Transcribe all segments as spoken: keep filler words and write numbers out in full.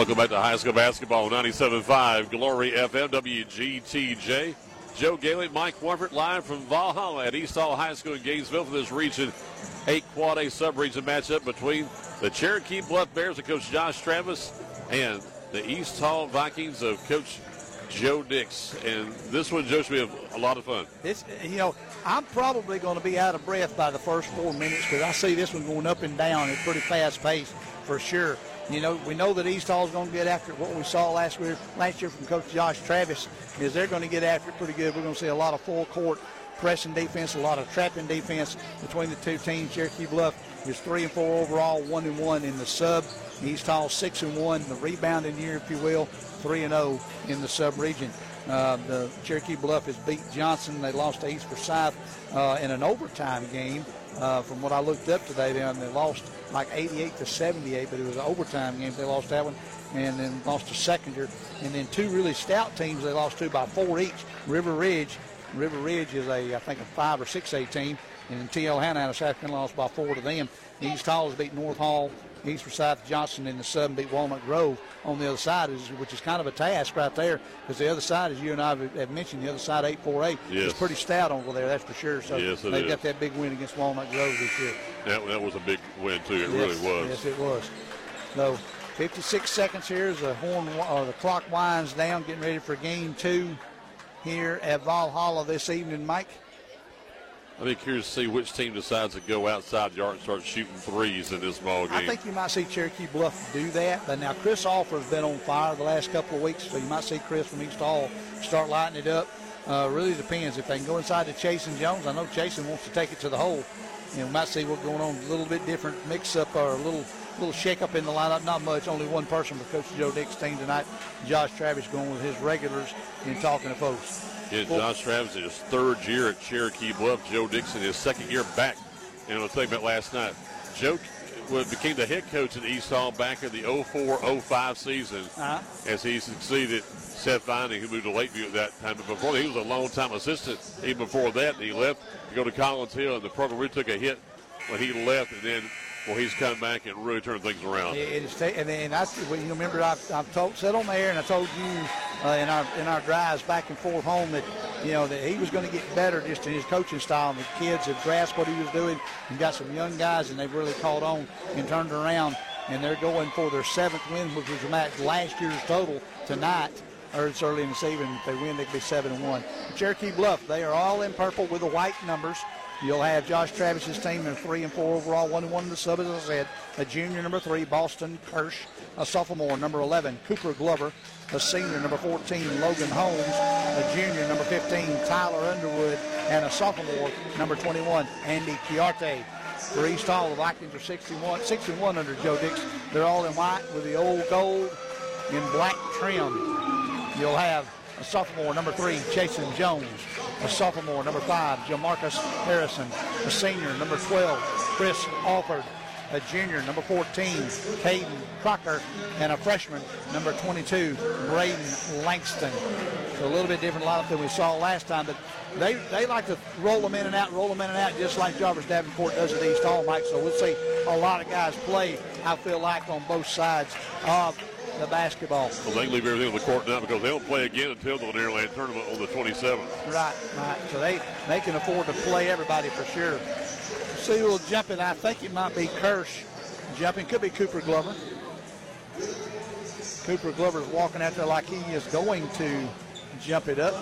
Welcome back to high school basketball, ninety-seven point five Glory F M, W G T J. Joe Gailey, Mike Warford, live from Valhalla at East Hall High School in Gainesville for this region eight quad A sub-region matchup between the Cherokee Bluff Bears of Coach Josh Travis and the East Hall Vikings of Coach Joe Dix. And this one, Joe, should be a, a lot of fun. It's, you know, I'm probably going to be out of breath by the first four minutes because I see this one going up and down at pretty fast pace for sure. You know, we know that East Hall's going to get after it. What we saw last year, last year from Coach Josh Travis is they're going to get after it pretty good. We're going to see a lot of full court pressing defense, a lot of trapping defense between the two teams. Cherokee Bluff is three and four overall, one and one in the sub. East Hall six and one, the rebounding year, if you will, three and zero in the sub region. Uh, the Cherokee Bluff has beat Johnson. They lost to East Forsyth uh, in an overtime game. Uh, from what I looked up today, they, they lost like eighty-eight to seventy-eight, but it was an overtime game. They lost that one and then lost to Seconder. And then two really stout teams they lost to by four each. River Ridge. River Ridge is, a I think, a five or six A team. And then T L Hannah, South Carolina, lost by four to them. East Hall has beat North Hall, East Forsyth Johnson in the sub, and beat Walnut Grove on the other side, is, which is kind of a task right there because the other side, as you and I have mentioned, the other side, eight four eight, yes, is pretty stout over there, that's for sure. So yes, they got that big win against Walnut Grove this year. That, that was a big win, too. It yes, really was. Yes, it was. So fifty-six seconds here as the, horn, or the clock winds down, getting ready for game two here at Valhalla this evening, Mike. I'd be curious to see which team decides to go outside the yard and start shooting threes in this ball game. I think you might see Cherokee Bluff do that. But now Chris Alford has been on fire the last couple of weeks, so you might see Chris from East Hall start lighting it up. Uh, really depends. If they can go inside to Chasen Jones, I know Chasen wants to take it to the hole. And we might see what's going on, a little bit different mix-up or a little little shake-up in the lineup. Not much, only one person for Coach Joe Dix's team tonight. Josh Travis going with his regulars and talking to folks. Yeah, Josh Travis in his third year at Cherokee Bluff. Joe Dixon his second year back. And I was thinking about last night, Joe became the head coach at East Hall back in the oh four oh five season, uh-huh, as he succeeded Seth Vining, who moved to Lakeview at that time. But before he was a long-time assistant. Even before that, he left to go to Collins Hill, and the program really took a hit when he left, and then, well, he's come back and really turned things around. It is, and then I, you remember, I've, I've told, said on the air, and I told you uh, in our in our drives back and forth home that, you know, that he was going to get better just in his coaching style. And the kids have grasped what he was doing, and got some young guys, and they've really caught on and turned around. And they're going for their seventh win, which was last year's total tonight. Or it's early in this evening. If they win, they could be seven and one. Cherokee Bluff, they are all in purple with the white numbers. You'll have Josh Travis's team in three and four overall, one and one in the sub, as I said. A junior, number three, Boston Kirsch. A sophomore, number eleven, Cooper Glover. A senior, number fourteen, Logan Holmes. A junior, number fifteen, Tyler Underwood. And a sophomore, number twenty-one, Andy Chiarte. For East Hall, the Vikings are sixty-one, sixty-one under Joe Dix. They're all in white with the old gold and black trim. You'll have a sophomore, number three, Chasen Jones. A sophomore, number five, Jamarcus Harrison. A senior, number twelve, Chris Alford. A junior, number fourteen, Caden Crocker. And a freshman, number twenty-two, Brayden Langston. So a little bit different lineup than we saw last time, but they, they like to roll them in and out, roll them in and out, just like Jarvis Davenport does at East Hall, Mike. So we'll see a lot of guys play, I feel like, on both sides of the basketball. Well, they leave everything on the court now because they don't play again until the Nearland tournament on the twenty-seventh. Right, right. So they, they can afford to play everybody for sure. See who'll jump in. I think it might be Kirsch jumping. Could be Cooper Glover. Cooper Glover's walking out there like he is going to jump it up.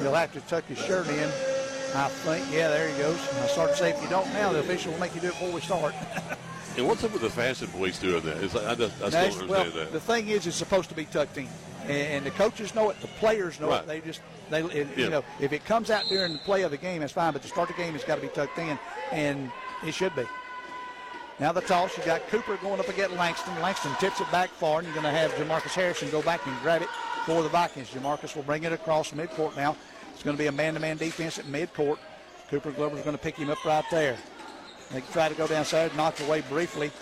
He'll have to tuck his shirt in, I think. Yeah, there he goes. I start to say if you don't now, the official will make you do it before we start. And what's up with the fashion police doing that? It's like, I, just, I still don't understand well, that. The thing is, it's supposed to be tucked in, and, and the coaches know it. The players know right. it. They just, they, it, yeah. you know, if it comes out during the play of the game, that's fine. But to start the game, it's got to be tucked in, and it should be. Now the toss. You got Cooper going up against Langston. Langston tips it back far, and you're going to have Jamarcus Harrison go back and grab it for the Vikings. Jamarcus will bring it across midcourt. Now it's going to be a man-to-man defense at midcourt. Cooper Glover's going to pick him up right there. They tried to go downside, knocked away briefly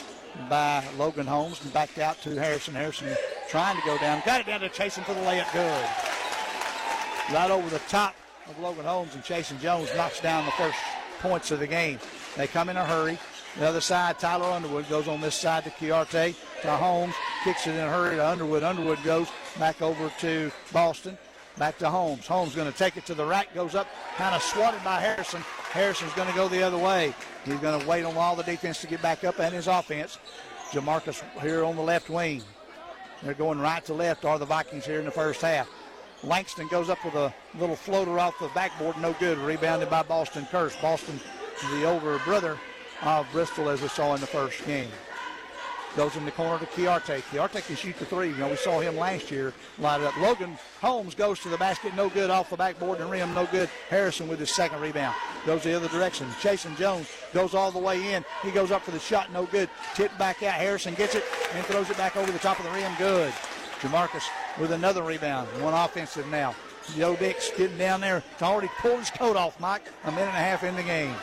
by Logan Holmes and backed out to Harrison. Harrison trying to go down. Got it down to Chasen for the layup. Good. Right over the top of Logan Holmes, and Chasen Jones knocks down the first points of the game. They come in a hurry. The other side, Tyler Underwood goes on this side to Chiarte, to Holmes, kicks it in a hurry to Underwood. Underwood goes back over to Boston, back to Holmes. Holmes going to take it to the rack, goes up, kind of swatted by Harrison. Harrison's going to go the other way. He's going to wait on all the defense to get back up and his offense. Jamarcus here on the left wing. They're going right to left are the Vikings here in the first half. Langston goes up with a little floater off the backboard, no good. Rebounded by Boston Kirsch. Boston, the older brother of Bristol, as we saw in the first game. Goes in the corner to Chiarte. Chiarte can shoot the three. You know, we saw him last year light it up. Logan Holmes goes to the basket, no good, off the backboard and rim, no good. Harrison with his second rebound. Goes the other direction. Chasen Jones goes all the way in. He goes up for the shot, no good. Tipped back out. Harrison gets it and throws it back over the top of the rim, good. Jamarcus with another rebound. One offensive now. Joe Dix getting down there. It's already pulled his coat off, Mike. A minute and a half in the game.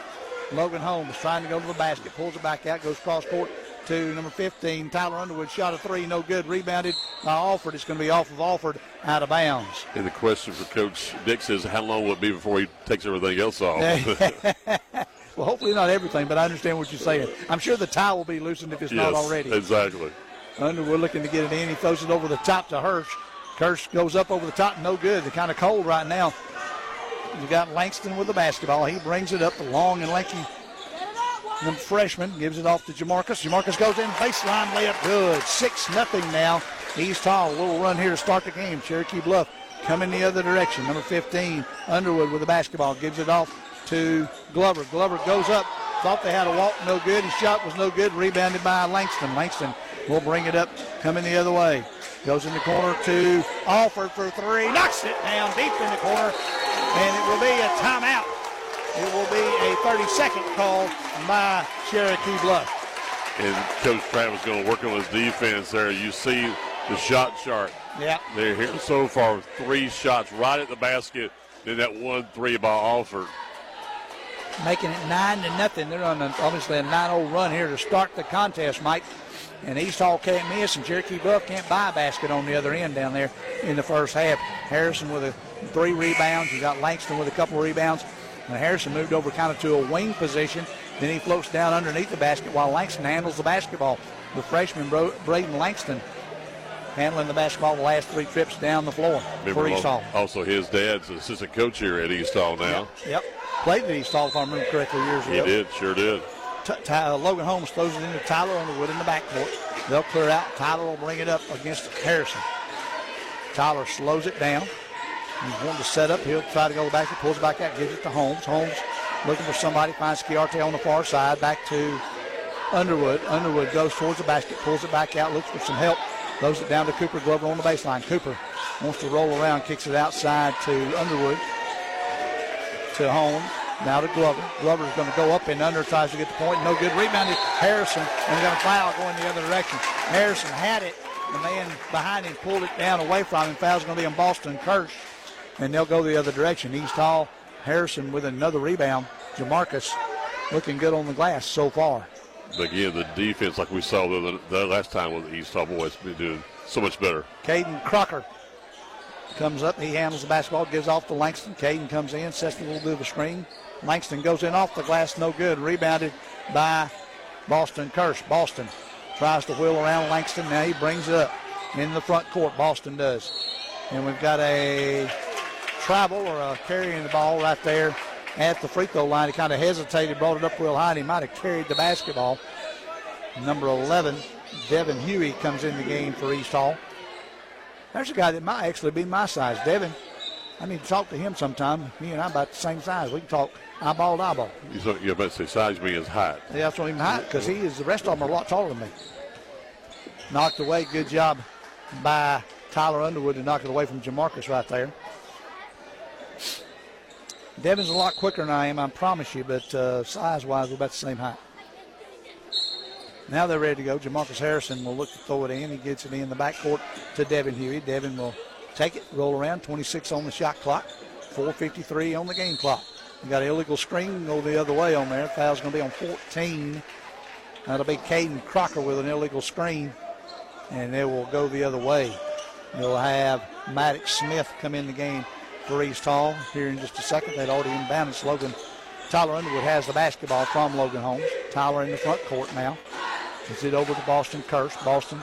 Logan Holmes trying to go to the basket. Pulls it back out. Goes cross court to number fifteen. Tyler Underwood shot a three. No good. Rebounded by Alford. It's going to be off of Alford out of bounds. And the question for Coach Dix is how long will it be before he takes everything else off? Well, hopefully not everything, but I understand what you're saying. I'm sure the tie will be loosened if it's yes, not already. Exactly. Underwood looking to get it in. He throws it over the top to Hirsch. Kirsch goes up over the top. No good. They're kind of cold right now. You got Langston with the basketball. He brings it up long and lanky. The freshman gives it off to Jamarcus. Jamarcus goes in. Baseline layup. Good. six nothing now. East Hall. A little run here to start the game. Cherokee Bluff coming the other direction. Number fifteen, Underwood with the basketball. Gives it off to Glover. Glover goes up. Thought they had a walk. No good. His shot was no good. Rebounded by Langston. Langston will bring it up, coming the other way. Goes in the corner to Alford for three. Knocks it down deep in the corner, and it will be a timeout. It will be a thirty-second call by Cherokee Bluff. And Coach Travis going to work on his defense there. You see the shot chart. Yeah. They're here so far with three shots right at the basket, then that one three by Alford. Making it nine to nothing. They're on a, obviously a nine oh run here to start the contest, Mike. And East Hall can't miss, and Cherokee Bluff can't buy a basket on the other end down there in the first half. Harrison with a three rebounds. You got Langston with a couple of rebounds. And Harrison moved over kind of to a wing position. Then he floats down underneath the basket while Langston handles the basketball. The freshman, Bro- Brayden Langston, handling the basketball the last three trips down the floor. Remember for East Hall. Also, his dad's an assistant coach here at East Hall now. Yep, yep. Played at East Hall, if I remember correctly, years ago. He did, sure did. T- T- uh, Logan Holmes throws it into Tyler Underwood in the backcourt. They'll clear out. Tyler will bring it up against Harrison. Tyler slows it down. He's wanting to set up. He'll try to go back. He pulls it back out, gives it to Holmes. Holmes looking for somebody. Finds Chiarte on the far side. Back to Underwood. Underwood goes towards the basket, pulls it back out, looks for some help. Throws it down to Cooper Glover on the baseline. Cooper wants to roll around, kicks it outside to Underwood, to Holmes. Now to Glover. Glover's going to go up and under, tries to get the point. No good. Rebounded Harrison, and they got a foul going the other direction. Harrison had it. The man behind him pulled it down away from him. Foul's going to be on Boston Kirsch, and they'll go the other direction. East Hall, Harrison with another rebound. Jamarcus looking good on the glass so far. Again, the defense, like we saw the, the last time with the East Hall boys, been doing so much better. Caden Crocker comes up. He handles the basketball, gives off to Langston. Caden comes in, sets a little bit of a screen. Langston goes in off the glass, no good. Rebounded by Boston Kirsch. Boston tries to wheel around Langston. Now he brings it up in the front court. Boston does. And we've got a travel or a carrying the ball right there at the free throw line. He kind of hesitated, brought it up real high, and he might have carried the basketball. Number eleven, Devin Huey, comes in the game for East Hall. There's a guy that might actually be my size, Devin. I need to talk to him sometime. Me and I about the same size. We can talk eyeball to eyeball. You're about to say size being his height. Yeah, that's what I mean, height, because he is, the rest of them are a lot taller than me. Knocked away. Good job by Tyler Underwood to knock it away from Jamarcus right there. Devin's a lot quicker than I am, I promise you, but uh, size-wise, we're about the same height. Now they're ready to go. Jamarcus Harrison will look to throw it in. He gets it in the backcourt to Devin Huey. Devin will take it, roll around, twenty-six on the shot clock, four fifty-three on the game clock. You got an illegal screen go the other way on there. Foul's going to be on fourteen. That'll be Caden Crocker with an illegal screen, and they will go the other way. You'll have Maddox Smith come in the game for East Hall here in just a second. They'd already inbounded Logan. Tyler Underwood has the basketball from Logan Holmes. Tyler in the front court now. Gets it over to Boston Kirsch. Boston,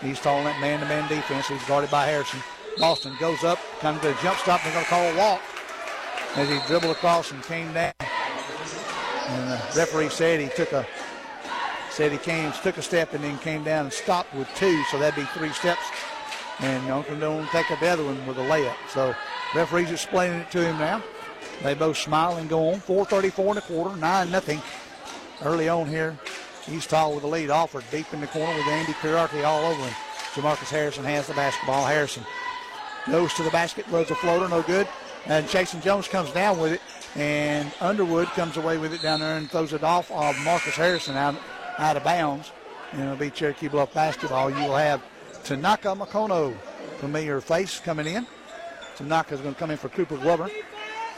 he's calling that man-to-man defense. He's guarded by Harrison. Boston goes up, comes to a jump stop. They're going to call a walk as he dribbled across and came down. And the referee said he took a said he came took a step and then came down and stopped with two, so that'd be three steps. And Uncle Don take up the other one with a layup. So referee's explaining it to him now. They both smile and go on. four thirty-four in the quarter, nine nothing. Early on here, East Hall with the lead. Alford deep in the corner with Andy Chiarte all over him. Jamarcus Harrison has the basketball. Harrison goes to the basket, throws a floater, no good. And Chasen Jones comes down with it, and Underwood comes away with it down there and throws it off of Marcus Harrison out, out of bounds. And it'll be Cherokee Bluff basketball. You will have Tanaka Makono, familiar face, coming in. Tanaka's going to come in for Cooper Glover.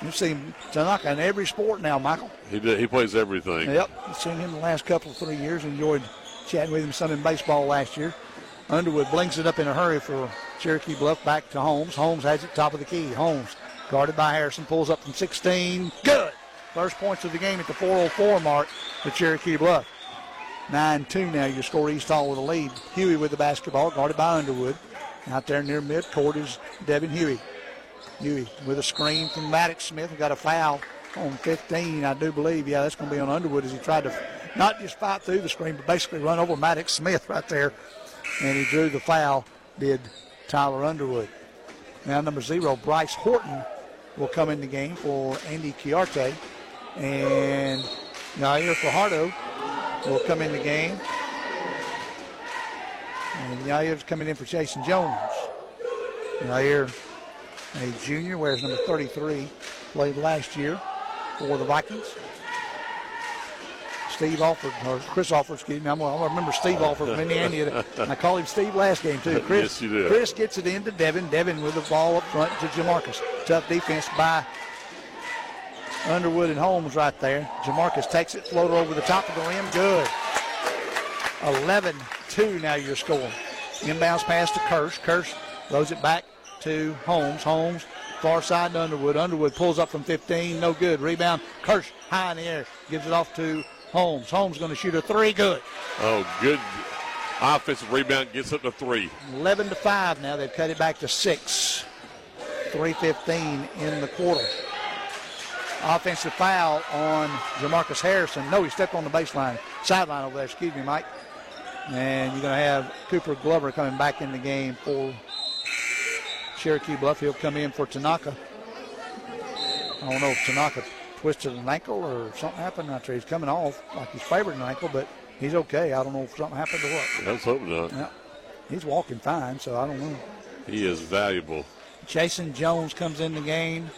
You've seen Tanaka in every sport now, Michael. He did, he plays everything. Yep, I've seen him the last couple of three years. Enjoyed chatting with him some in baseball last year. Underwood blings it up in a hurry for Cherokee Bluff back to Holmes. Holmes has it top of the key. Holmes, guarded by Harrison, pulls up from sixteen. Good! First points of the game at the four oh four mark for Cherokee Bluff. nine two now. You score East Hall with a lead. Huey with the basketball, guarded by Underwood. Out there near midcourt is Devin Huey. Huey with a screen from Maddox Smith. Got a foul on fifteen, I do believe. Yeah, that's going to be on Underwood as he tried to not just fight through the screen, but basically run over Maddox Smith right there. And he drew the foul, did Tyler Underwood. Now number zero, Bryce Horton, will come in the game for Andy Chiarte. And Nair Fajardo will come in the game. And Nair's coming in for Chasen Jones. Nair, a junior, wears number thirty-three, played last year for the Vikings. Steve Alford, or Chris Alford, excuse me. I'm, I remember Steve Alford from Indiana. I called him Steve last game, too. Chris, yes, you did. Chris gets it into Devin. Devin with the ball up front to Jamarcus. Tough defense by Underwood and Holmes right there. Jamarcus takes it, floater over the top of the rim. Good. eleven two now you're scoring. Inbounds pass to Kirsch. Kirsch throws it back to Holmes. Holmes, far side to Underwood. Underwood pulls up from fifteen. No good. Rebound. Kirsch high in the air. Gives it off to Holmes. Holmes going to shoot a three. Good. Oh, good offensive rebound. Gets up to three. eleven to five now. They've cut it back to six. three fifteen in the quarter. Offensive foul on Jamarcus Harrison. No, he stepped on the baseline. Sideline over there. Excuse me, Mike. And you're going to have Cooper Glover coming back in the game for Cherokee Bluff. He'll come in for Tanaka. I don't know if Tanaka twisted an ankle or something happened out there. He's coming off like he's favored an ankle, but he's okay. I don't know if something happened or what. Let's hope not. Yeah. He's walking fine, so I don't know. He is valuable. Chasen Jones comes in the game.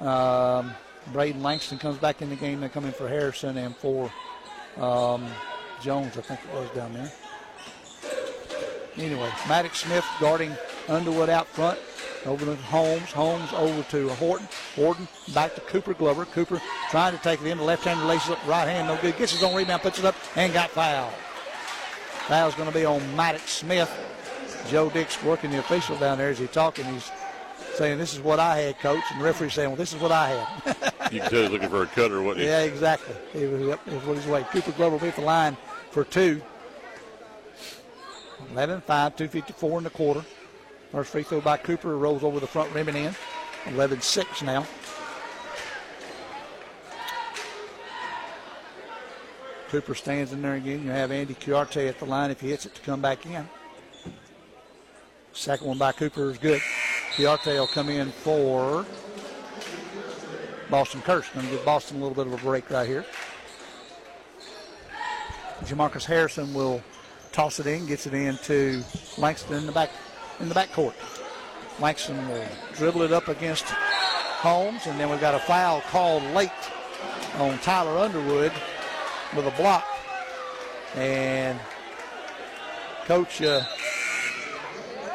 Um, Brayden Langston comes back in the game. They come in for Harrison and for um, Jones, I think it was, down there. Anyway, Maddox Smith guarding Underwood out front. Over to Holmes. Holmes over to Horton. Horton back to Cooper Glover. Cooper trying to take it in. The left hand laces up, right hand, no good. Gets his own rebound, puts it up, and got fouled. Foul's going to be on Maddox Smith. Joe Dix working the official down there as he's talking. He's saying, this is what I had, coach. And the referee's saying, well, this is what I had. You can tell he's looking for a cutter, wasn't he? Yeah, exactly. He was up was his way. Cooper Glover will be at the line for two. eleven five, two fifty-four in the quarter. First free throw by Cooper, rolls over the front rim and in. eleven six now. Cooper stands in there again. You have Andy Chiarte at the line if he hits it to come back in. Second one by Cooper is good. Chiarte will come in for Boston Kirsch. Going to give Boston a little bit of a break right here. Jamarcus Harrison will toss it in, gets it in to Langston in the back. In the backcourt. Langston will dribble it up against Holmes, and then we've got a foul called late on Tyler Underwood with a block. And Coach uh,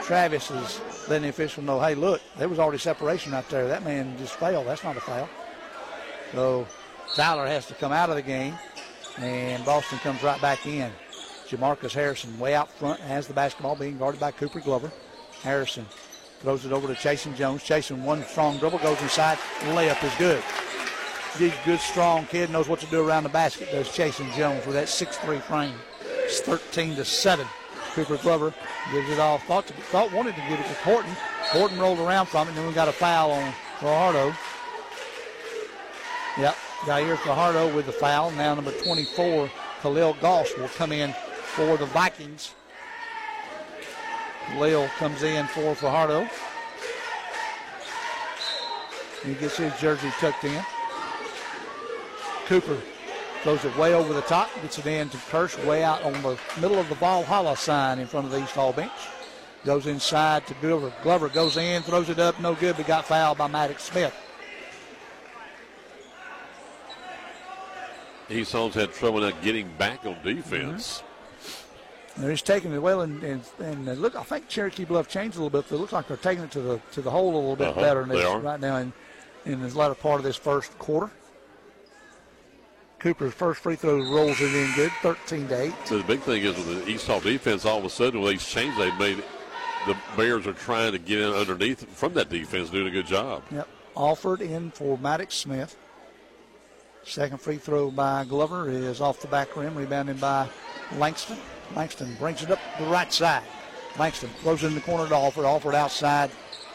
Travis is letting the official know, hey, look, there was already separation out there. That man just failed. That's not a foul. So Tyler has to come out of the game, and Boston comes right back in. Jamarcus Harrison way out front has the basketball, being guarded by Cooper Glover. Harrison throws it over to Chasen Jones. Chasen, one strong dribble, goes inside. Layup is good. Good, good, strong kid. Knows what to do around the basket. Does Chasen Jones with that six three frame. It's thirteen to seven. Cooper Glover gives it off. Thought, to, thought wanted to give it to Horton. Horton rolled around from it, and then we got a foul on Fajardo. Yep, Nair Fajardo with the foul. Now number twenty-four, Khalil Goss, will come in for the Vikings. Khalil comes in for Fajardo. He gets his jersey tucked in. Cooper throws it way over the top, gets it in to Kirsch, way out on the middle of the Valhalla sign in front of the East Hall bench. Goes inside to Glover. Glover goes in, throws it up, no good, but got fouled by Maddox Smith. East Hall's had trouble getting back on defense. Mm-hmm. They're just taking it well, and, and, and look, I think Cherokee Bluff changed a little bit, but it looks like they're taking it to the to the hole a little bit uh-huh. better than they are right now in, in this latter part of this first quarter. Cooper's first free throw rolls it in good, thirteen to eight. So the big thing is with the East Hall defense, all of a sudden with these changes they've made, the Bears are trying to get in underneath from that defense, doing a good job. Yep. Alford in for Maddox Smith. Second free throw by Glover is off the back rim, rebounded by Langston. Langston brings it up the right side. Langston throws it in the corner to Alford. Alford outside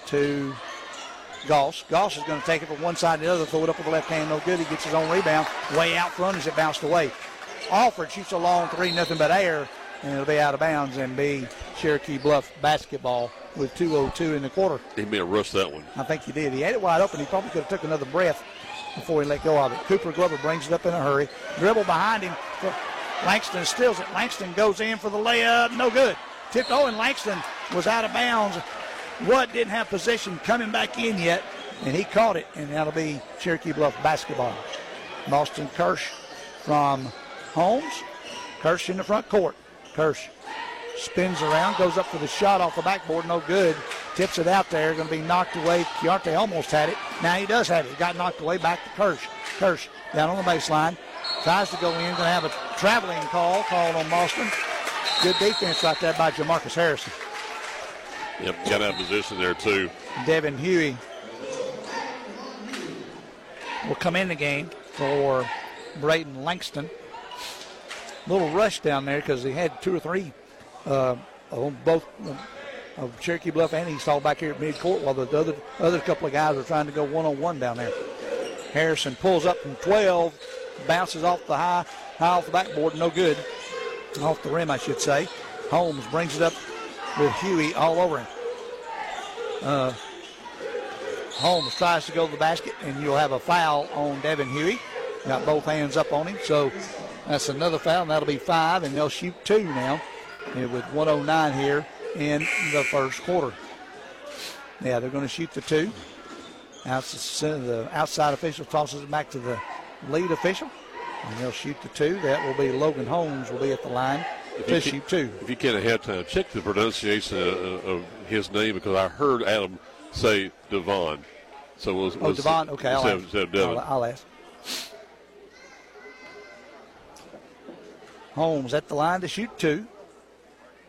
to Goss. Goss is going to take it from one side to the other, throw it up with the left hand, no good. He gets his own rebound. Way out front as it bounced away. Alford shoots a long three, nothing but air, and it'll be out of bounds and be Cherokee Bluff basketball with two oh two in the quarter. He may have rushed that one. I think he did. He had it wide open. He probably could have took another breath before he let go of it. Cooper Glover brings it up in a hurry. Dribble behind him. Langston steals it. Langston goes in for the layup. No good. Tipped. Oh, and Langston was out of bounds. Wood didn't have possession coming back in yet, and he caught it, and that'll be Cherokee Bluff basketball. Boston Kirsch from Holmes. Kirsch in the front court. Kirsch spins around, goes up for the shot off the backboard, no good. Tips it out there, going to be knocked away. Chiarte almost had it. Now he does have it. He got knocked away, back to Kirsch. Kirsch down on the baseline. Tries to go in, going to have a traveling call called on Boston. Good defense right there by Jamarcus Harrison. Yep, got out of position there, too. Devin Huey will come in the game for Brayden Langston. Little rush down there because he had two or three uh, on both of Cherokee Bluff and East Hall back here at midcourt while the other, other couple of guys are trying to go one-on-one down there. Harrison pulls up from twelve, bounces off the high, high off the backboard, no good. Off the rim, I should say. Holmes brings it up with Huey all over him. Uh, Holmes tries to go to the basket, and you'll have a foul on Devin Huey. Got both hands up on him, so that's another foul, and that'll be five, and they'll shoot two now with one oh nine here in the first quarter. Yeah, they're going to shoot the two. The outside official tosses it back to the lead official, and they'll shoot the two. That will be Logan Holmes will be at the line. If you, can, if you can't have time, check the pronunciation of, of his name because I heard Adam say Devon. So we'll, oh, we'll Devon? See, okay, I'll ask. I'll, I'll ask. Holmes at the line to shoot two.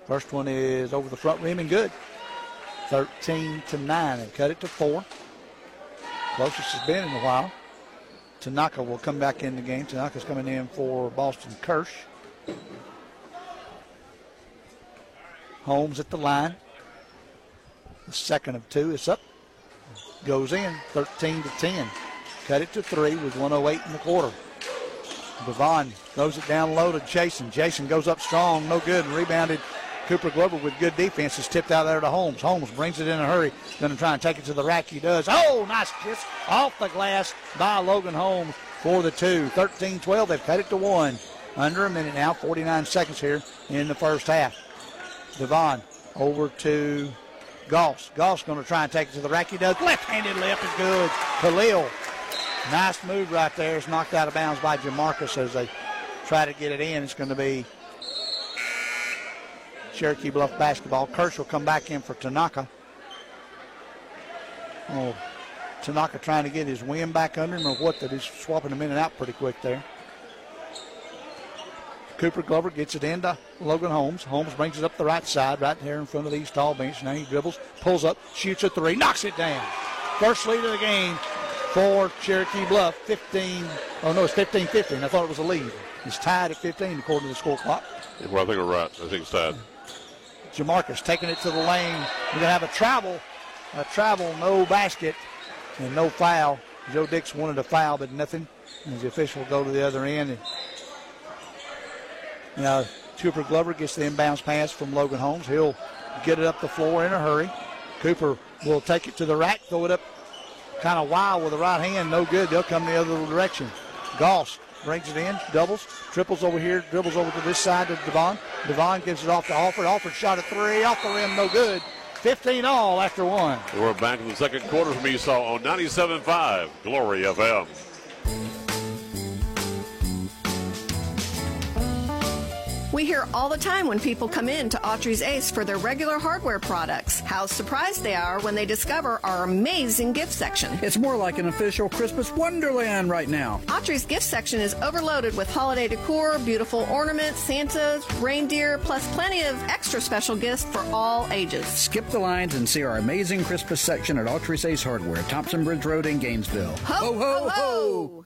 First one is over the front rim and good. thirteen to nine and cut it to four. Closest it's been in a while. Tanaka will come back in the game. Tanaka's coming in for Boston Kirsch. Holmes at the line. The second of two. It's up. Goes in. thirteen to ten. Cut it to three with one oh eight in the quarter. Devon throws it down low to Chasen. Chasen goes up strong. No good. Rebounded. Cooper Glover with good defense is tipped out there to Holmes. Holmes brings it in a hurry. Going to try and take it to the rack. He does. Oh, nice kiss off the glass by Logan Holmes for the two. thirteen twelve. They've cut it to one. Under a minute now. forty-nine seconds here in the first half. Devon over to Goss. Goss going to try and take it to the rack. He does. Left-handed left is good. Khalil. Nice move right there. It's knocked out of bounds by Jamarcus as they try to get it in. It's going to be Cherokee Bluff basketball. Kirsch will come back in for Tanaka. Oh, Tanaka trying to get his wind back under him or what, that he's swapping him in and out pretty quick there. Cooper Glover gets it in to Logan Holmes. Holmes brings it up the right side, right there in front of the East Hall bench. Now he dribbles, pulls up, shoots a three, knocks it down. First lead of the game for Cherokee Bluff. fifteen, oh no, it's fifteen fifteen. I thought it was a lead. It's tied at fifteen according to the score clock. Well, I think we're right. I think it's tied. Jamarcus taking it to the lane. We're going to have a travel. A travel, no basket, and no foul. Joe Dix wanted a foul, but nothing. And the official will go to the other end. And, you know, Cooper Glover gets the inbounds pass from Logan Holmes. He'll get it up the floor in a hurry. Cooper will take it to the rack, throw it up kind of wild with the right hand. No good. They'll come the other direction. Goss brings it in, doubles, triples over here, dribbles over to this side to Devon. Devon gives it off to Alford. Alford shot a three off the rim, no good. fifteen all after one. We're back in the second quarter from East Hall on ninety-seven point five Glory F M. We hear all the time when people come in to Autry's Ace for their regular hardware products, how surprised they are when they discover our amazing gift section. It's more like an official Christmas wonderland right now. Autry's gift section is overloaded with holiday decor, beautiful ornaments, Santas, reindeer, plus plenty of extra special gifts for all ages. Skip the lines and see our amazing Christmas section at Autry's Ace Hardware, Thompson Bridge Road in Gainesville. Ho, ho, ho! Ho, ho.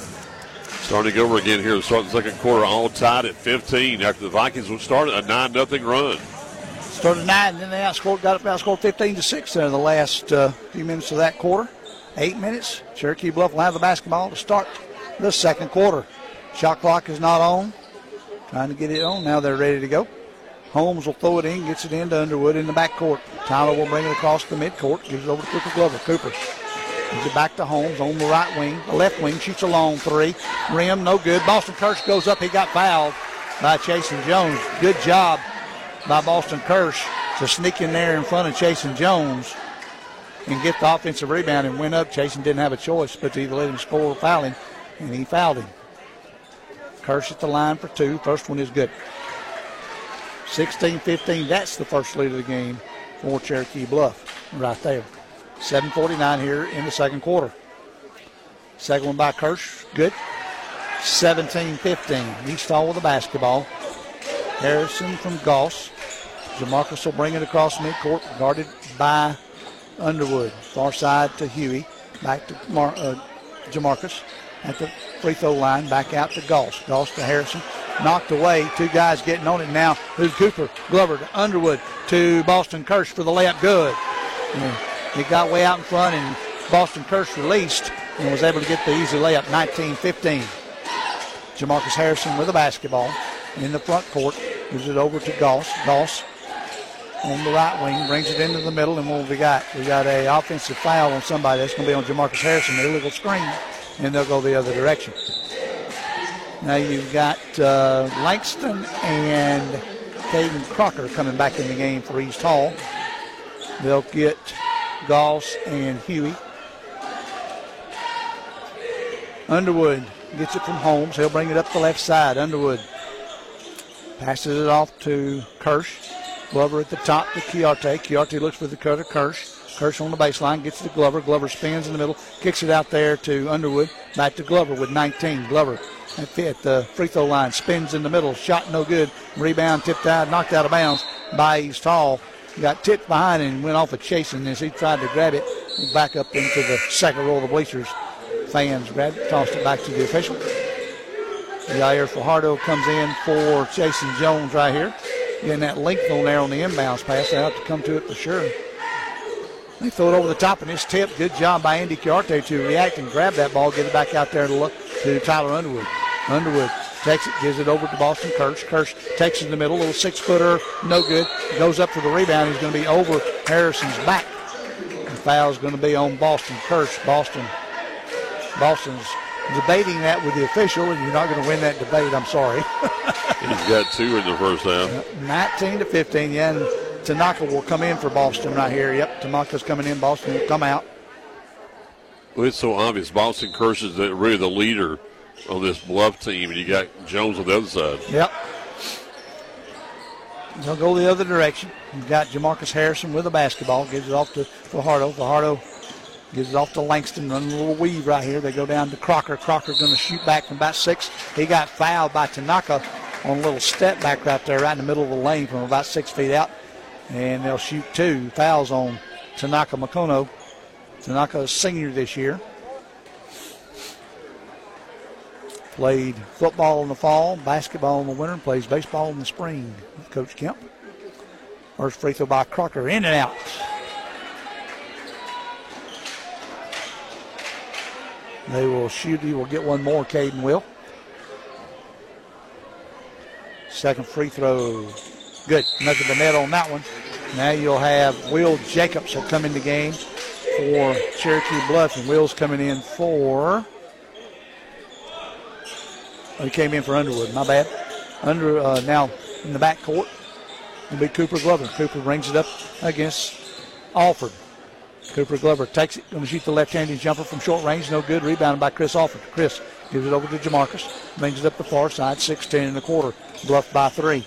Starting over again here to start the second quarter, all tied at fifteen after the Vikings would start a nine nothing run. Started nine, and then they outscored, got up and outscored fifteen to six there in the last uh, few minutes of that quarter. Eight minutes. Cherokee Bluff will have the basketball to start the second quarter. Shot clock is not on. Trying to get it on. Now they're ready to go. Holmes will throw it in, gets it into Underwood in the backcourt. Tyler will bring it across the midcourt, gives it over to Cooper Glover. Cooper. Gives it back to Holmes on the right wing. The left wing shoots a long three. Rim, no good. Boston Kirsch goes up. He got fouled by Chasen Jones. Good job by Boston Kirsch to sneak in there in front of Chasen Jones and get the offensive rebound and went up. Chasen didn't have a choice but to either let him score or foul him, and he fouled him. Kirsch at the line for two. First one is good. sixteen fifteen, that's the first lead of the game for Cherokee Bluff right there. seven forty-nine here in the second quarter. Second one by Kirsch, good. seventeen fifteen, East Hall with the basketball. Harrison from Goss. Jamarcus will bring it across midcourt, guarded by Underwood. Far side to Huey, back to Mar- uh, Jamarcus at the free throw line, back out to Goss. Goss to Harrison, knocked away. Two guys getting on it now. Who's Cooper? Glover to Underwood to Boston Kirsch for the layup, good. Yeah. He got way out in front, and Boston Kirsch released and was able to get the easy layup, nineteen fifteen. Jamarcus Harrison with a basketball in the front court. Gives it over to Goss. Goss on the right wing, brings it into the middle, and what have we got? We got an offensive foul on somebody. That's going to be on Jamarcus Harrison, the illegal screen, and they'll go the other direction. Now you've got uh, Langston and Caden Crocker coming back in the game for East Hall. They'll get Goss and Huey. Underwood gets it from Holmes. He'll bring it up the left side. Underwood passes it off to Kirsch. Glover at the top to Chiarte. Chiarte looks for the cutter. Kirsch. Kirsch on the baseline. Gets it to Glover. Glover spins in the middle. Kicks it out there to Underwood. Back to Glover with nineteen. Glover at the free throw line. Spins in the middle. Shot no good. Rebound tipped out. Knocked out of bounds by East Hall. Got tipped behind and went off of Chasen as he tried to grab it back up into the second row of the bleachers. Fans grabbed it, tossed it back to the official. Nair Fajardo comes in for Chasen Jones right here. Getting that length on there on the inbounds pass. They'll have to come to it for sure. They throw it over the top and it's tipped. Good job by Andy Chiarte to react and grab that ball, get it back out there to, look, to Tyler Underwood. Underwood takes it, gives it over to Boston Kirsch. Kirsch takes it in the middle, little six-footer, no good. Goes up for the rebound. He's going to be over Harrison's back. The foul's going to be on Boston Kirsch. Boston, Boston's debating that with the official, and you're not going to win that debate, I'm sorry. He's got two in the first half. nineteen to fifteen, yeah, and Tanaka will come in for Boston right here. Yep, Tanaka's coming in. Boston will come out. It's so obvious. Boston Kirsch is really the leader on this Bluff team, and you got Jones on the other side. Yep. They'll go the other direction. You've got Jamarcus Harrison with a basketball. Gives it off to Fajardo. Fajardo gives it off to Langston. Running a little weave right here. They go down to Crocker. Crocker going to shoot back from about six. He got fouled by Tanaka on a little step back right there, right in the middle of the lane from about six feet out. And they'll shoot two fouls on Tanaka Makono. Tanaka is senior this year. Played football in the fall, basketball in the winter, and plays baseball in the spring with Coach Kemp. First free throw by Crocker, in and out. They will shoot. He will get one more, Caden will. Second free throw. Good. Nothing but net on that one. Now you'll have Will Jacobs will come in the game for Cherokee Bluff, and Will's coming in for... He came in for Underwood, my bad. Under uh, now in the backcourt will be Cooper Glover. Cooper brings it up against Alford. Cooper Glover takes it, going to shoot the left-handed jumper from short range. No good, rebounded by Chris Alford. Chris gives it over to Jamarcus, brings it up the far side, six ten and a quarter. Bluff by three.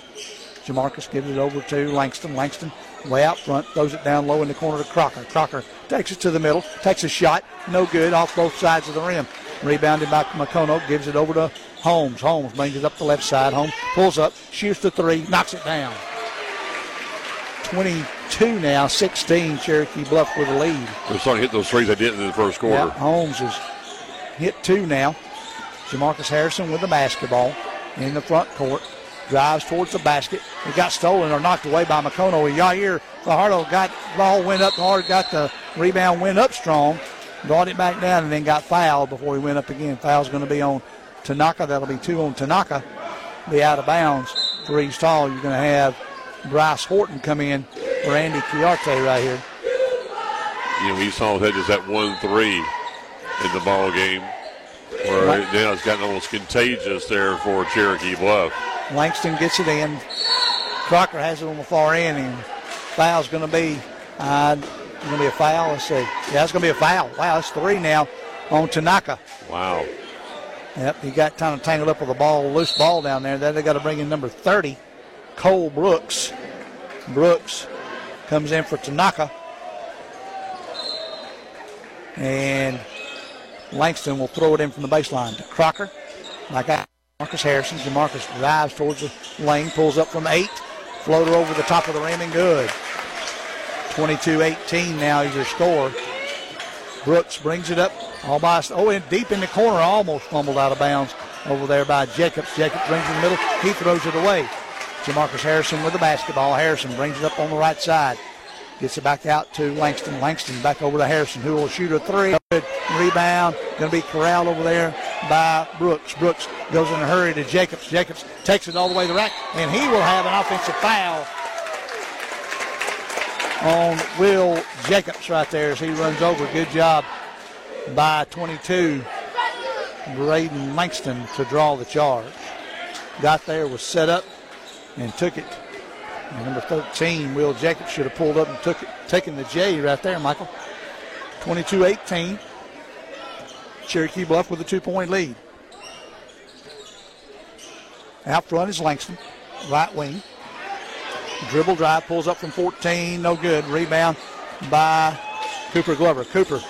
Jamarcus gives it over to Langston. Langston way out front, throws it down low in the corner to Crocker. Crocker takes it to the middle, takes a shot, no good, off both sides of the rim. Rebounded by Makono, gives it over to Holmes. Holmes brings it up the left side. Holmes pulls up, shoots the three, knocks it down. twenty-two now, sixteen, Cherokee Bluff with a lead. They're starting to hit those threes they didn't in the first quarter. Yeah, Holmes has hit two now. Jamarcus Harrison with the basketball in the front court. Drives towards the basket. It got stolen or knocked away by Makono. Yair Fajardo got the ball, went up hard, got the rebound, went up strong. Brought it back down and then got fouled before he went up again. Foul's going to be on Tanaka. That'll be two on Tanaka. Be out of bounds for East Hall. You're going to have Bryce Horton come in for Andy Chiarte right here. You know, East Hall had just that one three in the ball game. Where right. Now it's gotten almost contagious there for Cherokee Bluff. Langston gets it in. Crocker has it on the far end. And foul's going to be... Uh, It's going to be a foul. Let's see. Yeah, it's going to be a foul. Wow, it's three now on Tanaka. Wow. Yep, he got kind of tangled up with the ball, loose ball down there. Then they got to bring in number thirty, Cole Brooks. Brooks comes in for Tanaka. And Langston will throw it in from the baseline to Crocker. Like I, Marcus Harrison. Jamarcus drives towards the lane, pulls up from eight, floater over the top of the rim and good. twenty-two eighteen now is your score. Brooks brings it up. All by, oh, and deep in the corner, almost fumbled out of bounds over there by Jacobs. Jacobs brings it in the middle. He throws it away. Jamarcus Harrison with the basketball. Harrison brings it up on the right side. Gets it back out to Langston. Langston back over to Harrison, who will shoot a three. Good rebound. Going to be corralled over there by Brooks. Brooks goes in a hurry to Jacobs. Jacobs takes it all the way to the rack, and he will have an offensive foul on Will Jacobs right there as he runs over. Good job by twenty-two, Brayden Langston, to draw the charge. Got there, was set up, and took it. And number thirteen, Will Jacobs, should have pulled up and took it, taken the J right there, Michael. twenty-two eighteen, Cherokee Bluff with a two-point lead. Out front is Langston, right wing. Dribble drive, pulls up from fourteen, no good. Rebound by Cooper Glover. Cooper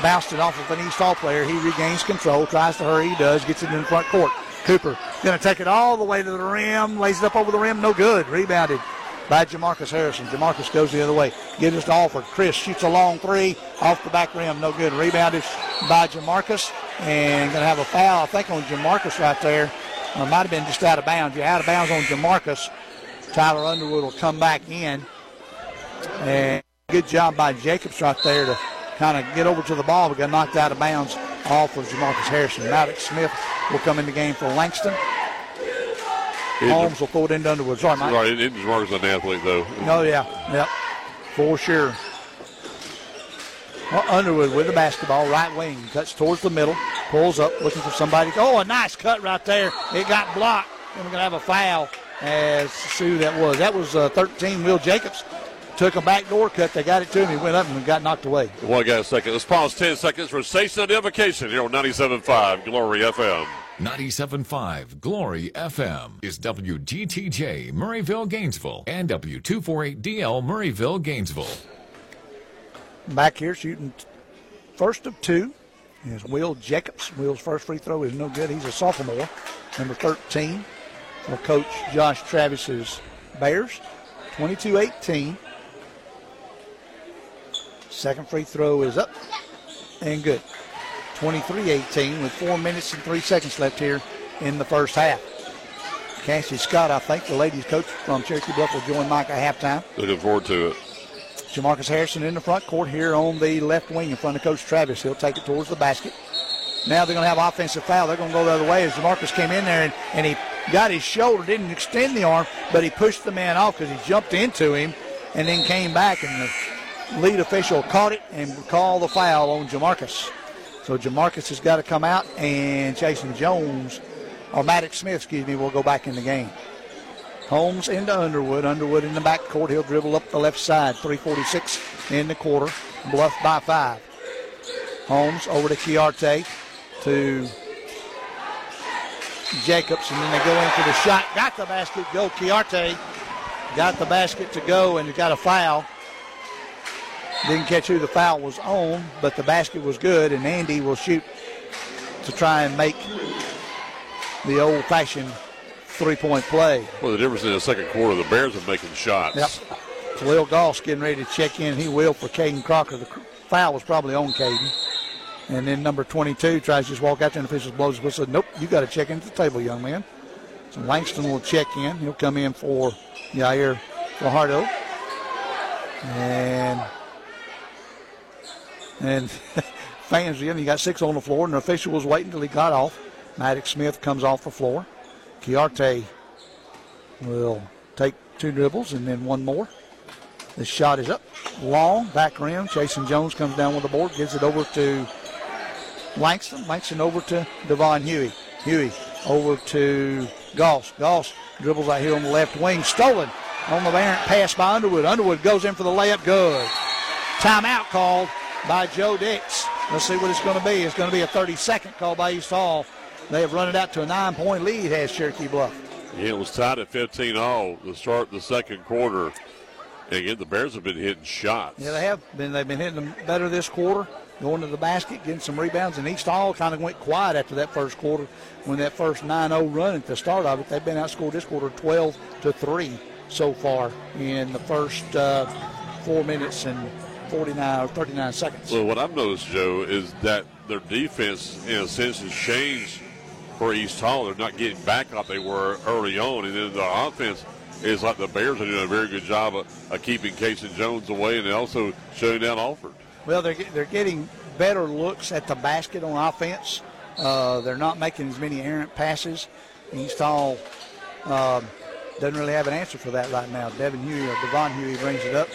bounced it off of an East Hall player. He regains control, tries to hurry, he does, gets it in front court. Cooper going to take it all the way to the rim, lays it up over the rim, no good. Rebounded by Jamarcus Harrison. Jamarcus goes the other way, gives it to Alford. Chris shoots a long three off the back rim, no good. Rebounded by Jamarcus, and going to have a foul, I think, on Jamarcus right there. Or might have been just out of bounds. You're out of bounds on Jamarcus. Tyler Underwood will come back in. And good job by Jacobs right there to kind of get over to the ball, but got knocked out of bounds off of Jamarcus Harrison. Maddox Smith will come in the game for Langston. It Holmes will throw it into Underwood. Sorry, Mike. Right, it isn't Jamarcus an athlete, though. Oh, yeah. Yep. For sure. Well, Underwood with the basketball, right wing. Cuts towards the middle. Pulls up, looking for somebody. Oh, a nice cut right there. It got blocked. And we're going to have a foul. As Sue, that was. That was uh, thirteen, Will Jacobs. took a back door cut. They got it to him. He went up and got knocked away. One guy a second. Let's pause ten seconds for station identification here on ninety-seven point five Glory F M. ninety-seven point five Glory F M is W G T J Murrayville, Gainesville, and W two forty-eight D L Murrayville, Gainesville. Back here shooting first of two is Will Jacobs. Will's first free throw is no good. He's a sophomore, number thirteen, for Coach Josh Travis's Bears. twenty-two eighteen. Second free throw is up and good. twenty-three eighteen with four minutes and three seconds left here in the first half. Cassie Scott, I think the ladies coach from Cherokee Bluff, will join Mike at halftime. Looking forward to it. Jamarcus Harrison in the front court here on the left wing in front of Coach Travis. He'll take it towards the basket. Now they're going to have an offensive foul. They're going to go the other way as Jamarcus came in there and, and he got his shoulder, didn't extend the arm, but he pushed the man off because he jumped into him and then came back, and the lead official caught it and called the foul on Jamarcus. So Jamarcus has got to come out, and Chasen Jones, or Maddox Smith, excuse me, will go back in the game. Holmes into Underwood. Underwood in the backcourt. He'll dribble up the left side. three forty-six in the quarter. Bluff by five. Holmes over to Chiarte to Jacobs, and then they go in for the shot. Got the basket. Go Chiarte. Got the basket to go, and he got a foul. Didn't catch who the foul was on, but the basket was good, and Andy will shoot to try and make the old-fashioned three-point play. Well, the difference in the second quarter, the Bears are making shots. Yep. Khalil Goss getting ready to check in. He will for Caden Crocker. The foul was probably on Caden. And then number twenty-two tries to just walk out there, and the officials blows his whistle. Nope, you got to check in at the table, young man. So Langston will check in. He'll come in for Nair Fajardo. And and fans in. He got six on the floor, and the official was waiting until he got off. Maddox Smith comes off the floor. Chiarte will take two dribbles and then one more. The shot is up. Long, back rim. Chasen Jones comes down with the board, gives it over to Langston. Langston over to Devon Huey. Huey over to Goss. Goss dribbles out here on the left wing. Stolen on the errant pass by Underwood. Underwood goes in for the layup. Good. Timeout called by Joe Dix. Let's see what it's going to be. It's going to be a thirty-second call by East Hall. They have run it out to a nine-point lead, has Cherokee Bluff. Yeah, it was tied at fifteen all to start the second quarter. And again, the Bears have been hitting shots. Yeah, they have been. They've been hitting them better this quarter, going to the basket, getting some rebounds. And East Hall kind of went quiet after that first quarter when that first nine oh run at the start of it. They've been outscored this quarter twelve to three so far in the first uh, four minutes and forty-nine or thirty-nine seconds. Well, what I've noticed, Joe, is that their defense, in a sense, has changed for East Hall. They're not getting back like they were early on. And then the offense is like the Bears are doing a very good job of, of keeping Chasen Jones away and also shutting down Alford. Well, they're, they're getting better looks at the basket on offense. Uh, they're not making as many errant passes. East Hall um, doesn't really have an answer for that right now. Devin Huey or Devon Huey brings it up.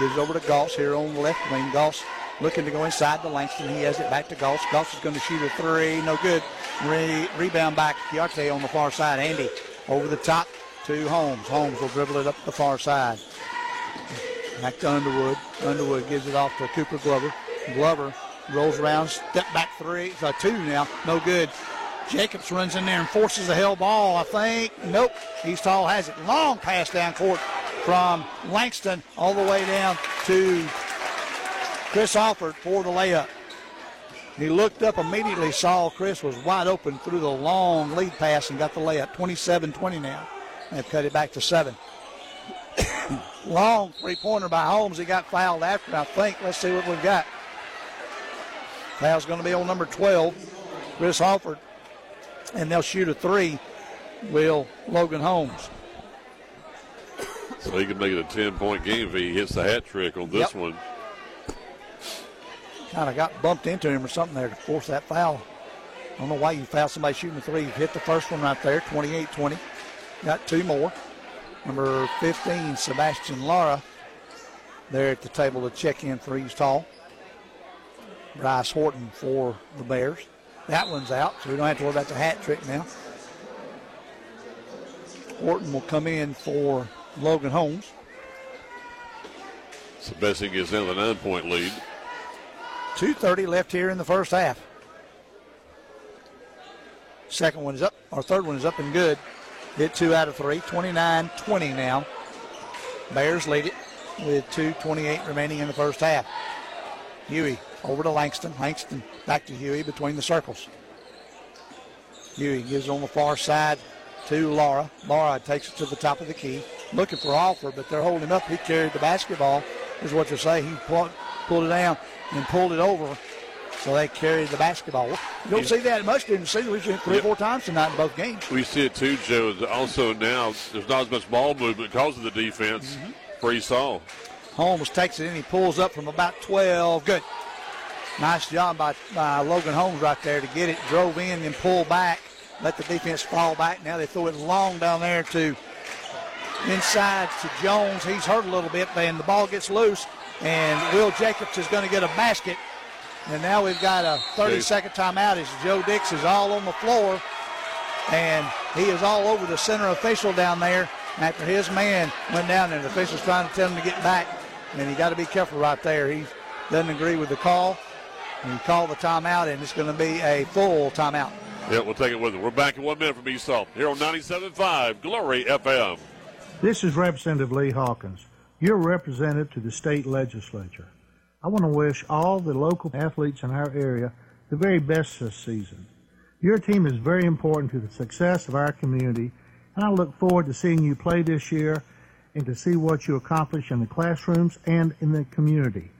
Gives it over to Goss here on the left wing. Goss looking to go inside to Langston. He has it back to Goss. Goss is going to shoot a three. No good. Re- rebound back. Chiarte on the far side. Andy over the top to Holmes. Holmes will dribble it up the far side. Back to Underwood. Underwood gives it off to Cooper Glover. Glover rolls around. Step back three. Uh, two now. No good. Jacobs runs in there and forces the hell ball, I think. Nope. East Hall has it. Long pass down court from Langston all the way down to Chris Alford for the layup. He looked up immediately, saw Chris was wide open through the long lead pass and got the layup. twenty-seven twenty now. They've cut it back to seven. Long three-pointer by Holmes. He got fouled after, I think. Let's see what we've got. Foul's going to be on number twelve, Chris Alford, and they'll shoot a three, Will Logan Holmes. So he can make it a ten-point game if he hits the hat trick on this yep. one. Kind of got bumped into him or something there to force that foul. I don't know why you foul somebody shooting a three. You hit the first one right there, twenty-eight twenty. Got two more. Number fifteen, Sebastian Lara, there at the table to check in for East Hall. Bryce Horton for the Bears. That one's out, so we don't have to worry about the hat trick now. Horton will come in for Logan Holmes. So Bessing is now the nine-point lead. two thirty left here in the first half. Second one is up, or third one is up and good. Hit two out of three, twenty-nine twenty now. Bears lead it with two twenty-eight remaining in the first half. Huey over to Langston. Langston back to Huey between the circles. Huey gives it on the far side to Laura. Laura takes it to the top of the key. Looking for Alford, but they're holding up. He carried the basketball, is what you're saying. He pulled, pulled it down and pulled it over, so they carried the basketball. You don't yeah. see that much. Didn't see it. We've seen it three yeah. or four times tonight in both games. We see it too, Joe. Also now, there's not as much ball movement because of the defense mm-hmm. for East Hall. Holmes takes it, and he pulls up from about twelve. Good. Nice job by, by Logan Holmes right there to get it. Drove in and pulled back. Let the defense fall back. Now they throw it long down there to inside to Jones. He's hurt a little bit, and the ball gets loose, and Will Jacobs is going to get a basket. And now we've got a thirty-second timeout as Joe Dix is all on the floor, and he is all over the center official down there after his man went down there. The official's trying to tell him to get back, and you got to be careful right there. He doesn't agree with the call, and you call the timeout, and it's going to be a full timeout. Yeah, we'll take it with him. We're back in one minute from East Hall here on ninety-seven point five Glory F M. This is Representative Lee Hawkins. You're represented to the state legislature. I want to wish all the local athletes in our area the very best this season. Your team is very important to the success of our community, and I look forward to seeing you play this year and to see what you accomplish in the classrooms and in the community.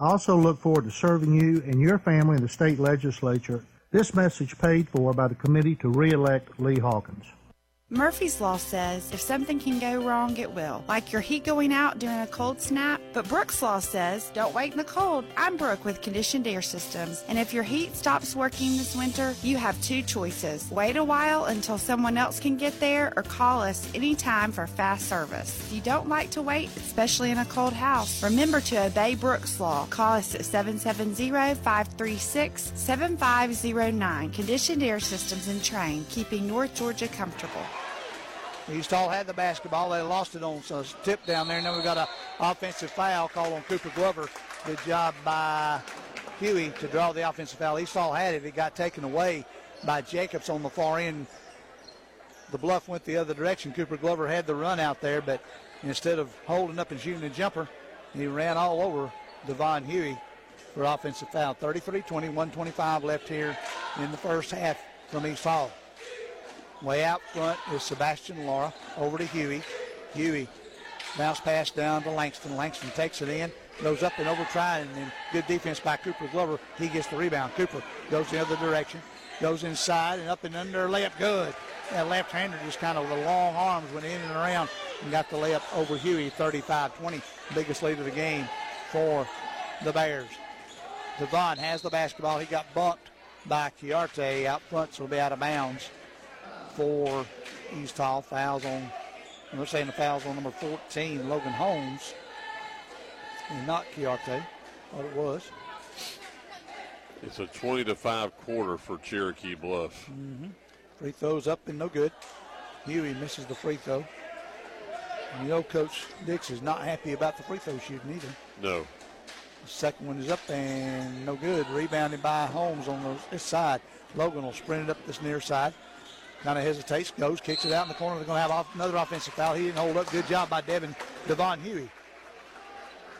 I also look forward to serving you and your family in the state legislature. This message paid for by the committee to re-elect Lee Hawkins. Murphy's Law says if something can go wrong, it will. Like your heat going out during a cold snap. But Brooks Law says don't wait in the cold. I'm Brooke with Conditioned Air Systems. And if your heat stops working this winter, you have two choices. Wait a while until someone else can get there, or call us anytime for fast service. If you don't like to wait, especially in a cold house, remember to obey Brooks Law. Call us at seven seven zero, five three six, seven five zero nine. Conditioned Air Systems and Train, keeping North Georgia comfortable. East Hall had the basketball. They lost it on a tip down there. And then we got an offensive foul called on Cooper Glover. Good job by Huey to draw the offensive foul. East Hall had it. It got taken away by Jacobs on the far end. The bluff went the other direction. Cooper Glover had the run out there, but instead of holding up and shooting a jumper, he ran all over Devon Huey for offensive foul. thirty-three twenty, one twenty-five left here in the first half from East Hall. Way out front is Sebastian Laura. Over to Huey. Huey bounce pass down to Langston. Langston takes it in, goes up and over, trying, and then good defense by Cooper Glover. He gets the rebound. Cooper goes the other direction, goes inside and up and under, layup good. That left-hander just kind of the long arms went in and around and got the layup over Huey, thirty-five twenty. Biggest lead of the game for the Bears. Devon has the basketball. He got bumped by Chiarte out front, so he'll be out of bounds for East Hall. Fouls on, we're saying the fouls on number fourteen, Logan Holmes, and not Chiarte, what it was. It's a twenty to five quarter for Cherokee Bluff. Mm-hmm. Free throws up and no good. Huey misses the free throw. And you know Coach Dix is not happy about the free throw shooting either. No. The second one is up and no good. Rebounded by Holmes on the, this side. Logan will sprint it up this near side. Kind of hesitates, goes, kicks it out in the corner. They're going to have off, another offensive foul. He didn't hold up. Good job by Devin Devon Huey.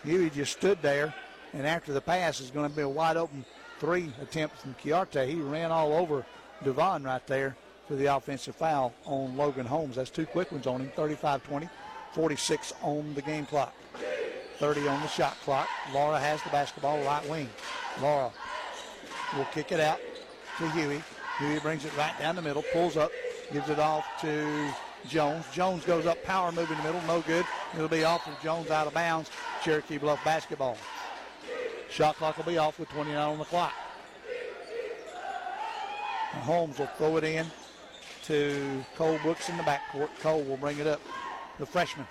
Huey just stood there, and after the pass is going to be a wide-open three attempt from Chiarte. He ran all over Devon right there for the offensive foul on Logan Holmes. That's two quick ones on him, thirty-five twenty, forty-six on the game clock, thirty on the shot clock. Laura has the basketball, right wing. Laura will kick it out to Huey. Huey brings it right down the middle, pulls up, gives it off to Jones. Jones goes up, power move in the middle, no good. It'll be off of Jones, out of bounds. Cherokee Bluff basketball. Shot clock will be off with twenty-nine on the clock. And Holmes will throw it in to Cole Brooks in the backcourt. Cole will bring it up, the freshman.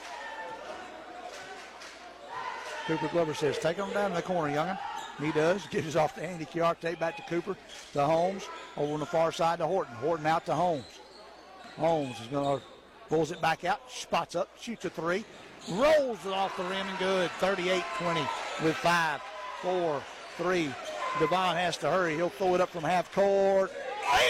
Cooper Glover says, take him down in the corner, young'un. He does. Gives off to Andy Chiarte, back to Cooper, to Holmes, over on the far side to Horton. Horton out to Holmes. Holmes is going to pulls it back out, spots up, shoots a three. rolls it off the rim and good. thirty-eight twenty with five, four, three. Devon has to hurry. He'll throw it up from half court.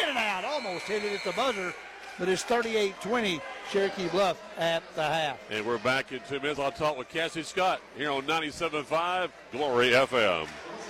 In and out. Almost hit it at the buzzer. But it's thirty-eight twenty, Cherokee Bluff at the half. And we're back in two minutes. I'll talk with Cassie Scott here on ninety-seven point five Glory F M.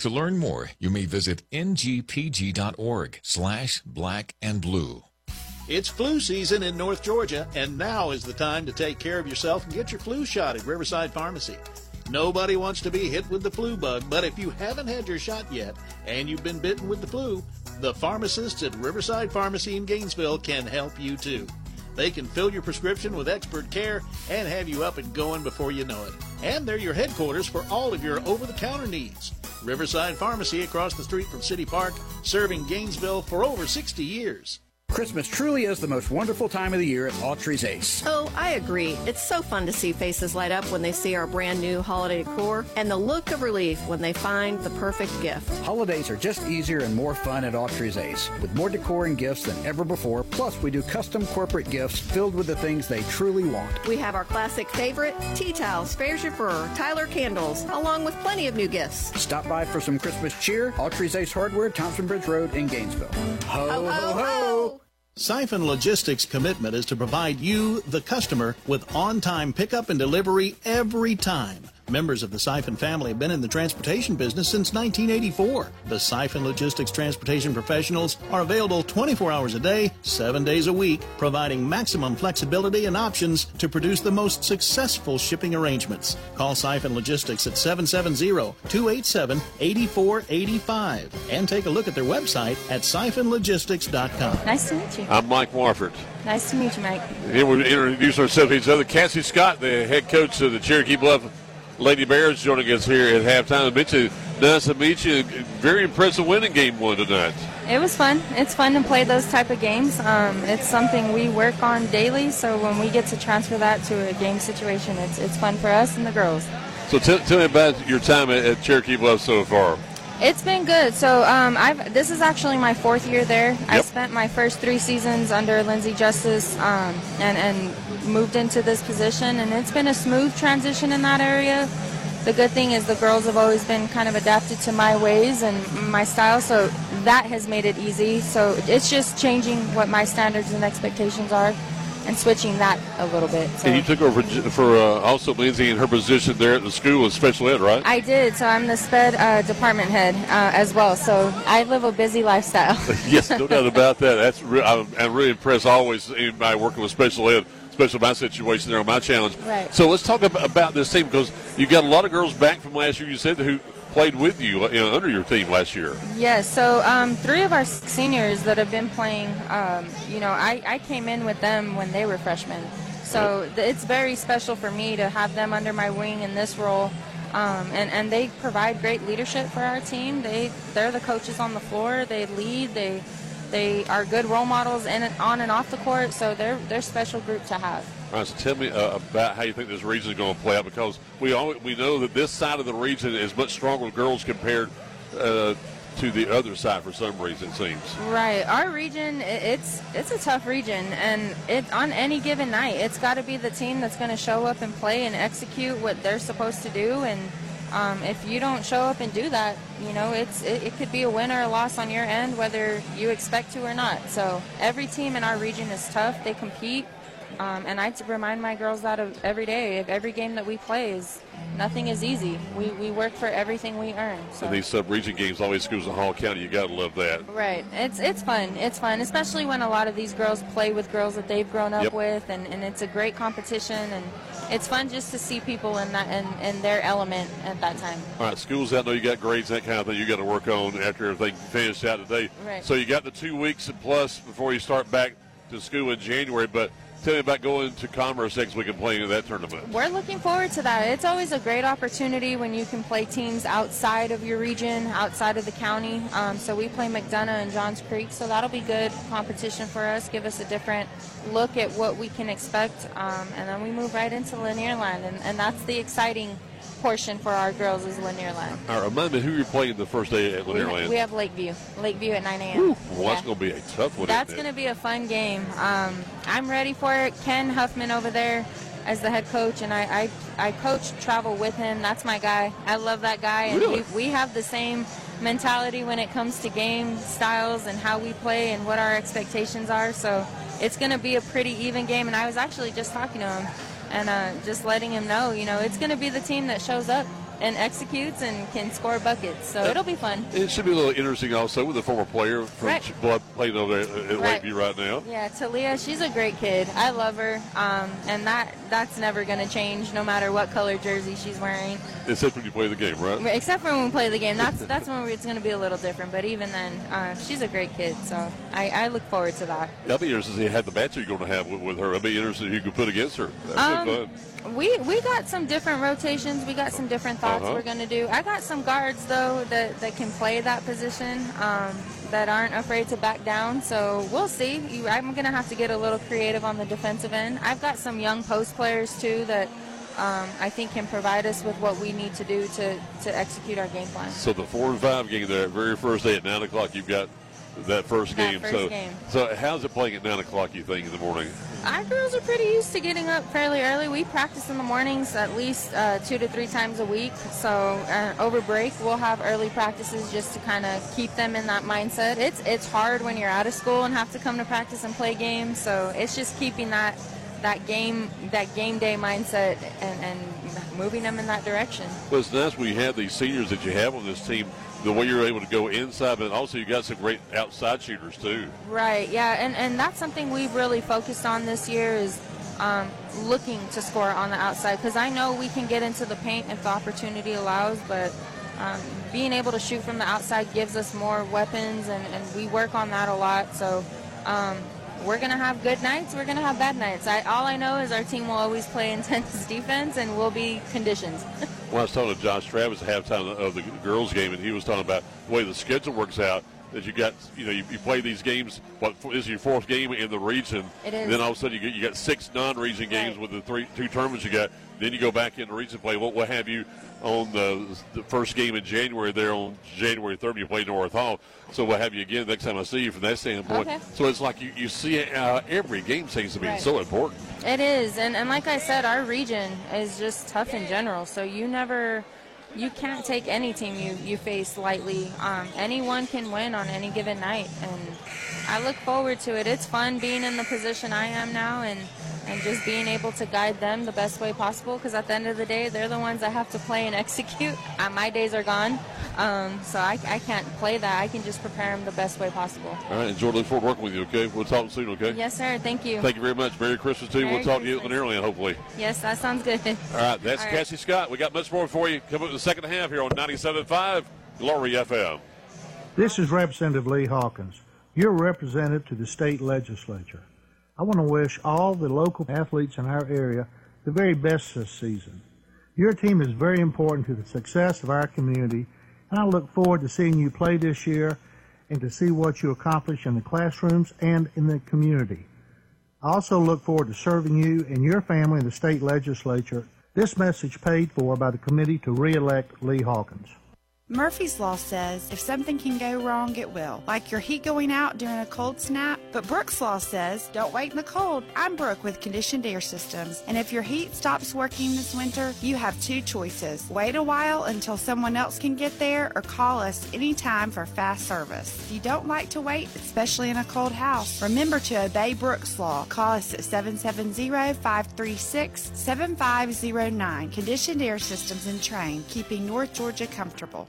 To learn more, you may visit N G P G dot org slash black and blue. It's flu season in North Georgia, and now is the time to take care of yourself and get your flu shot at Riverside Pharmacy. Nobody wants to be hit with the flu bug, but if you haven't had your shot yet and you've been bitten with the flu, the pharmacists at Riverside Pharmacy in Gainesville can help you too. They can fill your prescription with expert care and have you up and going before you know it. And they're your headquarters for all of your over-the-counter needs. Riverside Pharmacy, across the street from City Park, serving Gainesville for over sixty years. Christmas truly is the most wonderful time of the year at Autry's Ace. Oh, I agree. It's so fun to see faces light up when they see our brand new holiday decor, and the look of relief when they find the perfect gift. Holidays are just easier and more fun at Autry's Ace, with more decor and gifts than ever before. Plus, we do custom corporate gifts filled with the things they truly want. We have our classic favorite, tea towels, Fair-Jaffer, Tyler candles, along with plenty of new gifts. Stop by for some Christmas cheer. Autry's Ace Hardware, Thompson Bridge Road in Gainesville. Ho, ho, ho! Ho. Siphon Logistics' commitment is to provide you, the customer, with on-time pickup and delivery every time. Members of the Siphon family have been in the transportation business since nineteen eighty-four. The Siphon Logistics transportation professionals are available twenty-four hours a day, seven days a week, providing maximum flexibility and options to produce the most successful shipping arrangements. Call Siphon Logistics at seven seven zero, two eight seven, eight four eight five and take a look at their website at siphon logistics dot com. Nice to meet you. I'm Mike Warford. Nice to meet you, Mike. Here we introduce ourselves to each other. Cassie Scott, the head coach of the Cherokee Bluff Lady Bears, joining us here at halftime. Mitchell, nice to meet you. Very impressive win in game one tonight. It was fun. It's fun to play those type of games. Um, it's something we work on daily, so when we get to transfer that to a game situation, it's it's fun for us and the girls. So t- tell me about your time at, at Cherokee Bluff so far. It's been good. So um, I've this is actually my fourth year there. Yep. I spent my first three seasons under Lindsey Justice um, and, and moved into this position, and it's been a smooth transition in that area. The good thing is the girls have always been kind of adapted to my ways and my style, so that has made it easy. So it's just changing what my standards and expectations are and switching that a little bit. So. And you took over for, for uh, also Lindsay in her position there at the school as special ed, right? I did. So I'm the SPED uh, department head uh, as well. So I live a busy lifestyle. Yes, no doubt about that. That's re- I'm, I'm really impressed always by working with special ed, especially my situation there on my challenge. Right. So let's talk about, about this team, because you got a lot of girls back from last year, you said, who played with you, you know, under your team last year. Yeah, so um, three of our seniors that have been playing, um, you know, I, I came in with them when they were freshmen. So th- it's very special for me to have them under my wing in this role. Um, and, and they provide great leadership for our team. They, they're the coaches on the floor. They lead. They they are good role models in and on and off the court. So they're, they're a special group to have. All right, so tell me uh, about how you think this region is going to play out, because we all, we know that this side of the region is much stronger with girls compared uh, to the other side for some reason, it seems. Right. Our region, it's it's a tough region, and it on any given night, it's got to be the team that's going to show up and play and execute what they're supposed to do, and um, if you don't show up and do that, you know, it's it, it could be a win or a loss on your end, whether you expect to or not. So every team in our region is tough. They compete. Um, and I remind my girls that of every day. If every game that we play is, nothing is easy. We we work for everything we earn. So. And these sub-region games always goes to Hall County. You got to love that. Right. It's it's fun. It's fun, especially when a lot of these girls play with girls that they've grown up yep. with, and, and it's a great competition. And it's fun just to see people in that in, in their element at that time. All right, school's out now. You got grades, that kind of thing. You got to work on after everything finished out today. Right. So you got the two weeks and plus before you start back to school in January, but tell you about going to Commerce next week and playing in that tournament? We're looking forward to that. It's always a great opportunity when you can play teams outside of your region, outside of the county. Um, so we play McDonough and Johns Creek, so that'll be good competition for us, give us a different look at what we can expect. Um, and then we move right into Lanier Line, and, and that's the exciting portion for our girls is Lanier Line. All right, remind me who you're playing the first day at Lanier Line. We have Lakeview. Lakeview at nine a.m. Well, yeah. That's going to be a tough one. That's going to be a fun game. Um, I'm ready for it. Ken Huffman over there as the head coach, and I, I, I coach travel with him. That's my guy. I love that guy. And really? we, we have the same mentality when it comes to game styles and how we play and what our expectations are. So it's going to be a pretty even game, and I was actually just talking to him. And uh, just letting him know, you know, it's going to be the team that shows up and executes and can score buckets. So uh, it'll be fun. It should be a little interesting also with a former player from right. Ch- playing over there at right. Lakeview right now. Yeah, Talia, she's a great kid. I love her. Um, and that that's never going to change no matter what color jersey she's wearing. Except when you play the game, right? Except for when we play the game. That's that's when it's going to be a little different. But even then, uh, she's a great kid. So I, I look forward to that. I'll be interested to see how the match you're going to have with, with her. I'll be interested if you can put against her. That's um, fun. We we got some different rotations. We got some different thoughts uh-huh. we're going to do. I got some guards, though, that, that can play that position, um, that aren't afraid to back down. So we'll see. You, I'm going to have to get a little creative on the defensive end. I've got some young post players, too, that um, I think can provide us with what we need to do to, to execute our game plan. So the four and five game there, very first day at nine o'clock, you've got that first game. That first so, game. So how's it playing at nine o'clock, you think, in the morning? Our girls are pretty used to getting up fairly early. We practice in the mornings at least uh, two to three times a week. So uh, over break, we'll have early practices just to kind of keep them in that mindset. It's it's hard when you're out of school and have to come to practice and play games. So it's just keeping that that game that game day mindset and, and moving them in that direction. Well, it's nice when you have these seniors that you have on this team, the way you're able to go inside, but also you got some great outside shooters too. Right, yeah, and, and that's something we've really focused on this year is um, looking to score on the outside, because I know we can get into the paint if the opportunity allows, but um, being able to shoot from the outside gives us more weapons, and, and we work on that a lot. So um, we're going to have good nights, we're going to have bad nights. I, all I know is our team will always play intense defense, and we'll be conditioned. Well, I was talking to Josh Travis at halftime of the girls' game, and he was talking about the way the schedule works out. That you got, you know, you, you play these games. What this is your fourth game in the region? It is. And then all of a sudden you get you got six non-region games right. with the three two tournaments you got. Then you go back into region play. What what have you on the, the first game in January? There on January third, you play North Hall. So we'll have you again next time I see you from that standpoint. Okay. So it's like you you see uh, every game seems to be right. so important. It is, and, and like I said, our region is just tough in general, so you never, you can't take any team you, you face lightly. Um, anyone can win on any given night, and I look forward to it. It's fun being in the position I am now and, and just being able to guide them the best way possible, because at the end of the day, they're the ones that have to play and execute. Uh, my days are gone, um, so I, I can't play that. I can just prepare them the best way possible. All right, and Jordan, look forward to working with you, okay? We'll talk soon, okay? Yes, sir. Thank you. Thank you very much. Merry Christmas to you. Merry we'll talk Christmas. to you at Lanier Land, hopefully. Yes, that sounds good. All right, that's All right. Cassie Scott. We got much more for you coming up in the second half here on ninety-seven point five Glory F M. This is Representative Lee Hawkins. You're represented to the state legislature. I want to wish all the local athletes in our area the very best this season. Your team is very important to the success of our community, and I look forward to seeing you play this year and to see what you accomplish in the classrooms and in the community. I also look forward to serving you and your family in the state legislature. This message paid for by the committee to re-elect Lee Hawkins. Murphy's Law says if something can go wrong, it will. Like your heat going out during a cold snap. But Brooks Law says don't wait in the cold. I'm Brooke with Conditioned Air Systems. And if your heat stops working this winter, you have two choices. Wait a while until someone else can get there, or call us anytime for fast service. If you don't like to wait, especially in a cold house, remember to obey Brooks Law. Call us at seven seven zero, five three six, seven five zero nine. Conditioned Air Systems and Train, keeping North Georgia comfortable.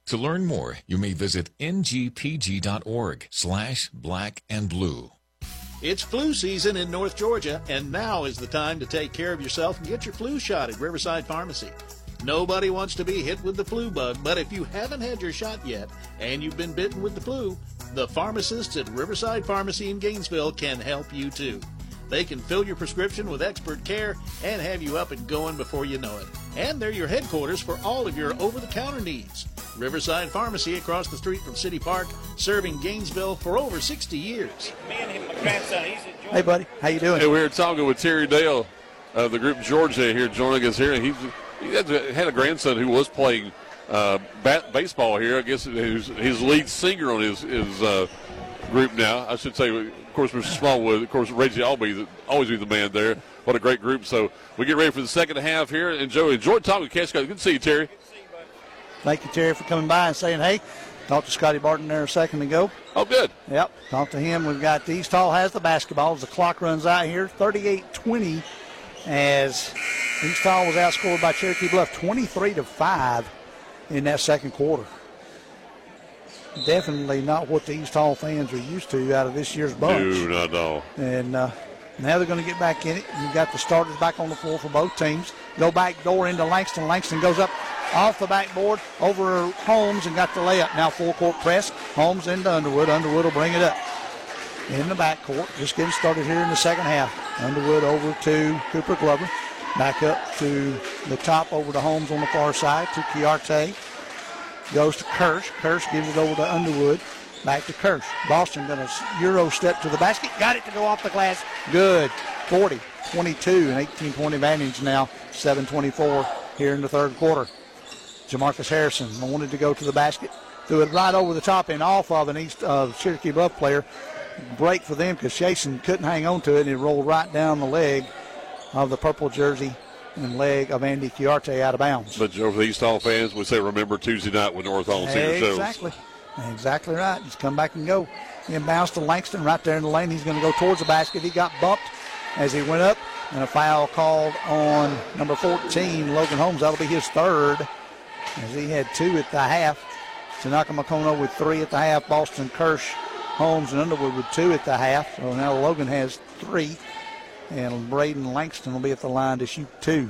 To learn more, you may visit N G P G dot org. Slash black and blue. It's flu season in North Georgia, and now is the time to take care of yourself and get your flu shot at Riverside Pharmacy. Nobody wants to be hit with the flu bug, but if you haven't had your shot yet and you've been bitten with the flu, the pharmacists at Riverside Pharmacy in Gainesville can help you too. They can fill your prescription with expert care and have you up and going before you know it. And they're your headquarters for all of your over-the-counter needs. Riverside Pharmacy, across the street from City Park, serving Gainesville for over sixty years. Hey, buddy. How you doing? Hey, we were talking with Terry Dale of the group Georgia here, joining us here. He, he had a grandson who was playing uh, bat, baseball here. I guess his, his lead singer on his, his uh, group now. I should say... Of course, Mister Smallwood, of course, Reggie Albee, always be the man there. What a great group. So we get ready for the second half here. And Joe, enjoy talking with Cassie Scott. Good to see you, Terry. Good to see you, buddy. Thank you, Terry, for coming by and saying, hey, talked to Scotty Barton there a second ago. Oh, good. Yep, talked to him. We've got the East Hall has the basketball. The clock runs out here, thirty-eight twenty, as East Hall was outscored by Cherokee Bluff twenty-three to five in that second quarter. Definitely not what the East Hall fans are used to out of this year's bunch. No, not at all. And uh, now they're going to get back in it. You've got the starters back on the floor for both teams. Go back door into Langston. Langston goes up off the backboard over Holmes and got the layup. Now full court press. Holmes into Underwood. Underwood will bring it up in the backcourt. Just getting started here in the second half. Underwood over to Cooper Glover. Back up to the top over to Holmes on the far side to Chiarte. Goes to Kirsch. Kirsch gives it over to Underwood. Back to Kirsch. Boston going to Euro step to the basket. Got it to go off the glass. Good. forty twenty-two, an eighteen point advantage now. seven twenty-four here in the third quarter. Jamarcus Harrison wanted to go to the basket. Threw it right over the top and off of an East uh, Cherokee Bluff player. Break for them because Chasen couldn't hang on to it. It rolled right down the leg of the purple jersey and leg of Andy Chiarte out of bounds. But Joe, for the East Hall fans, we say remember Tuesday night when North Hall senior shows. Exactly. Exactly right. Just come back and go. Inbounds to Langston right there in the lane. He's going to go towards the basket. He got bumped as he went up, and a foul called on number fourteen, Logan Holmes. That'll be his third, as he had two at the half. Tanaka Makono with three at the half. Boston Kirsch, Holmes, and Underwood with two at the half. So now Logan has three. And Brayden Langston will be at the line to shoot two.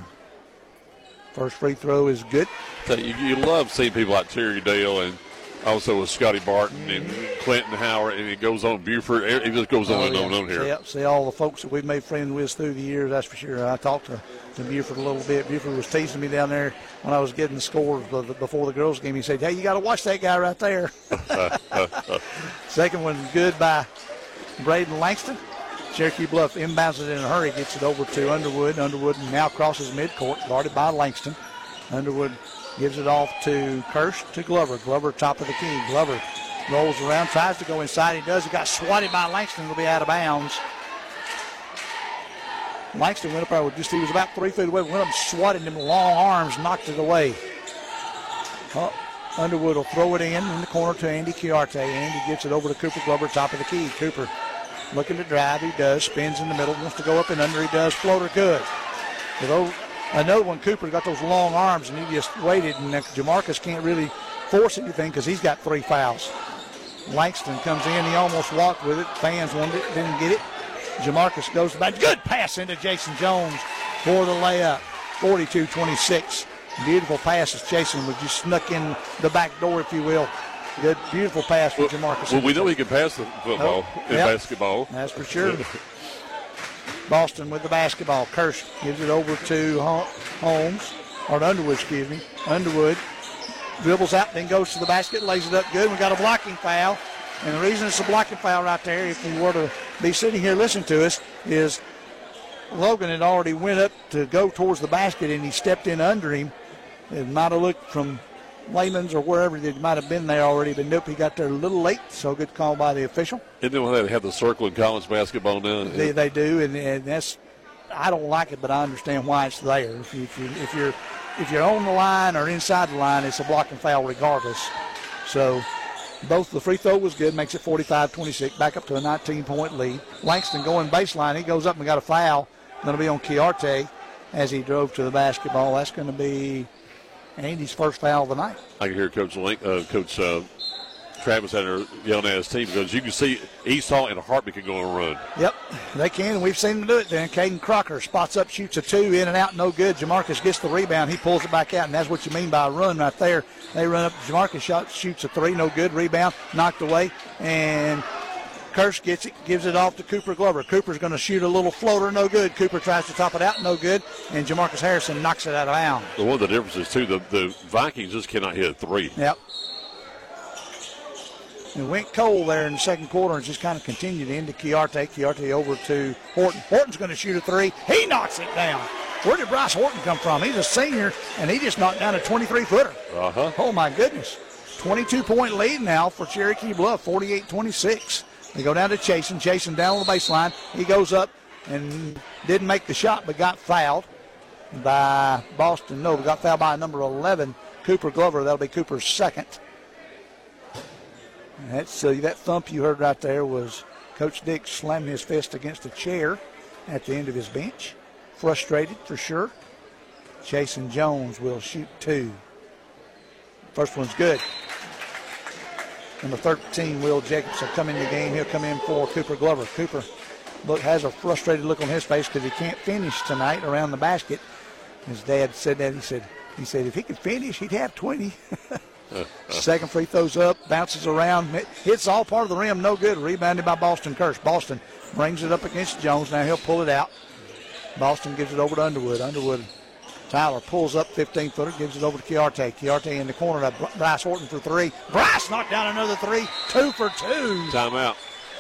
First free throw is good. So you, you love seeing people like Terry Dale and also with Scotty Barton mm-hmm. and Clinton Howard, and it goes on, Buford. It just goes on oh, and yeah. on and on here. Yep, see all the folks that we've made friends with through the years, that's for sure. I talked to, to Buford a little bit. Buford was teasing me down there when I was getting the scores before the girls game. He said, hey, you got to watch that guy right there. Second one good by Brayden Langston. Cherokee Bluff inbounds it in a hurry, gets it over to Underwood. Underwood now crosses midcourt, guarded by Langston. Underwood gives it off to Kirsch, to Glover. Glover, top of the key. Glover rolls around, tries to go inside. He does. He got swatted by Langston. It'll be out of bounds. Langston went up there with just, he was about three feet away. Went up and swatted him, long arms, knocked it away. Oh, Underwood will throw it in in the corner to Andy Chiarte. Andy gets it over to Cooper Glover, top of the key. Cooper looking to drive, he does. Spins in the middle, wants to go up and under, he does. Floater, good. Although another one, Cooper got those long arms, and he just waited, and Jamarcus can't really force anything because he's got three fouls. Langston comes in, he almost walked with it. Fans wanted it, didn't get it. Jamarcus goes back. Good pass into Jason Jones for the layup. forty-two twenty-six. Beautiful pass as Jason was just snuck in the back door, if you will. Good, beautiful pass for well, Jamarcus. Well, we know he can pass the football oh, and yep. basketball. That's for sure. Boston with the basketball. Kirsch gives it over to Holmes, or Underwood, excuse me. Underwood dribbles out, then goes to the basket, lays it up good. We got a blocking foul. And the reason it's a blocking foul right there, if we were to be sitting here listening to us, is Logan had already went up to go towards the basket, and he stepped in under him. It might have looked from Leyland's or wherever they might have been there already, but nope, he got there a little late, so good call by the official. And then they have the circle in college basketball now. They, they do, and, and that's, I don't like it, but I understand why it's there. If, you, if, you, if, you're, if you're on the line or inside the line, it's a blocking foul regardless. So both the free throw was good, makes it forty-five twenty-six, back up to a nineteen-point lead. Langston going baseline, he goes up and got a foul. Going to be on Chiarte as he drove to the basketball. That's going to be Andy's first foul of the night. I can hear Coach Link, uh, Coach uh, Travis and her yelling at his team because you can see East Hall and a heartbeat can go on a run. Yep, they can. We've seen them do it then. Caden Crocker spots up, shoots a two, in and out, no good. Jamarcus gets the rebound. He pulls it back out, and that's what you mean by a run right there. They run up. Jamarcus shot, shoots a three, no good. Rebound, knocked away, and Kirsch gets it, gives it off to Cooper Glover. Cooper's going to shoot a little floater, no good. Cooper tries to top it out, no good. And Jamarcus Harrison knocks it out of bounds. Well, one of the differences, too, the, the Vikings just cannot hit a three. Yep. It went cold there in the second quarter and just kind of continued into Chiarte. Chiarte over to Horton. Horton's going to shoot a three. He knocks it down. Where did Bryce Horton come from? He's a senior, and he just knocked down a twenty-three-footer. Uh-huh. Oh, my goodness. twenty-two-point lead now for Cherokee Bluff, forty-eight twenty-six. They go down to Chasen. Chasen down on the baseline. He goes up and didn't make the shot, but got fouled by Boston. No, got fouled by number eleven, Cooper Glover. That'll be Cooper's second. That's, uh, that thump you heard right there was Coach Dix slamming his fist against a chair at the end of his bench. Frustrated for sure. Chasen Jones will shoot two. First one's good. Number thirteen, Will Jacobs, will come in the game. He'll come in for Cooper Glover. Cooper look, has a frustrated look on his face because he can't finish tonight around the basket. His dad said that. He said, he said if he could finish, he'd have twenty. Second free throws up, bounces around, hits all part of the rim, no good. Rebounded by Boston Kirsch. Boston brings it up against Jones. Now he'll pull it out. Boston gives it over to Underwood. Underwood, Tyler pulls up fifteen-footer, gives it over to Chiarte. Chiarte in the corner to Bryce Horton for three. Bryce knocked down another three, two for two. Timeout.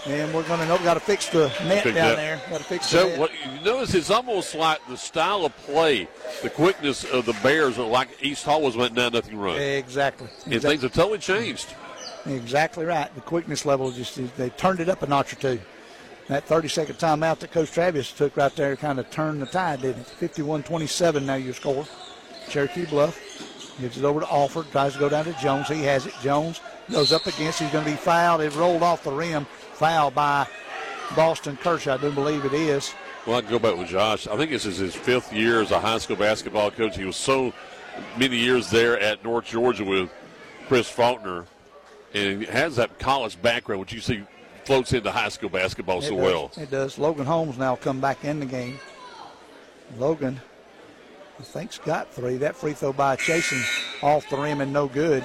And we're going to know we've got to fix the net down that. there. Got to fix so the net. What you notice is almost like the style of play, the quickness of the Bears, are like East Hall was went down nothing run. Exactly. And exactly. Things have totally changed. Exactly right. The quickness level, just they turned it up a notch or two. That thirty-second timeout that Coach Travis took right there kind of turned the tide, didn't it? fifty-one twenty-seven now your score. Cherokee Bluff gives it over to Alford, tries to go down to Jones. He has it. Jones goes up against. He's going to be fouled. It rolled off the rim. Foul by Boston Kirsch, I do believe it is. Well, I can go back with Josh. I think this is his fifth year as a high school basketball coach. He was so many years there at North Georgia with Chris Faulkner, and he has that college background, which you see floats into high school basketball it so does. well. It does. Logan Holmes now come back in the game. Logan, I think's got three. That free throw by Chasen off the rim and no good.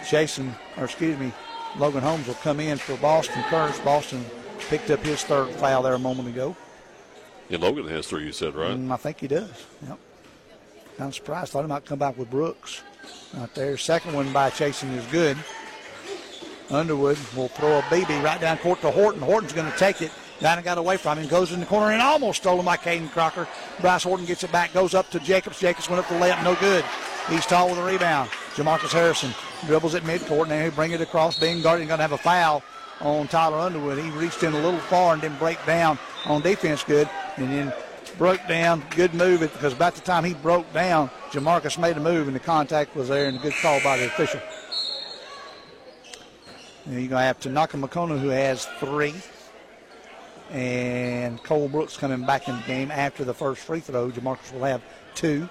Chasen, or excuse me, Logan Holmes will come in for Boston Kirsch. Boston picked up his third foul there a moment ago. Yeah, Logan has three, you said, right? Mm, I think he does. Yep. Kind of surprised. Thought he might come back with Brooks. Right there. Second one by Chasen is good. Underwood will throw a B B right down court to Horton. Horton's going to take it. Diana got away from him, goes in the corner, and almost stolen by Caden Crocker. Bryce Horton gets it back, goes up to Jacobs. Jacobs went up the layup, no good. East Hall with a rebound. Jamarcus Harrison dribbles at midcourt, and he brings it across. Being guarded, going to have a foul on Tyler Underwood. He reached in a little far and didn't break down on defense good, and then broke down. Good move, because about the time he broke down, Jamarcus made a move, and the contact was there, and a good call by the official. You're going to have Tanaka Makono, who has three. And Cole Brooks coming back in the game after the first free throw. Jamarcus will have two.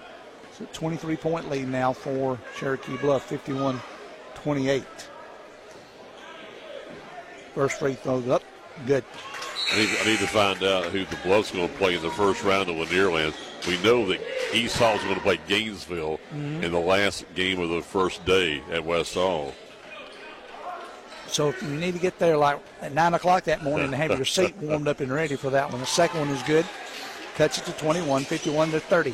It's a twenty-three-point lead now for Cherokee Bluff, fifty-one twenty-eight. First free throw's up. Good. I need, I need to find out who the Bluff's going to play in the first round of Lanierland. We know that East Hall's going to play Gainesville mm-hmm. in the last game of the first day at West Hall. So if you need to get there like at nine o'clock that morning and have your seat warmed up and ready for that one. The second one is good. Cuts it to twenty-one, fifty-one to thirty.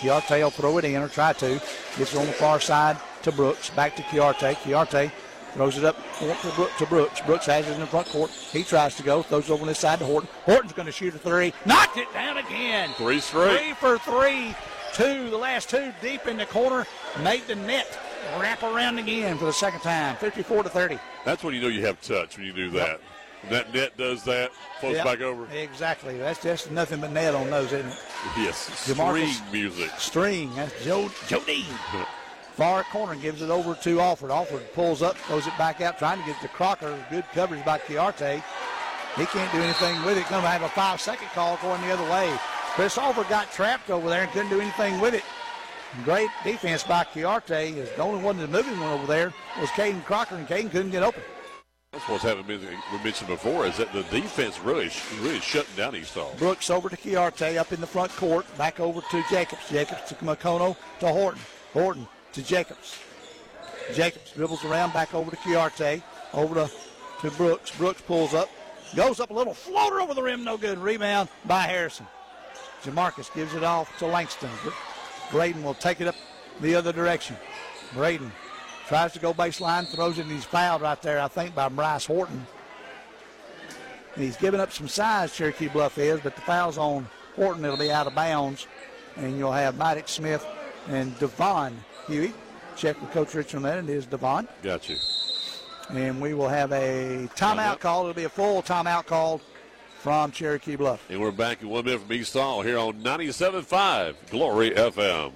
Chiarte will throw it in or try to. Gets it on the far side to Brooks. Back to Chiarte. Chiarte throws it up to Brooks. Brooks has it in the front court. He tries to go. Throws it over on this side to Horton. Horton's going to shoot a three. Knocked it down again. Three straight. Three for three. Two, the last two deep in the corner. Made the net. Wrap around again for the second time, fifty-four to thirty. That's when you know you have touch, when you do that. Yep. That net does that, floats yep. back over. Exactly. That's just nothing but net on those, isn't it? Yes, Jamarcus, string music. String. That's Joe, Joe D. Far corner gives it over to Alford. Alford pulls up, throws it back out, trying to get to Crocker. Good coverage by Chiarte. He can't do anything with it. Going to have a five-second call going the other way. Chris Alford got trapped over there and couldn't do anything with it. Great defense by Chiarte. Is the only one that's moving one over there was Caden Crocker, and Caden couldn't get open. That's what's happened. We mentioned before is that the defense really, really shutting down East Hall. Brooks over to Chiarte up in the front court, back over to Jacobs. Jacobs to Makono to Horton. Horton to Jacobs. Jacobs dribbles around, back over to Chiarte, over to, to Brooks. Brooks pulls up, goes up a little floater over the rim, no good. Rebound by Harrison. Jamarcus gives it off to Langston. Brayden will take it up the other direction. Brayden tries to go baseline, throws it, and he's fouled right there, I think, by Bryce Horton. And he's giving up some size, Cherokee Bluff is, but the foul's on Horton. It'll be out of bounds, and you'll have Maddox Smith and Devon Huey. Check with Coach Richard on that. It is Devon. Got you. And we will have a timeout call. It'll be a full timeout call from Cherokee Bluff. And we're back in one minute from East Hall here on ninety-seven point five Glory F M.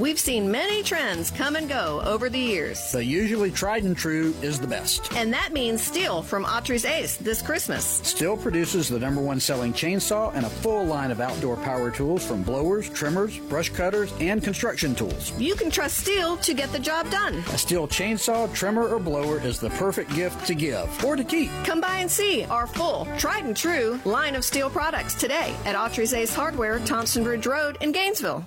We've seen many trends come and go over the years. The usually tried and true is the best. And that means steel from Autry's Ace this Christmas. Steel produces the number one selling chainsaw and a full line of outdoor power tools from blowers, trimmers, brush cutters, and construction tools. You can trust steel to get the job done. A steel chainsaw, trimmer, or blower is the perfect gift to give or to keep. Come by and see our full, tried and true line of steel products today at Autry's Ace Hardware, Thompson Bridge Road in Gainesville.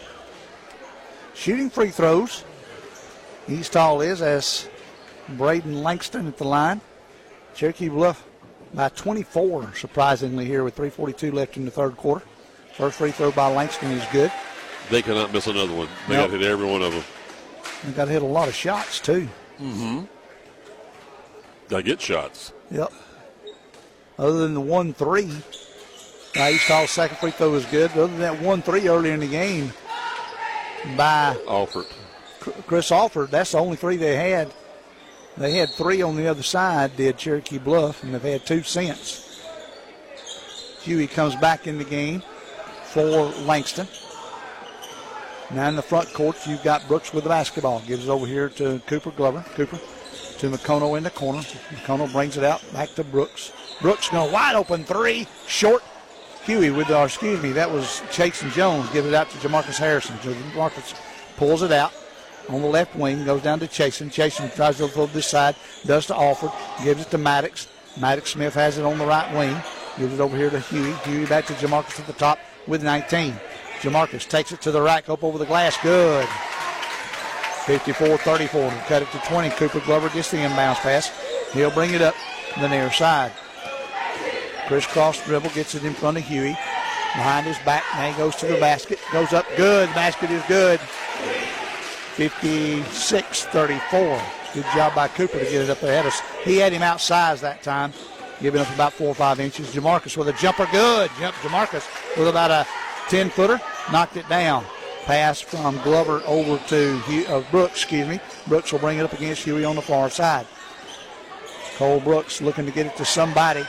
Shooting free throws. East Hall is as Brayden Langston at the line. Cherokee Bluff by twenty-four, surprisingly, here with three forty-two left in the third quarter. First free throw by Langston is good. They cannot miss another one. They nope. got to hit every one of them. They got to hit a lot of shots, too. Mm-hmm. They get shots. Yep. Other than the one three, now East Hall's second free throw is good. Other than that one three earlier in the game, by Alford. Chris Alford, that's the only three they had. They had three on the other side, did Cherokee Bluff, and they've had two since. Huey comes back in the game for Langston. Now in the front court, you've got Brooks with the basketball. Gives it over here to Cooper Glover. Cooper to McConnell in the corner. McConnell brings it out back to Brooks. Brooks going wide open three, short. Huey with, or excuse me, that was Chasen Jones. Give it out to Jamarcus Harrison. Jamarcus pulls it out on the left wing, goes down to Chasen. Chasen tries to go this side, does to Alford, gives it to Maddox. Maddox Smith has it on the right wing, gives it over here to Huey. Huey back to Jamarcus at the top with nineteen. Jamarcus takes it to the rack, up over the glass, good. fifty-four thirty-four, cut it to twenty. Cooper Glover gets the inbounds pass. He'll bring it up the near side. Crisscross dribble, gets it in front of Huey. Behind his back, now he goes to the basket. Goes up, good. The basket is good. fifty-six thirty-four. Good job by Cooper to get it up there. He had him outsized that time, giving up about four or five inches. Jamarcus with a jumper, good. Jump Jamarcus with about a ten-footer. Knocked it down. Pass from Glover over to Hugh, uh, Brooks, excuse me. Brooks will bring it up against Huey on the far side. Cole Brooks looking to get it to somebody.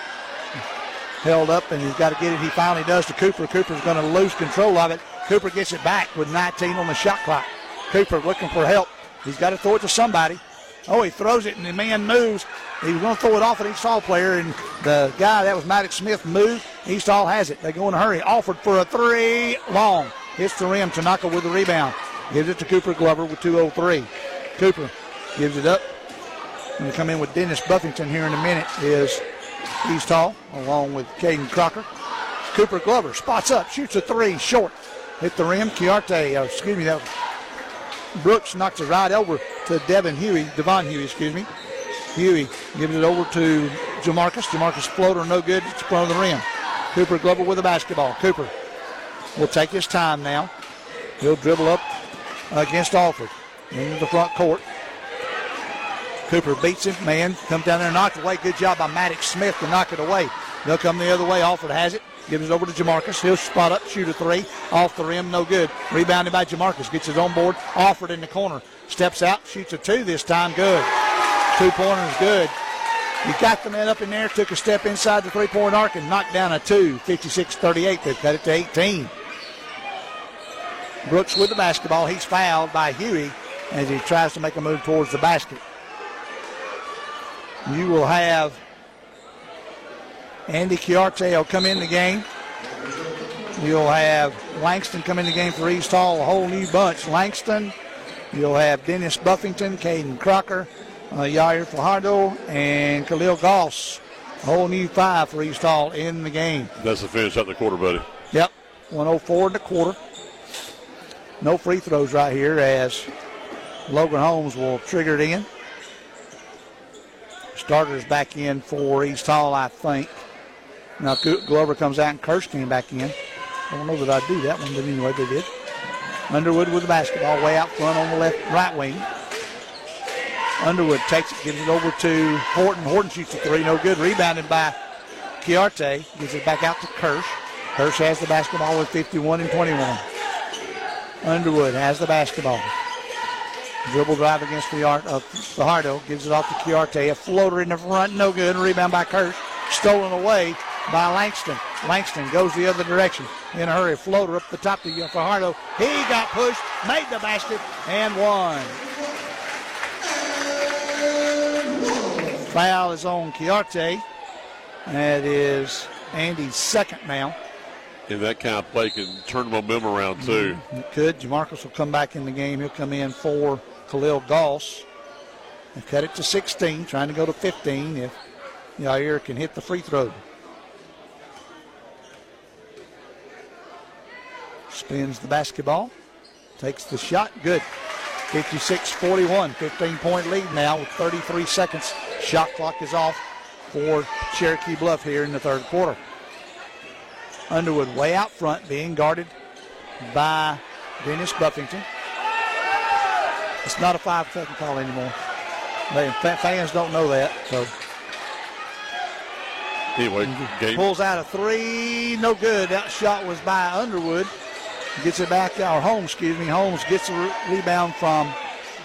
Held up, and he's got to get it. He finally does to Cooper. Cooper's going to lose control of it. Cooper gets it back with nineteen on the shot clock. Cooper looking for help. He's got to throw it to somebody. Oh, he throws it, and the man moves. He was going to throw it off an East Hall player, and the guy, that was Maddox Smith, moved. East Hall has it. They go in a hurry. Alford for a three. Long. Hits the rim. Tanaka with the rebound. Gives it to Cooper Glover with two oh three. Cooper gives it up. Going to come in with Dennis Buffington here in a minute is East Hall, along with Caden Crocker. Cooper Glover spots up, shoots a three, short. Hit the rim. Chiarte, uh, excuse me, that Brooks knocks it right over to Devin Huey, Devon Huey, excuse me. Huey gives it over to Jamarcus. Jamarcus floater, no good. It's on the rim. Cooper Glover with the basketball. Cooper will take his time now. He'll dribble up against Alford into the front court. Cooper beats him, man, comes down there and knocks it away. Good job by Maddox Smith to knock it away. They'll come the other way. Alford has it. Gives it over to Jamarcus. He'll spot up, shoot a three. Off the rim, no good. Rebounded by Jamarcus. Gets his own board. Alford in the corner. Steps out, shoots a two this time. Good. Two-pointer's good. He got the man up in there, took a step inside the three-point arc and knocked down a two. fifty-six thirty-eight. They've cut it to eighteen. Brooks with the basketball. He's fouled by Huey as he tries to make a move towards the basket. You will have Andy Chiarte will come in the game. You'll have Langston come in the game for East Hall, a whole new bunch. Langston, you'll have Dennis Buffington, Caden Crocker, uh, Yair Fajardo, and Khalil Goss. A whole new five for East Hall in the game. That's the finish up the quarter, buddy. Yep, one oh four in the quarter. No free throws right here as Logan Holmes will trigger it in. Starters back in for East Hall, I think. Now Glover comes out and Kirsch came back in. I don't know that I do that one, but anyway, they did. Underwood with the basketball way out front on the left, right wing. Underwood takes it, gives it over to Horton. Horton shoots a three, no good. Rebounded by Chiarte. Gives it back out to Kirsch. Kirsch has the basketball with fifty-one and twenty-one. Underwood has the basketball. Dribble drive against the yard of Fajardo. Gives it off to Chiarte. A floater in the front, no good. Rebound by Kirsch. Stolen away by Langston. Langston goes the other direction. In a hurry, floater up the top to Fajardo. He got pushed, made the basket, and won. Foul is on Chiarte. That is Andy's second now. And that kind of play can turn momentum around, too. It could. Jamarcus will come back in the game. He'll come in for Khalil Goss. They've cut it to sixteen, trying to go to fifteen if Yair can hit the free throw. Spins the basketball. Takes the shot. Good. fifty-six forty-one. fifteen-point lead now with thirty-three seconds. Shot clock is off for Cherokee Bluff here in the third quarter. Underwood way out front being guarded by Dennis Buffington. It's not a five-second call anymore. They, fans don't know that. So anyway, game. Pulls out a three. No good. That shot was by Underwood. Gets it back out. Or Holmes, excuse me. Holmes gets a re- rebound from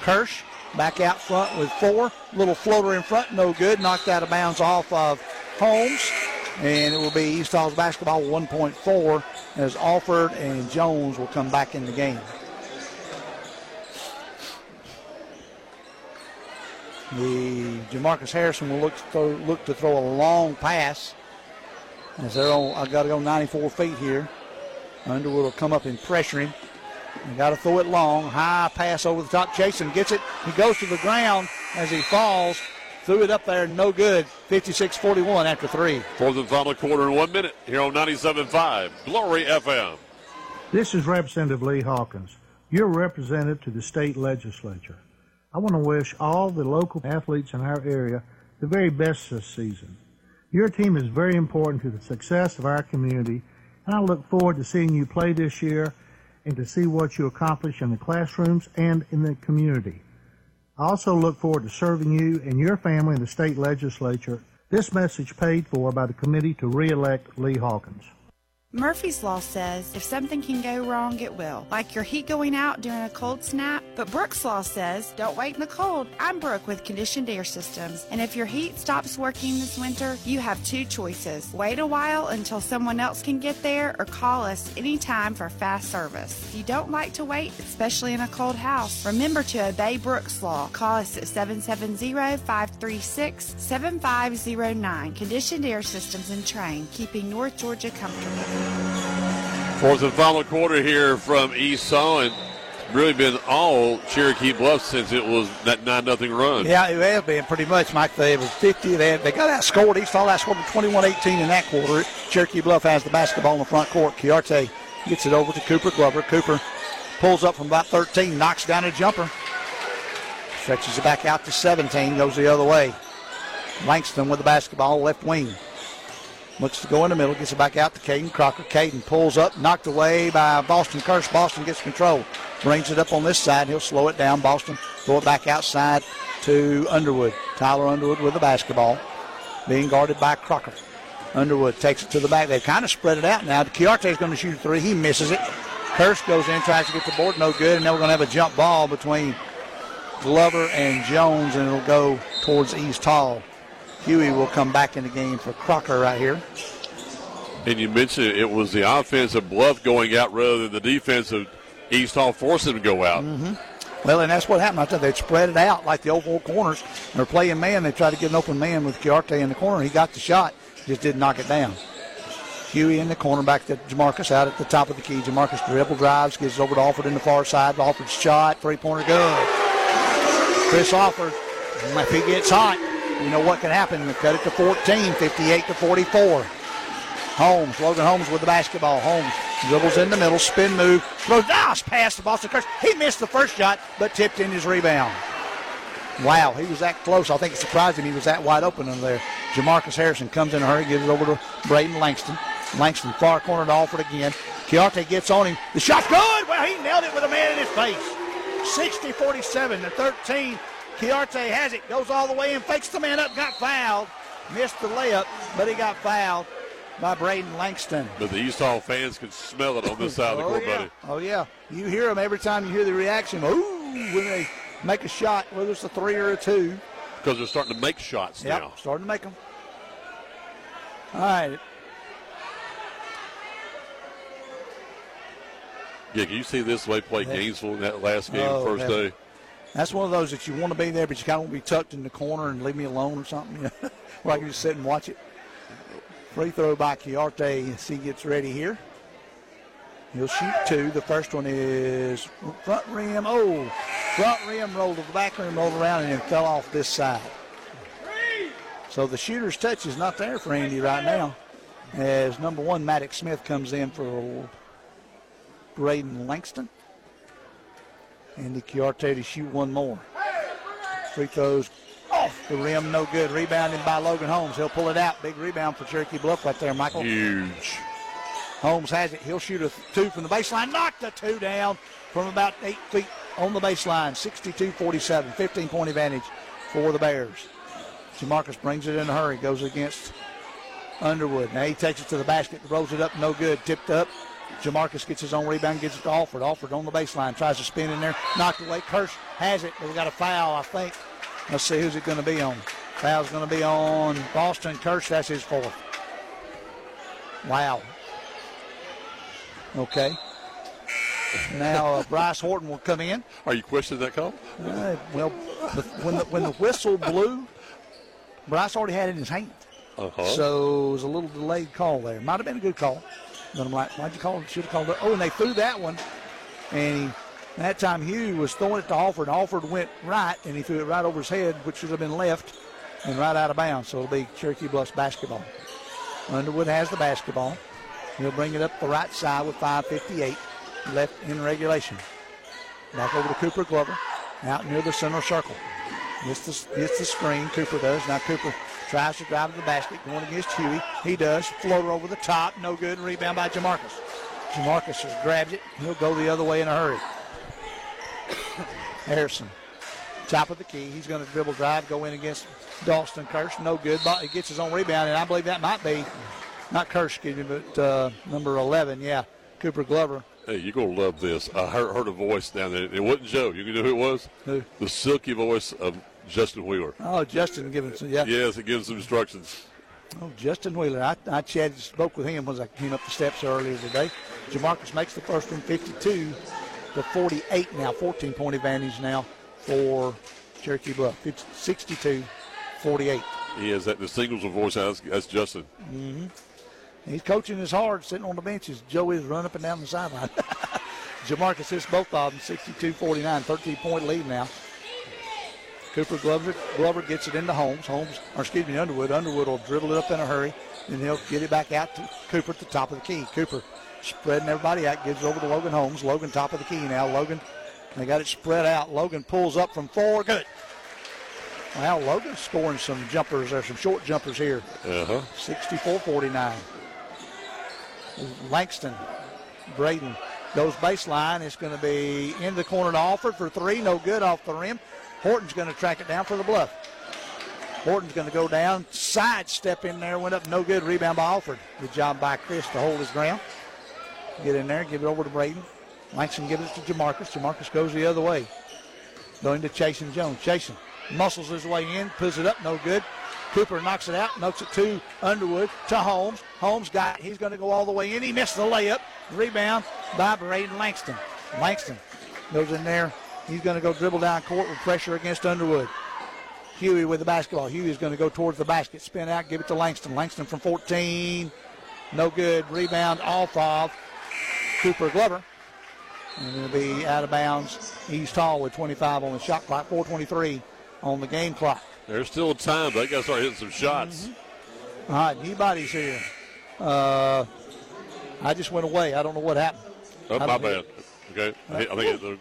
Kirsch. Back out front with four. Little floater in front. No good. Knocked out of bounds off of Holmes. And it will be East Hall's basketball, one point four, as Alford and Jones will come back in the game. The Jamarcus Harrison will look to throw, look to throw a long pass. As they're on, I've got to go ninety-four feet here. Underwood will come up and pressure him. They've got to throw it long. High pass over the top. Chasen gets it. He goes to the ground as he falls. Threw it up there, no good. fifty-six forty-one after three. Fourth and final quarter in one minute here on ninety-seven point five Glory F M. This is Representative Lee Hawkins. You're represented to the state legislature. I want to wish all the local athletes in our area the very best this season. Your team is very important to the success of our community, and I look forward to seeing you play this year and to see what you accomplish in the classrooms and in the community. I also look forward to serving you and your family in the state legislature. This message paid for by the committee to re-elect Lee Hawkins. Murphy's Law says if something can go wrong, it will. Like your heat going out during a cold snap. But Brooks Law says, don't wait in the cold. I'm Brooke with Conditioned Air Systems. And if your heat stops working this winter, you have two choices. Wait a while until someone else can get there or call us anytime for fast service. If you don't like to wait, especially in a cold house, remember to obey Brooks Law. Call us at seven seven zero, five three six, seven five zero nine. Conditioned Air Systems and Train, keeping North Georgia comfortable. Fourth and final quarter here from East Hall, and really been all Cherokee Bluff since it was that nine nothing run. Yeah, it has been pretty much, Mike. They was fifty. They, had, they got outscored. East Hall outscored twenty-one eighteen in that quarter. Cherokee Bluff has the basketball in the front court. Chiarte gets it over to Cooper Glover. Cooper Pulls up from about thirteen, knocks down a jumper. Stretches it back out to seventeen, goes the other way. Langston with the basketball, left wing. Looks to go in the middle, gets it back out to Caden Crocker. Caden pulls up, knocked away by Boston Kirsch. Boston gets control, brings it up on this side. He'll slow it down, Boston. Throw it back outside to Underwood. Tyler Underwood with the basketball, being guarded by Crocker. Underwood takes it to the back. They've kind of spread it out now. Chiarte is going to shoot a three. He misses it. Kirsch goes in, tries to get the board, no good. And then we're going to have a jump ball between Glover and Jones, and it'll go towards East Hall. Huey will come back in the game for Crocker right here. And you mentioned it was the offensive bluff going out rather than the defensive East Hall forcing them to go out. Mm-hmm. Well, and that's what happened. I thought they'd spread it out like the old four corners. They're playing man. They tried to get an open man with Chiarte in the corner. He got the shot, just didn't knock it down. Huey in the corner back to Jamarcus out at the top of the key. Jamarcus dribble drives, gives it over to Alford in the far side. Alford's shot, three-pointer good. Chris Alford, if he gets hot, you know what can happen. They cut it to fourteen, fifty-eight to forty-four. Holmes, Logan Holmes with the basketball. Holmes dribbles in the middle, spin move, throws, ah, pass to Boston Kirsch. He missed the first shot, but tipped in his rebound. Wow, he was that close. I think it surprised him he was that wide open in there. Jamarcus Harrison comes in a hurry, gives it over to Brayden Langston. Langston far corner to Alford again. Chiarte gets on him. The shot's good. Well, he nailed it with a man in his face. sixty forty-seven to thirteen. Chiarte has it, goes all the way and fakes the man up, got fouled. Missed the layup, but he got fouled by Brayden Langston. But the East Hall fans can smell it on this side oh, of the court, yeah. buddy. Oh, yeah. You hear them every time you hear the reaction. Ooh, when they make a shot, whether it's a three or a two. Because they're starting to make shots yep, now. starting to make them. All right. Yeah, can you see this they play Gainesville in that last game, oh, first heaven. day? That's one of those that you want to be there, but you kind of want to be tucked in the corner and leave me alone or something. You know, where I can just sit and watch it. Free throw by Chiarte as he gets ready here. He'll shoot two. The first one is front rim. Oh, front rim rolled to the back rim, rolled around, and then fell off this side. So the shooter's touch is not there for Andy right now as number one, Maddox Smith, comes in for Brayden Langston. Andy Chiarte to shoot one more. Free throws off the rim, no good. Rebounded by Logan Holmes. He'll pull it out. Big rebound for Cherokee Bluff right there, Michael. Huge. Holmes has it. He'll shoot a two from the baseline. Knocked the two down from about eight feet on the baseline. sixty-two forty-seven, fifteen-point advantage for the Bears. Jamarcus brings it in a hurry. Goes against Underwood. Now he takes it to the basket, rolls it up, no good. Tipped up. Jamarcus gets his own rebound, gets it to Alford. Alford on the baseline, tries to spin in there, knocked away. Kirsch has it, but we got a foul, I think. Let's see who's it going to be on. Foul's going to be on Boston Kirsch. That's his fourth. Wow. Okay. Now uh, Bryce Horton will come in. Are you questioning that call? Uh, well, the, when the when the whistle blew, Bryce already had it in his hand. Uh-huh. So it was a little delayed call there. Might have been a good call. And I'm like, why'd you call it? Should have called it. Oh, and they threw that one. And he, that time Hugh was throwing it to Alford. Alford went right, and he threw it right over his head, which should have been left, and right out of bounds. So it'll be Cherokee Bluff's basketball. Underwood has the basketball. He'll bring it up the right side with five fifty-eight left in regulation. Back over to Cooper Glover, out near the center circle. Gets the, gets the screen, Cooper does. Now Cooper tries to drive to the basket, going against Huey. He does. Floater over the top, no good. Rebound by Jamarcus. Jamarcus just grabs it. He'll go the other way in a hurry. Harrison, top of the key. He's going to dribble drive, go in against Dalston Kirsch. No good. But he gets his own rebound, and I believe that might be, not Kirsch, excuse me, but uh, number eleven, yeah, Cooper Glover. Hey, you're going to love this. I heard, heard a voice down there. It wasn't Joe. You know who it was? Who? The silky voice of Justin Wheeler. Oh, Justin giving some, yeah. Yes, he gives some instructions. Oh, Justin Wheeler. I, I chatted, spoke with him once I came up the steps earlier today. Jamarcus makes the first one, fifty-two to forty-eight now. fourteen-point advantage now for Cherokee Bluff. sixty-two forty-eight. He is at the singles of voice. That's, that's Justin. Mm-hmm. He's coaching his hard, sitting on the benches. Joe is running up and down the sideline. Jamarcus hits both of them, sixty-two forty-nine, thirteen-point lead now. Cooper Glover, Glover gets it into Holmes. Holmes, or excuse me, Underwood. Underwood will dribble it up in a hurry, and he'll get it back out to Cooper at the top of the key. Cooper Spreading everybody out. Gives over to Logan Holmes. Logan top of the key now. Logan, they got it spread out. Logan pulls up from four. Good. Wow, Logan's scoring some jumpers or some short jumpers here. Uh-huh. sixty-four forty-nine. Langston, Braden goes baseline. It's going to be into the corner to Alford for three. No good off the rim. Horton's going to track it down for the bluff. Horton's going to go down. Sidestep in there. Went up. No good. Rebound by Alford. Good job by Chris to hold his ground. Get in there. Give it over to Braden. Langston gives it to Jamarcus. Jamarcus goes the other way. Going to Chasen Jones. Chasen muscles his way in. Puts it up. No good. Cooper knocks it out. Knocks it to Underwood. To Holmes. Holmes got it. He's going to go all the way in. He missed the layup. Rebound by Brayden Langston. Langston goes in there. He's going to go dribble down court with pressure against Underwood. Huey with the basketball. Huey's going to go towards the basket. Spin out. Give it to Langston. Langston from fourteen. No good. Rebound off of Cooper Glover. And it'll be out of bounds. East Hall with twenty-five on the shot clock. four twenty-three on the game clock. There's still time. They got to start hitting some shots. Mm-hmm. All right, new bodies here. Uh, I just went away. I don't know what happened. Oh, my bad. Okay. I think it's the.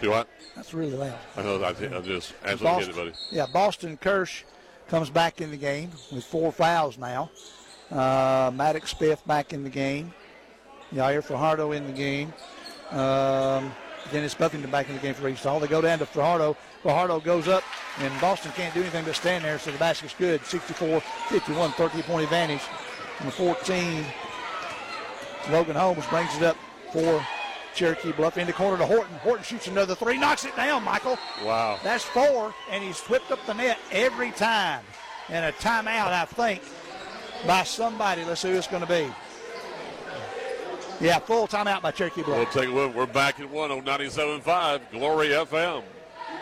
Do what? That's really loud. I know. I, I just absolutely Boston, hit it, buddy. Yeah, Boston Kirsch comes back in the game with four fouls now. Uh, Maddox Smith back in the game. Nair Fajardo in the game. Um, Dennis Buffington back in the game for East Hall. They go down to Fajardo. Fajardo goes up, and Boston can't do anything but stand there, so the basket's good. sixty-four fifty-one, thirteen-point advantage. Number fourteen, Logan Holmes brings it up for Cherokee Bluff. In the corner to Horton. Horton shoots another three, knocks it down, Michael. Wow. That's four, and he's whipped up the net every time. And a timeout, I think, by somebody. Let's see who it's going to be. Yeah, full timeout by Cherokee Bluff. We'll take a look. We're back at one on ninety-seven point five Glory F M.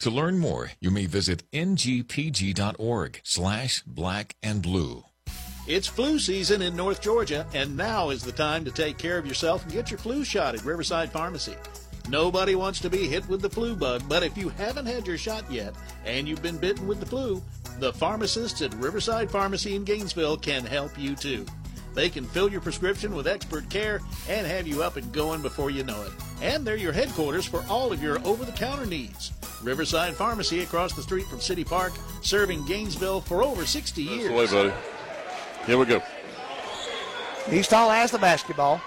To learn more, you may visit ngpg.org slash black and blue. It's flu season in North Georgia, and now is the time to take care of yourself and get your flu shot at Riverside Pharmacy. Nobody wants to be hit with the flu bug, but if you haven't had your shot yet and you've been bitten with the flu, the pharmacists at Riverside Pharmacy in Gainesville can help you too. They can fill your prescription with expert care and have you up and going before you know it. And they're your headquarters for all of your over-the-counter needs. Riverside Pharmacy across the street from City Park, serving Gainesville for over sixty years. That's the way, buddy. Here we go. East Hall has the basketball.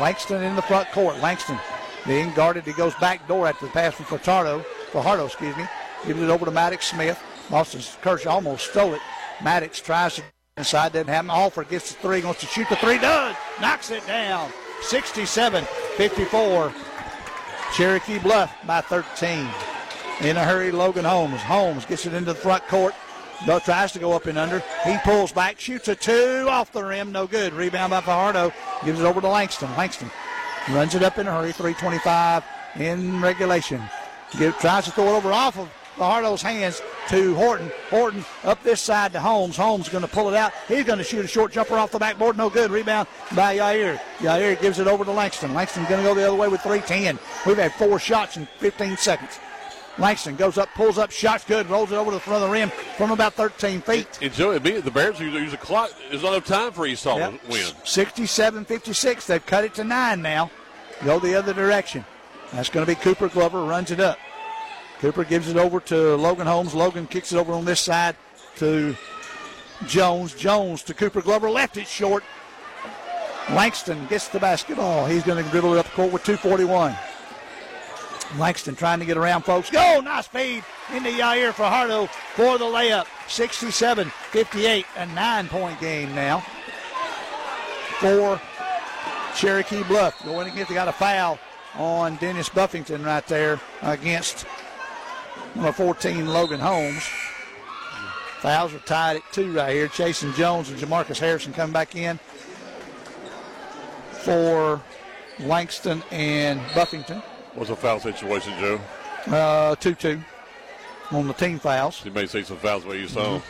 Langston in the front court. Langston being guarded. He goes back door after the pass from Fajardo. Fajardo, excuse me. Gives it over to Maddox Smith. Boston Kirsch almost stole it. Maddox tries to... Inside doesn't have him. Alford gets the three, wants to shoot the three, does, knocks it down. sixty-seven fifty-four. Cherokee Bluff by thirteen. In a hurry, Logan Holmes. Holmes gets it into the front court. Though tries to go up and under. He pulls back, shoots a two off the rim, no good. Rebound by Fajardo. Gives it over to Langston. Langston runs it up in a hurry. three twenty-five in regulation. Give, tries to throw it over off of Fajardo's hands to Horton. Horton up this side to Holmes. Holmes going to pull it out. He's going to shoot a short jumper off the backboard. No good. Rebound by Yair. Yair gives it over to Langston. Langston's going to go the other way with three ten. We've had four shots in fifteen seconds. Langston goes up, pulls up, shots good, rolls it over to the front of the rim from about thirteen feet. And Joey, the Bears use a clock. There's not enough time for East Hall yep. to win. sixty-seven fifty-six. They've cut it to nine now. Go the other direction. That's going to be Cooper Glover. Runs it up. Cooper gives it over to Logan Holmes. Logan kicks it over on this side to Jones. Jones to Cooper Glover. Left it short. Langston gets the basketball. He's going to dribble it up the court with two forty-one. Langston trying to get around, folks. Go! Nice feed into Yair Fajardo for the layup. sixty-seven fifty-eight, a nine-point game now for Cherokee Bluff. Going to get, they got a foul on Dennis Buffington right there against number fourteen, Logan Holmes. Fouls are tied at two right here. Chasen Jones and Jamarcus Harrison come back in for Langston and Buffington. What's the foul situation, Joe? Uh, two two on the team fouls. You may see some fouls where you saw.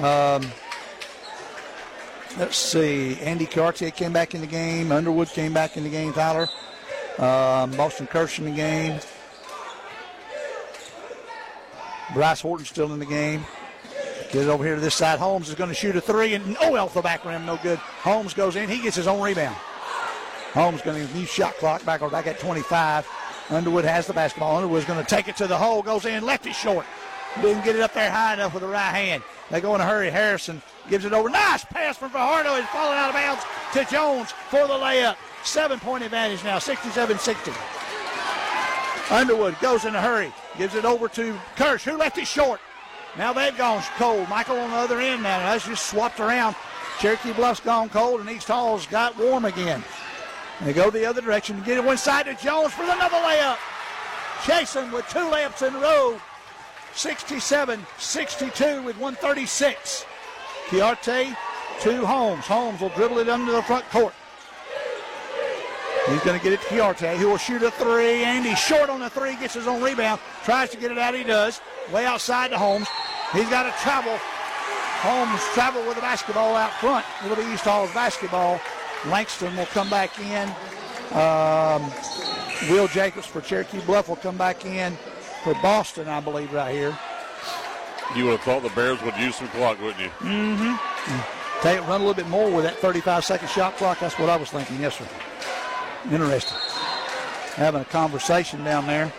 Mm-hmm. Um, let's see. Andy Chiarte came back in the game. Underwood came back in the game, Tyler. Um, Boston Kirsch in the game. Bryce Horton still in the game. Get it over here to this side. Holmes is going to shoot a three, and oh, off the back rim, no good. Holmes goes in. He gets his own rebound. Holmes going to use shot clock back or back at twenty-five. Underwood has the basketball. Underwood's going to take it to the hole. Goes in. Lefty short. Didn't get it up there high enough with the right hand. They go in a hurry. Harrison gives it over. Nice pass from Fajardo. He's falling out of bounds to Jones for the layup. Seven-point advantage now, sixty-seven sixty. Underwood goes in a hurry. Gives it over to Kirsch, who left it short. Now they've gone cold. Michael on the other end now. That's just swapped around. Cherokee Bluff's gone cold, and East Hall's got warm again. They go the other direction. Get it one side to Jones for another layup. Chasen with two layups in a row. sixty-seven sixty-two with one thirty-six. Chiarte to Holmes. Holmes will dribble it under the front court. He's going to get it to Chiarte, who will shoot a three. And he's short on the three. Gets his own rebound. Tries to get it out. He does. Way outside to Holmes. He's got to travel. Holmes travel with the basketball out front. It'll be East Hall's basketball. Langston will come back in. Um, Will Jacobs for Cherokee Bluff will come back in for Boston, I believe, right here. You would have thought the Bears would use some clock, wouldn't you? Mm-hmm. They run a little bit more with that thirty-five second shot clock. That's what I was thinking. Yes, sir. Interesting. Having a conversation down there.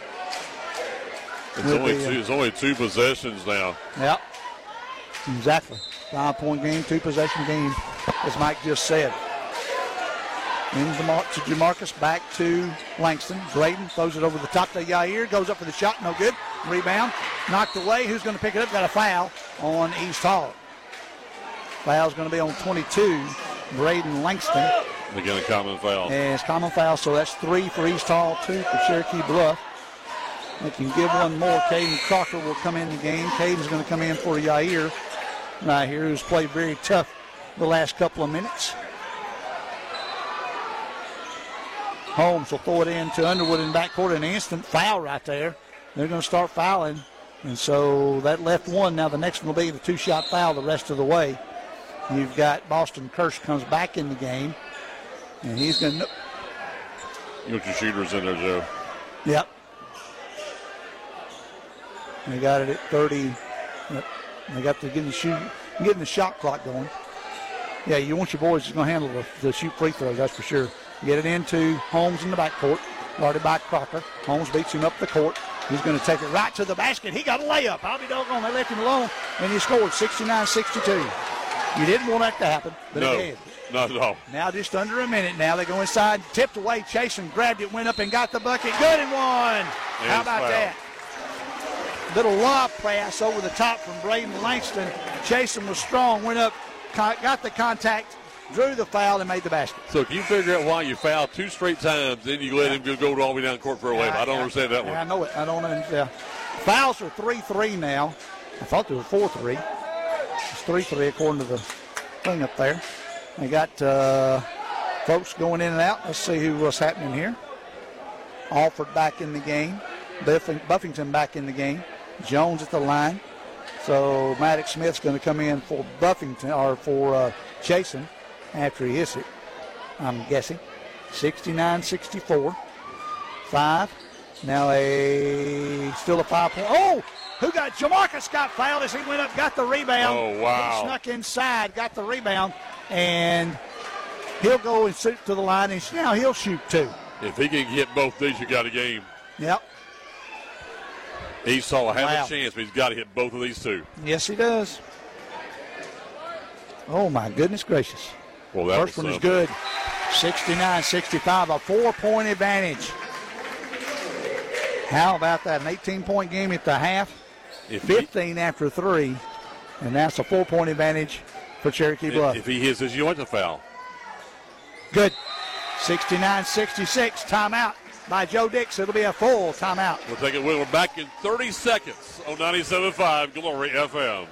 It's only, the, two, it's only two possessions now. Yep. Exactly. Five-point game, two-possession game, as Mike just said. In the mark to Jamarcus, back to Langston. Brayden throws it over the top to Yair. Goes up for the shot, no good. Rebound, knocked away. Who's going to pick it up? Got a foul on East Hall. Foul's going to be on twenty-two, Brayden Langston. Again, a common foul. And it's common foul, so that's three for East Hall, two for Cherokee Bluff. They can give one more. Caden Crocker will come in the game. Caden's going to come in for Yair right here, who's played very tough the last couple of minutes. Holmes will throw it in to Underwood in backcourt. An instant foul right there. They're going to start fouling. And so that left one. Now the next one will be the two-shot foul the rest of the way. You've got Boston Kirsch comes back in the game. And he's going to... You got your shooters in there, Joe. Yep. They got it at thirty. Yep. They got to get the, shoot, getting the shot clock going. Yeah, you want your boys that's going to handle the, the shoot free throws, that's for sure. Get it into Holmes in the backcourt. Guarded by Crocker. Holmes beats him up the court. He's going to take it right to the basket. He got a layup. I'll be doggone. They left him alone, and he scored sixty-nine sixty-two. You didn't want that to happen, but no, it did. Not at all. Now just under a minute now. They go inside. Tipped away. Chasen grabbed it, went up, and got the bucket. Good and one. And how about foul. That? Little lob pass over the top from Brayden Langston. Chasen was strong, went up, got the contact, drew the foul, and made the basket. So if you figure out why you foul two straight times, then you let yeah. him go all the way down court for a yeah, layup. I don't yeah, understand that yeah, one. I know it. I don't understand. Fouls are three three now. I thought they were four three. It's three three according to the thing up there. They got uh, folks going in and out. Let's see who was happening here. Alford back in the game. Buffington back in the game. Jones at the line. So Maddox Smith's going to come in for Buffington or for uh, Chasen after he hits it, I'm guessing. sixty-nine sixty-four. Five. Now a still a five-point. Oh, who got Jamarcus got fouled as he went up, got the rebound. Oh, wow. He snuck inside, got the rebound, and he'll go and shoot to the line, and now he'll shoot two. If he can hit both these, you got a game. Yep. East Hall has wow. a chance, but he's got to hit both of these two. Yes, he does. Oh, my goodness gracious. Well, that first one is good. sixty-nine sixty-five, a four-point advantage. How about that? An eighteen-point game at the half, if fifteen he, after three, and that's a four-point advantage for Cherokee Bluff. If, if he hits his, you want the foul. Good. sixty-nine sixty-six, timeout by Joe Dix. It'll be a full timeout. We'll take it. We're back in thirty seconds on ninety-seven point five Glory F M.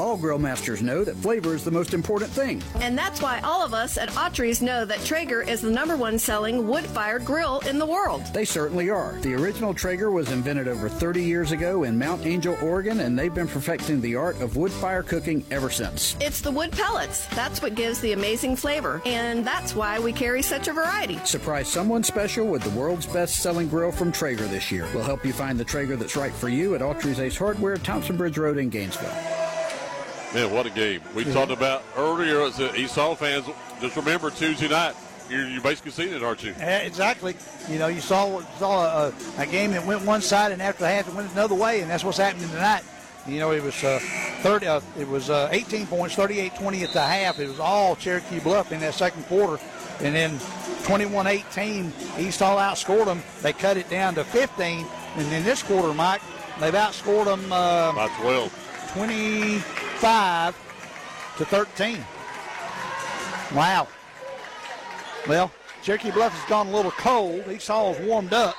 All grill masters know that flavor is the most important thing. And that's why all of us at Autry's know that Traeger is the number one selling wood-fired grill in the world. They certainly are. The original Traeger was invented over thirty years ago in Mount Angel, Oregon, and they've been perfecting the art of wood fire cooking ever since. It's the wood pellets. That's what gives the amazing flavor, and that's why we carry such a variety. Surprise someone special with the world's best-selling grill from Traeger this year. We'll help you find the Traeger that's right for you at Autry's Ace Hardware, Thompson Bridge Road in Gainesville. Man, what a game. We mm-hmm. talked about earlier as East Hall fans, just remember Tuesday night, you're, you're basically seeing it, aren't you? Yeah, exactly. You know, you saw, saw a, a game that went one side, and after the half it went another way, and that's what's happening tonight. You know, it was uh, thirty. Uh, it was uh, eighteen points, thirty-eight twenty at the half. It was all Cherokee Bluff in that second quarter. And then twenty-one eighteen, East Hall outscored them. They cut it down to fifteen. And in this quarter, Mike, they've outscored them uh, by twelve. twenty-five to thirteen. Wow. Well, Cherokee Bluff has gone a little cold. East Hall's warmed up.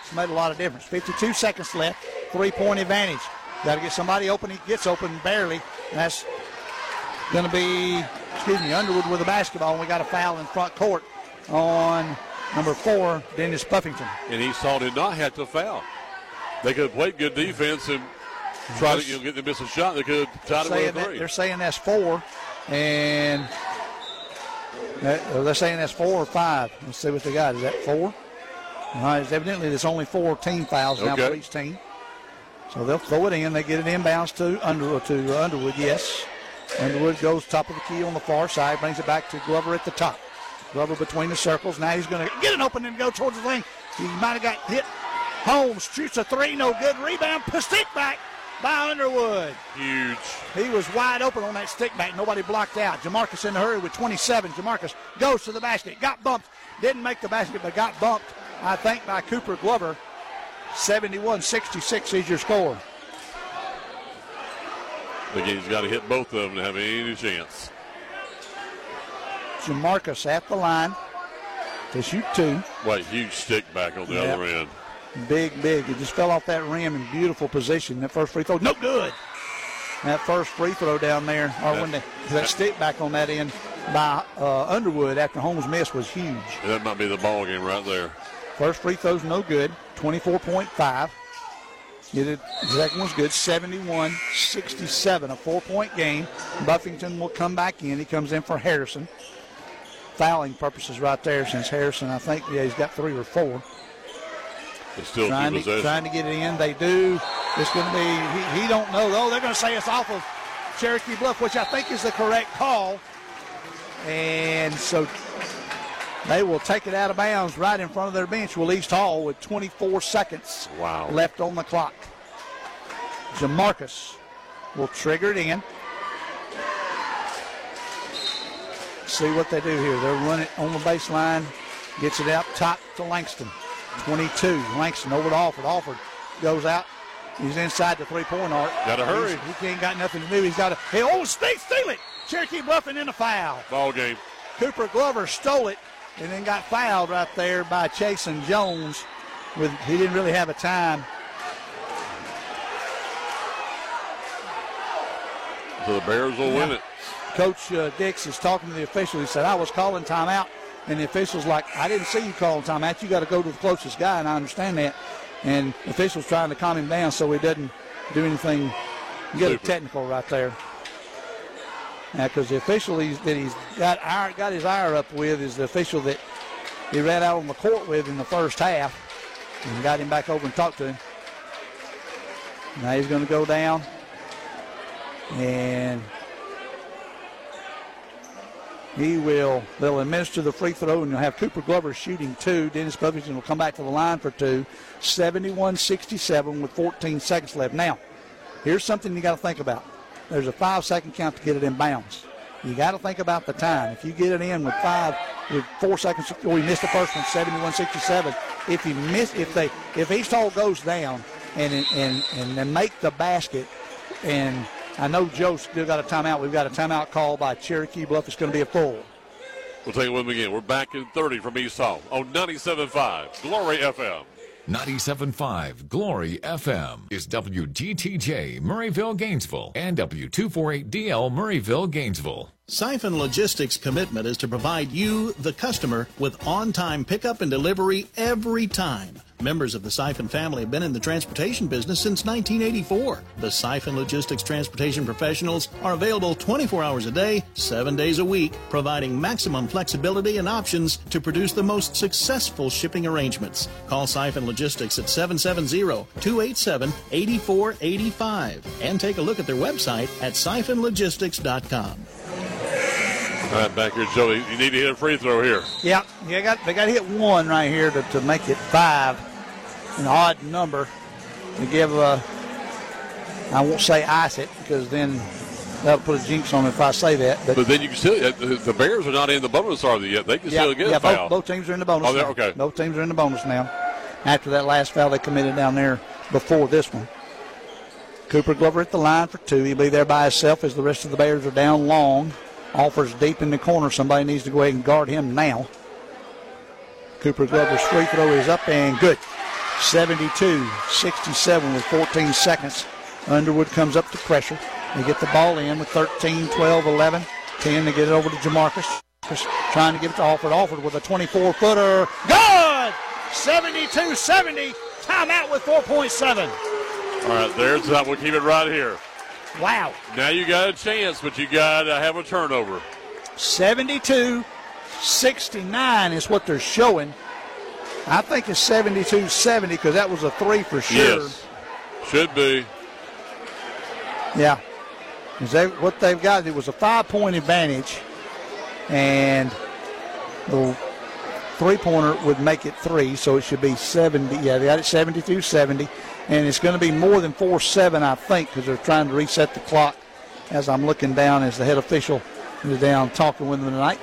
It's made a lot of difference. fifty-two seconds left, three-point advantage. Got to get somebody open. He gets open barely. And that's going to be, excuse me, Underwood with the basketball. And we got a foul in front court on number four, Dennis Buffington. And East Hall did not have to foul. They could have played good defense and tried that's, to you know, get the missing shot. They could have tied it with a three. That, they're saying that's four. And that, they're saying that's four or five. Let's see what they got. Is that four? All right, it's evidently there's only four team fouls okay. now for each team. So they'll throw it in. They get it inbounds to Underwood. To Underwood, yes. Underwood goes top of the key on the far side, brings it back to Glover at the top. Glover between the circles. Now he's going to get it open and go towards the lane. He might have got hit. Holmes shoots a three, no good. Rebound, stick back by Underwood. Huge. He was wide open on that stick back. Nobody blocked out. Jamarcus in a hurry with twenty-seven. Jamarcus goes to the basket. Got bumped. Didn't make the basket, but got bumped, I think, by Cooper Glover. seventy-one sixty-six is your score. The game's got to hit both of them to have any chance. Jamarcus at the line to shoot two. What a huge stick back on the yep. other end. Big, big. It just fell off that rim in beautiful position. That first free throw, no good. That first free throw down there, or that, when they, that, that stick back on that end by uh, Underwood after Holmes' miss was huge. That might be the ball game right there. First free throw's no good, twenty-four point five. The second one's good, seventy-one sixty-seven, a four-point game. Buffington will come back in. He comes in for Harrison. Fouling purposes right there since Harrison, I think, yeah, he's got three or four. It's still trying to, trying to get it in. They do. It's going to be, he, he don't know, though. They're going to say it's off of Cherokee Bluff, which I think is the correct call. And so they will take it out of bounds right in front of their bench. Will East Hall with twenty-four seconds wow. left on the clock. Jamarcus will trigger it in. See what they do here. They'll run it on the baseline. Gets it out top to Langston. twenty-two. Langston over to Alford. Alford goes out. He's inside the three-point arc. Got to hurry. He's, he ain't got nothing to do. He's got to. Hey, oh, they steal it. Cherokee Bluffing in the foul. Ball game. Cooper Glover stole it. And then got fouled right there by Chasen Jones. With he didn't really have a time. So the Bears will yeah. win it. Coach uh, Dix is talking to the official. He said, I was calling timeout. And the official's like, I didn't see you calling timeout. You got to go to the closest guy, and I understand that. And the official's trying to calm him down so he doesn't do anything. You get a technical right there. Because the official he's, that he's got, our, got his ire up with is the official that he ran out on the court with in the first half and got him back over and talked to him. Now he's going to go down. And he will they'll administer the free throw, and you'll have Cooper Glover shooting two. Dennis Buffington will come back to the line for two. seventy-one sixty-seven with fourteen seconds left. Now, here's something you got to think about. There's a five-second count to get it in bounds. You got to think about the time. If you get it in with five, with four seconds, or you missed the first one, seventy-one sixty-seven. If you miss, if they, if East Hall goes down and and and they make the basket, and I know Joe's still got a timeout. We've got a timeout call by Cherokee Bluff. It's going to be a foul. We'll take it with them again. We're back in thirty from East Hall on ninety-seven point five Glory F M. ninety-seven point five Glory F M is W G T J Murrayville, Gainesville, and W two forty-eight D L Murrayville, Gainesville. Siphon Logistics' commitment is to provide you, the customer, with on-time pickup and delivery every time. Members of the Siphon family have been in the transportation business since nineteen eighty-four. The Siphon Logistics transportation professionals are available twenty-four hours a day, seven days a week, providing maximum flexibility and options to produce the most successful shipping arrangements. Call Siphon Logistics at seven seven zero, two eight seven, eight four eight five and take a look at their website at siphon logistics dot com. All right, back here, Joey. You need to hit a free throw here. Yeah, you got, they got to hit one right here to, to make it five, an odd number. To give, a, I won't say ice it because then that'll put a jinx on it if I say that. But, but then you can still, the Bears are not in the bonus, are they yet? They can yeah, still get yeah, a foul. Yeah, both, both teams are in the bonus. Oh, now. Okay. Both teams are in the bonus now. After that last foul they committed down there before this one. Cooper Glover at the line for two. He'll be there by himself as the rest of the Bears are down long. Offers deep in the corner. Somebody needs to go ahead and guard him now. Cooper Glover's free throw is up and good. seventy-two sixty-seven with fourteen seconds. Underwood comes up to pressure. They get the ball in with thirteen, twelve, eleven, ten. They get it over to Jamarcus. Trying to give it to Alford. Alford with a twenty-four footer. Good! seventy-two seventy. Timeout with four point seven. All right, there's that. We'll keep it right here. Wow. Now you got a chance, but you got to have a turnover. seventy-two sixty-nine is what they're showing. I think it's seventy-two seventy because that was a three for sure. Yes, should be. Yeah. They, what they've got, it was a five-point advantage, and the three-pointer would make it three, so it should be seventy. Yeah, they got it seventy-two seventy. And it's going to be more than four seven, I think, because they're trying to reset the clock as I'm looking down as the head official is down talking with them tonight.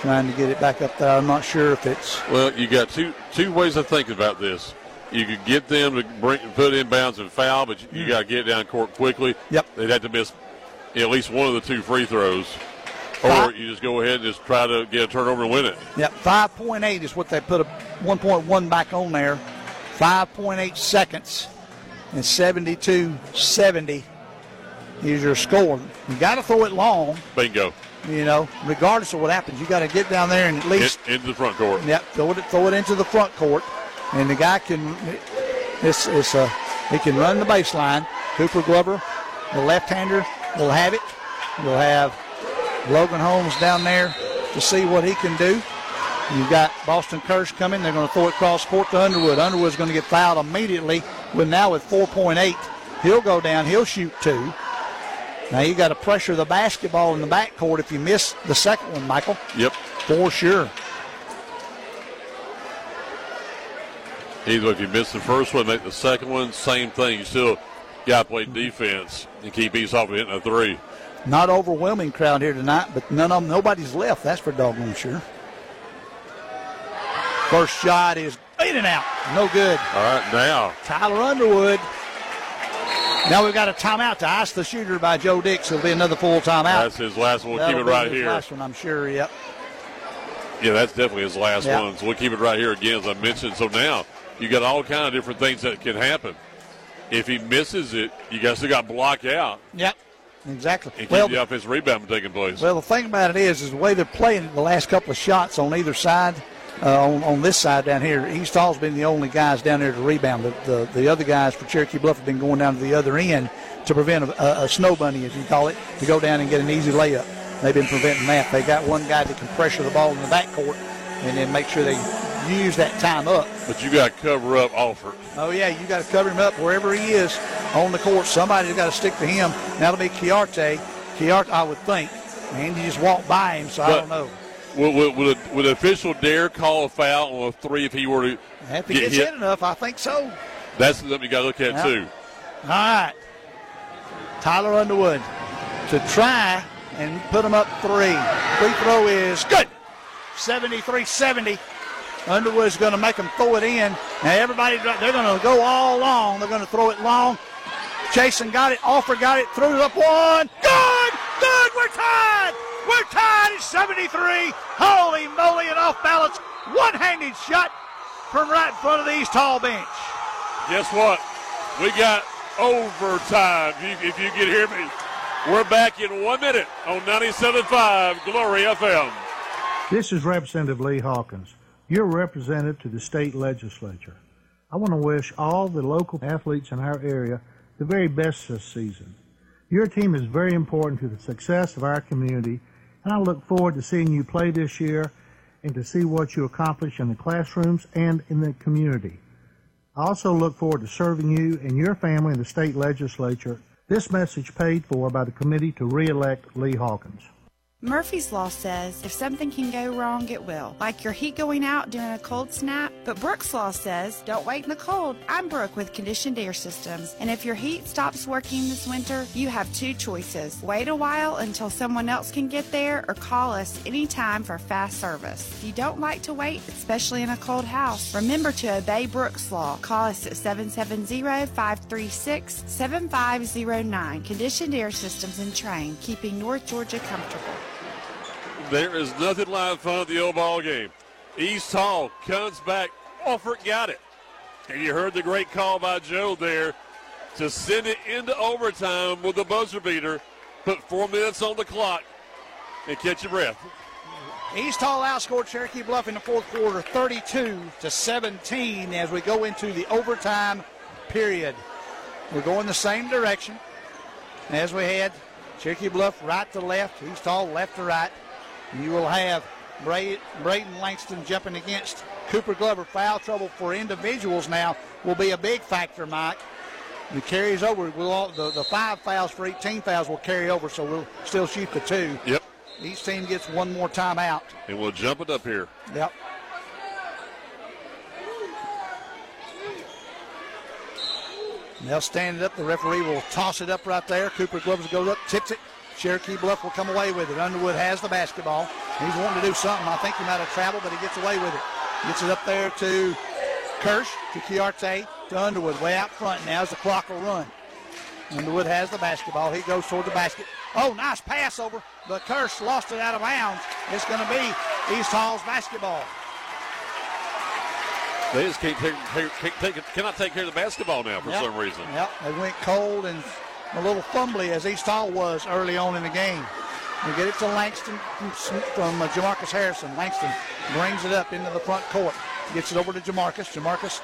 Trying to get it back up there. I'm not sure if it's... Well, you got two two ways of thinking about this. You could get them to bring, put inbounds and foul, but you, you got to get down court quickly. Yep. They'd have to miss at least one of the two free throws. Five. Or you just go ahead and just try to get a turnover and win it. Yep, five point eight is what they put a one point one back on there. five point eight seconds and seventy-two seventy is your score. You got to throw it long. Bingo. You know, regardless of what happens, you got to get down there and at least in, into the front court. Yep, throw it, throw it into the front court, and the guy can. It's it's a he can run the baseline. Cooper Glover, the left-hander, will have it. You'll have Logan Holmes down there to see what he can do. You've got Boston Kirsch coming. They're going to throw it cross court to Underwood. Underwood's going to get fouled immediately. But now with four point eight, he'll go down. He'll shoot two. Now you got to pressure the basketball in the backcourt if you miss the second one, Michael. Yep. For sure. Either if you miss the first one, make the second one, same thing. You still got to play defense and keep East off of hitting a three. Not overwhelming crowd here tonight, but none of them, nobody's left. That's for doggone sure. First shot is in and out. No good. All right, now. Tyler Underwood. Now we've got a timeout to ice the shooter by Joe Dix. It'll be another full timeout. That's his last one. We'll That'll keep it right his here. Last one, I'm sure, yep. Yeah, that's definitely his last yep. one. So we'll keep it right here again, as I mentioned. So now you got all kind of different things that can happen. If he misses it, you guys still got blocked out. Yep. Exactly. And keep well, the offensive rebound from taking place. Well, the thing about it is, is the way they're playing the last couple of shots on either side. Uh, on, on this side down here, East Hall's been the only guys down there to rebound. The, the, the other guys for Cherokee Bluff have been going down to the other end to prevent a, a, a snow bunny, as you call it, to go down and get an easy layup. They've been preventing that. They got one guy that can pressure the ball in the backcourt and then make sure they use that time up. But you got to cover up Alford. Oh, yeah, you got to cover him up wherever he is on the court. Somebody's got to stick to him. That'll be Chiarte. Chiarte, I would think. And he just walked by him, so but, I don't know. Would, would, would, a, would an official dare call a foul on a three if he were to if he get gets hit? hit enough, I think so. That's something you got to look at, yeah. too. All right. Tyler Underwood to try and put him up three. Free throw is good. seventy-three seventy. Underwood's going to make him throw it in. Now, everybody, they're going to go all long. They're going to throw it long. Chasen got it. Alford got it. Threw it up one. Good! Good! We're tied! We're tied at seventy-three. Holy moly, an off-balance, one-handed shot from right in front of the East Hall bench. Guess what? We got overtime. If you, if you can hear me, we're back in one minute on ninety-seven point five Glory F M. This is Representative Lee Hawkins. You're representative to the state legislature. I want to wish all the local athletes in our area the very best this season. Your team is very important to the success of our community, and I look forward to seeing you play this year and to see what you accomplish in the classrooms and in the community. I also look forward to serving you and your family in the state legislature. This message paid for by the committee to re-elect Lee Hawkins. Murphy's Law says if something can go wrong, it will. Like your heat going out during a cold snap. But Brooks Law says don't wait in the cold. I'm Brooke with Conditioned Air Systems. And if your heat stops working this winter, you have two choices. Wait a while until someone else can get there, or call us anytime for fast service. If you don't like to wait, especially in a cold house, remember to obey Brooks Law. Call us at seven seven zero, five three six, seven five zero nine. Conditioned Air Systems and Train, keeping North Georgia comfortable. There is nothing live fun at the old ball game. East Hall comes back. Alford got it. And you heard the great call by Joe there to send it into overtime with the buzzer beater. Put four minutes on the clock and catch your breath. East Hall outscored Cherokee Bluff in the fourth quarter thirty-two to seventeen as we go into the overtime period. We're going the same direction as we had. Cherokee Bluff right to left, East Hall left to right. You will have Bray, Brayden Langston jumping against Cooper Glover. Foul trouble for individuals now will be a big factor, Mike. The carries over. We'll all, the, the five fouls for eighteen fouls will carry over, so we'll still shoot the two. Yep. Each team gets one more timeout. And we'll jump it up here. Yep. And they'll stand it up. The referee will toss it up right there. Cooper Glover goes up, tips it. Cherokee Bluff will come away with it. Underwood has the basketball. He's wanting to do something. I think he might have traveled, but he gets away with it. Gets it up there to Kirsch, to Chiarte, to Underwood. Way out front now as the clock will run. Underwood has the basketball. He goes toward the basket. Oh, nice pass over, but Kirsch lost it out of bounds. It's going to be East Hall's basketball. They just can't take, can't take, cannot take care of the basketball now for yep. some reason. Yep, they went cold and a little fumbly as East Hall was early on in the game. We get it to Langston from uh, Jamarcus Harrison. Langston brings it up into the front court. Gets it over to Jamarcus. Jamarcus,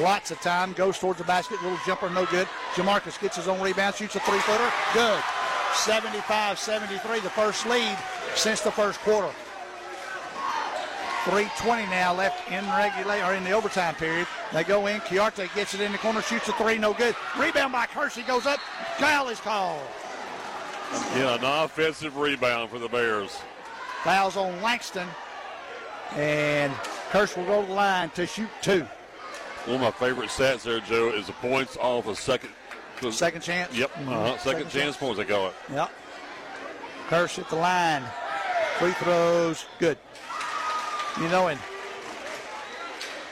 lots of time, goes towards the basket. Little jumper, no good. Jamarcus gets his own rebound, shoots a three-footer. Good. seventy-five seventy-three, the first lead since the first quarter. three twenty now left in regular or in the overtime period. They go in. Chiarte gets it in the corner, shoots a three, no good. Rebound by Kersey goes up. Foul is called. Yeah, an offensive rebound for the Bears. Fouls on Langston, and Kersey will go to the line to shoot two. One of my favorite stats there, Joe, is the points off a second. The, second chance. Yep. Mm-hmm. Uh-huh. Second, second chance points they call it. Yep. Kersey at the line. Free throws. Good. You know, and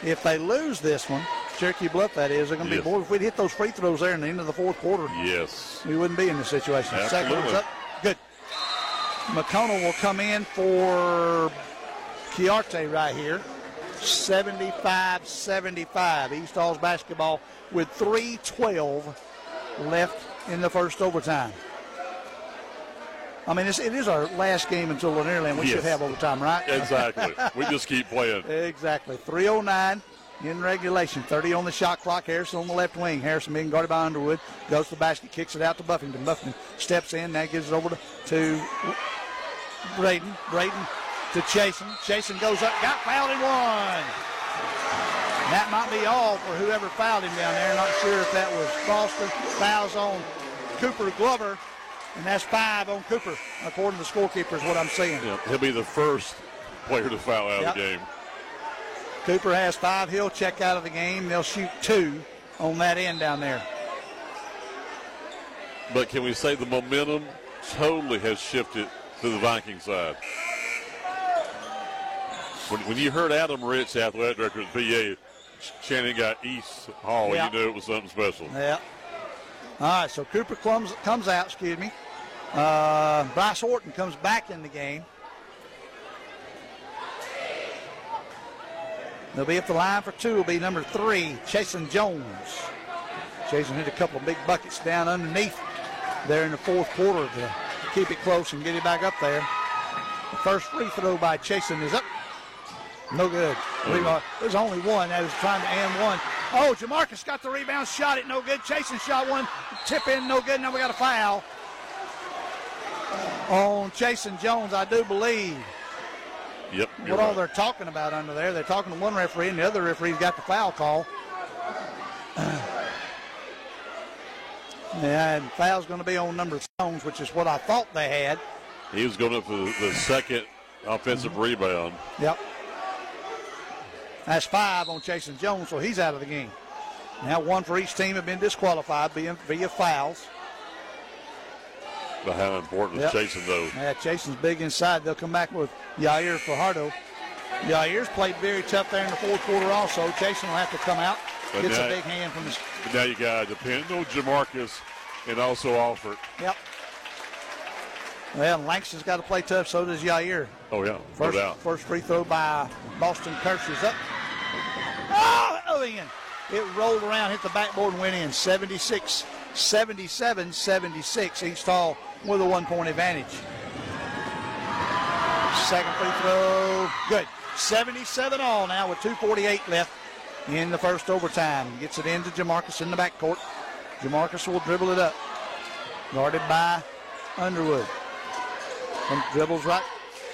if they lose this one, Cherokee Bluff, that is, they're going to yes. be, boy, if we'd hit those free throws there in the end of the fourth quarter, yes, we wouldn't be in this situation. Absolutely. Second one's up. Good. McConnell will come in for Chiarte right here. seventy-five seventy-five. East Hall's basketball with three twelve left in the first overtime. I mean, it's, it is our last game until Lanier Land. We yes. should have overtime, right? Exactly. We just keep playing. Exactly. three oh nine in regulation. thirty on the shot clock. Harrison on the left wing. Harrison being guarded by Underwood. Goes to the basket. Kicks it out to Buffington. Buffington steps in. Now gives it over to, to Braden. Braden to Chasen. Chasen goes up. Got fouled and won. And that might be all for whoever fouled him down there. Not sure if that was Foster. Fouls on Cooper Glover. And that's five on Cooper, according to the scorekeeper, is what I'm seeing. Yeah, he'll be the first player to foul out yep. of the game. Cooper has five. He'll check out of the game. They'll shoot two on that end down there. But can we say the momentum totally has shifted to the Viking side? When, when you heard Adam Rich, athletic director at P A, Channing got East Hall, yep. you knew it was something special. Yeah. All right, so Cooper comes, comes out, excuse me. Uh, Bryce Horton comes back in the game. They'll be at the line for two. Will be number three, Chasen Jones. Chasen hit a couple of big buckets down underneath there in the fourth quarter to keep it close and get it back up there. The first free throw by Chasen is up. No good. Rebound. There's only one that is trying to and one. Oh, Jamarcus got the rebound, shot it, no good. Chasen shot one, tip in, no good. Now we got a foul on Chasen Jones, I do believe. Yep. What all right. They're talking about under there, they're talking to one referee, and the other referee's got the foul call. And foul's going to be on number Jones, which is what I thought they had. He was going up for the second offensive mm-hmm. rebound. Yep. That's five on Chasen Jones, so he's out of the game. Now one for each team have been disqualified via, via fouls. But how important yep. is Chasen, though? Yeah, Chasen's big inside. They'll come back with Yair Fajardo. Yair's played very tough there in the fourth quarter also. Chasen will have to come out. But gets now, a big hand from his. But now you got to depend on Jamarcus and also Alford. Yep. Well, Langston's got to play tough, so does Yair. Oh, yeah, first, no doubt. First free throw by Boston Kirsch is up. Oh, in. It rolled around, hit the backboard, and went in. seventy-six, seventy-seven, seventy-six. East Hall with a one-point advantage. Second free throw, good. seventy-seven all now with two forty-eight left in the first overtime. Gets it into Jamarcus in the backcourt. Jamarcus will dribble it up. Guarded by Underwood. And dribbles right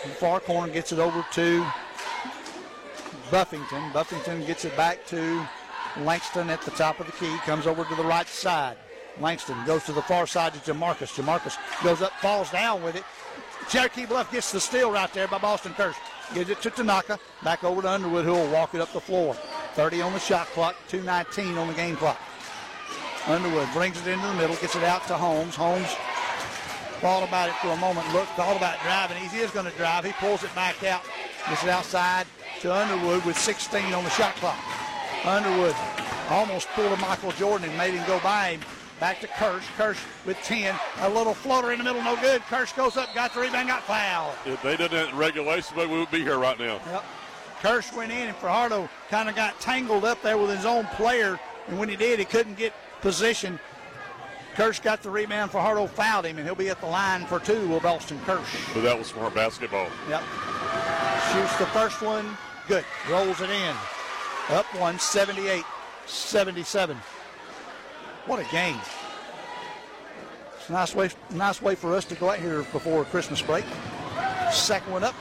in the far corner, gets it over to Buffington. Buffington gets it back to Langston at the top of the key, comes over to the right side. Langston goes to the far side to Jamarcus. Jamarcus goes up, falls down with it. Cherokee Bluff gets the steal right there by Boston Kirsch. Gives it to Tanaka, back over to Underwood, who will walk it up the floor. thirty on the shot clock, two nineteen on the game clock. Underwood brings it into the middle, gets it out to Holmes. Holmes thought about it for a moment, looked, thought about driving. He is going to drive. He pulls it back out, gets it outside to Underwood with sixteen on the shot clock. Underwood almost pulled a Michael Jordan and made him go by him. Back to Kirsch. Kirsch with ten. A little floater in the middle, no good. Kirsch goes up, got the rebound, got fouled. If they did that in regulation, we would be here right now. Yep. Kirsch went in, and Fajardo kind of got tangled up there with his own player, and when he did, he couldn't get position. Kirsch got the rebound. Fajardo fouled him, and he'll be at the line for two with Boston Kirsch. But that was smart basketball. Yep. Shoots the first one. Good. Rolls it in. Up one, seventy-eight seventy-seven. What a game. It's a nice way, nice way for us to go out here before Christmas break. Second one up.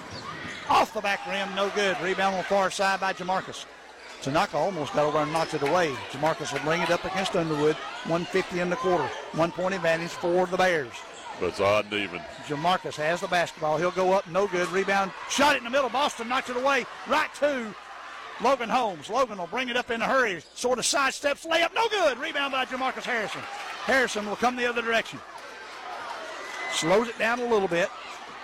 Off the back rim, no good. Rebound on the far side by Jamarcus. Tanaka almost got over and knocked it away. Jamarcus will bring it up against Underwood. one fifty in the quarter. One point advantage for the Bears. But it's odd and even. Jamarcus has the basketball. He'll go up, no good. Rebound, shot it in the middle. Boston knocked it away. Right to Logan Holmes. Logan will bring it up in a hurry. Sort of sidesteps, layup, no good. Rebound by Jamarcus Harrison. Harrison will come the other direction. Slows it down a little bit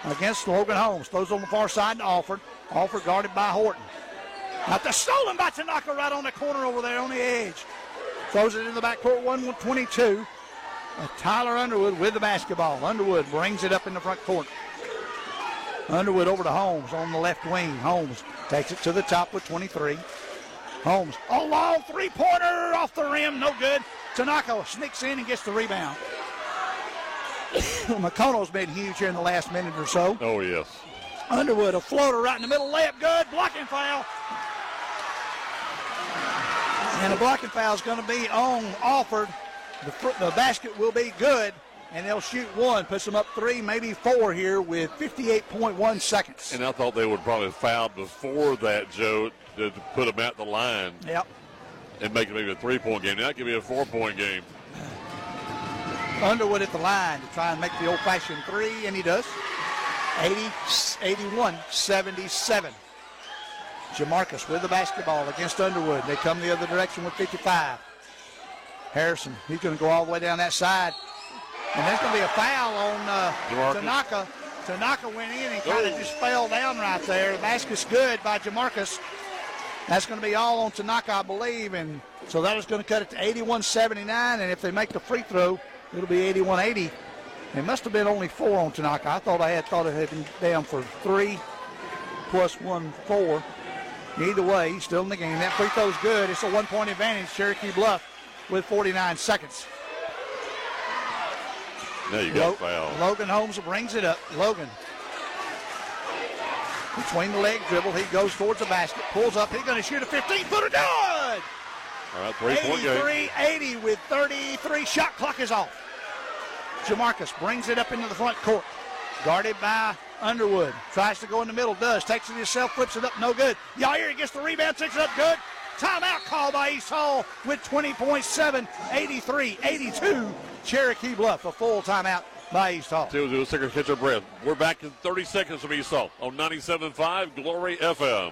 against Logan Holmes. Throws on the far side to Alford. Alford guarded by Horton. Not the stolen by Tanaka right on the corner over there on the edge. Throws it in the backcourt, one twenty-two. Tyler Underwood with the basketball. Underwood brings it up in the front court. Underwood over to Holmes on the left wing. Holmes takes it to the top with twenty-three. Holmes, a long three-pointer off the rim, no good. Tanaka sneaks in and gets the rebound. McConnell's been huge here in the last minute or so. Oh, yes. Underwood, a floater right in the middle, layup, good, blocking foul. And a blocking foul is going to be on Alford. The, the basket will be good. And they'll shoot one, puts them up three, maybe four here with fifty-eight point one seconds. And I thought they would probably foul before that, Joe, to put them at the line. Yep. And make it maybe a three-point game. Now it could be a four-point game. Underwood at the line to try and make the old-fashioned three, and he does. eighty, eighty-one, seventy-seven. Jamarcus with the basketball against Underwood. They come the other direction with fifty-five. Harrison, he's going to go all the way down that side. And there's going to be a foul on uh, Tanaka. Tanaka went in and kind of just fell down right there. The basket's good by Jamarcus. That's going to be all on Tanaka, I believe. And so that is going to cut it to eighty-one seventy-nine. And if they make the free throw, it'll be eighty-one eighty. It must have been only four on Tanaka. I thought I had thought it had been down for three plus one, four. Either way, he's still in the game. That free throw's good. It's a one-point advantage, Cherokee Bluff, with forty-nine seconds. Now you got Lo- foul. Logan Holmes brings it up. Logan. Between the leg dribble, he goes towards the basket, pulls up. He's going to shoot a fifteen-footer. Good! All right, three-point game. eighty-three eighty with thirty-three. Shot clock is off. Jamarcus brings it up into the front court. Guarded by Underwood. Tries to go in the middle, does. Takes it himself, flips it up, no good. Yair gets the rebound, takes it up, good. Timeout called by East Hall with twenty point seven, eighty-three eighty-two. Cherokee Bluff, a full timeout by East Hall. two zero, seconds, catch your breath. We're back in thirty seconds from East Hall on ninety-seven point five Glory F M.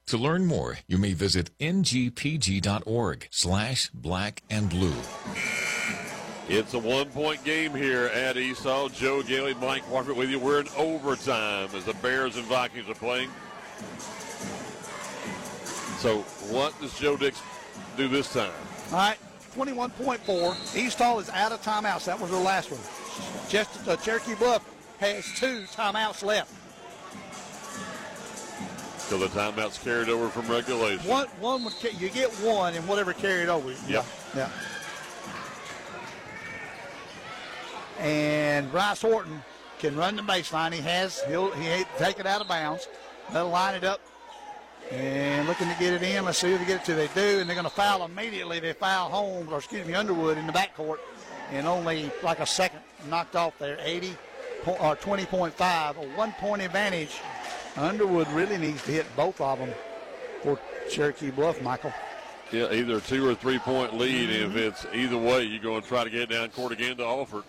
To learn more, you may visit ngpg.org slash black and blue. It's a one-point game here at East Hall. Joe Gailey, Mike Walker with you. We're in overtime as the Bears and Vikings are playing. So what does Joe Dix do this time? All right, twenty-one point four. East Hall is out of timeouts. That was their last one. Just uh, Cherokee Bluff has two timeouts left. So the timeout's carried over from regulation. One, one would, you get one and whatever carried over. Yeah. Yeah. And Bryce Horton can run the baseline. He has. He'll he take it out of bounds. They'll line it up and looking to get it in. Let's see if they get it to. They do, and they're going to foul immediately. They foul Holmes, or excuse me, Underwood in the backcourt, and only like a second knocked off there. eighty or twenty point five, a one-point advantage. Underwood really needs to hit both of them for Cherokee Bluff, Michael. Yeah, either two or three-point lead. Mm-hmm. If it's either way, you're going to try to get down court again to Alford.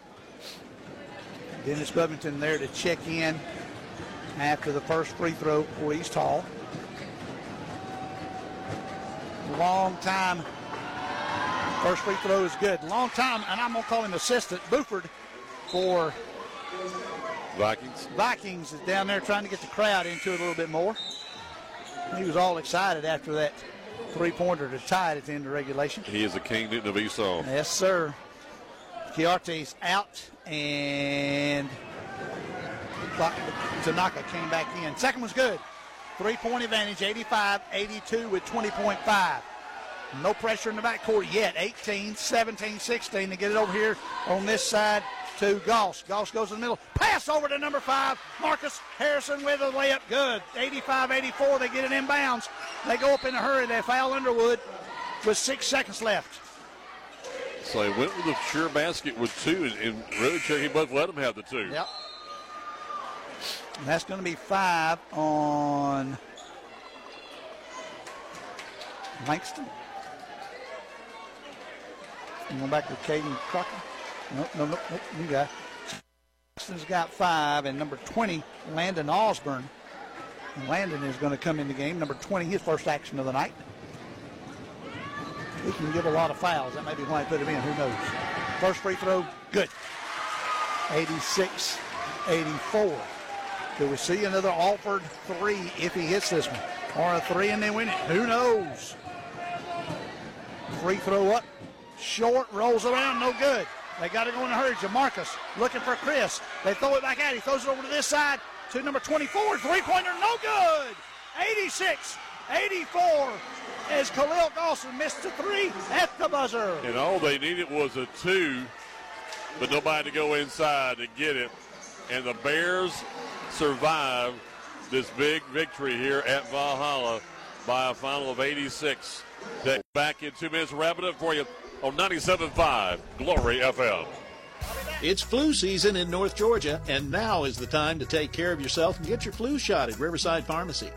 Dennis Buffington there to check in after the first free throw for East Hall. Long time. First free throw is good. Long time, and I'm going to call him assistant, Buford, for Vikings. Vikings is down there trying to get the crowd into it a little bit more. He was all excited after that three-pointer to tie it at the end of regulation. He is the king of East Hall. Yes, sir. Chiarte's out, and Tanaka came back in. Second one's good. Three-point advantage, eighty-five eighty-two with twenty point five. No pressure in the backcourt yet. eighteen, seventeen, sixteen to get it over here on this side to Goss. Goss goes in the middle. Pass over to number five, Marcus Harrison with a layup. Good. eighty-five eighty-four. They get it in bounds. They go up in a hurry. They foul Underwood with six seconds left. So they went with a sure basket with two, and, and really Cherokee Bluff let them have the two. Yep. And that's going to be five on Langston. I'm going back to Caden Crocker. Nope, no, nope, nope, you got Langston's got five, and number twenty, Landon Osborne. And Landon is going to come in the game. Number twenty, his first action of the night. He can give a lot of fouls. That may be why he put him in. Who knows? First free throw, good. eighty-six eighty-four. Do we see another Alford three if he hits this one? Or a three and they win it? Who knows? Free throw up. Short, rolls around, no good. They got to go in a hurry. Jamarcus looking for Chris. They throw it back out. He throws it over to this side to number twenty-four. Three-pointer, no good. eighty-six eighty-four as Khalil Goss missed the three at the buzzer. And all they needed was a two, but nobody to go inside to get it. And the Bears survive this big victory here at Valhalla by a final of eighty-six. Back in two minutes, wrap it up for you on ninety-seven point five Glory F M. It's flu season in North Georgia, and now is the time to take care of yourself and get your flu shot at Riverside Pharmacy.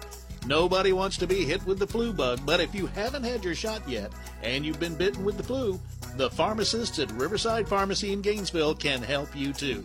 Nobody wants to be hit with the flu bug, but if you haven't had your shot yet and you've been bitten with the flu, the pharmacists at Riverside Pharmacy in Gainesville can help you too.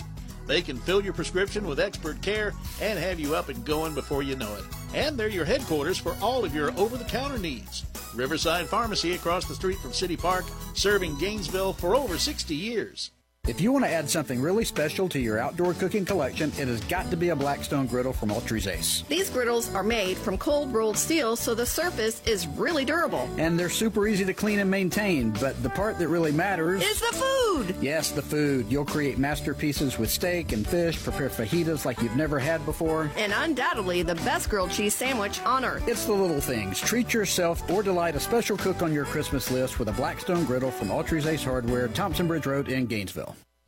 They can fill your prescription with expert care and have you up and going before you know it. And they're your headquarters for all of your over-the-counter needs. Riverside Pharmacy across the street from City Park, serving Gainesville for over sixty years. If you want to add something really special to your outdoor cooking collection, it has got to be a Blackstone griddle from Autry's Ace. These griddles are made from cold-rolled steel, so the surface is really durable. And they're super easy to clean and maintain, but the part that really matters is the food! Yes, the food. You'll create masterpieces with steak and fish, prepare fajitas like you've never had before. And undoubtedly, the best grilled cheese sandwich on earth. It's the little things. Treat yourself or delight a special cook on your Christmas list with a Blackstone griddle from Autry's Ace Hardware, Thompson Bridge Road in Gainesville.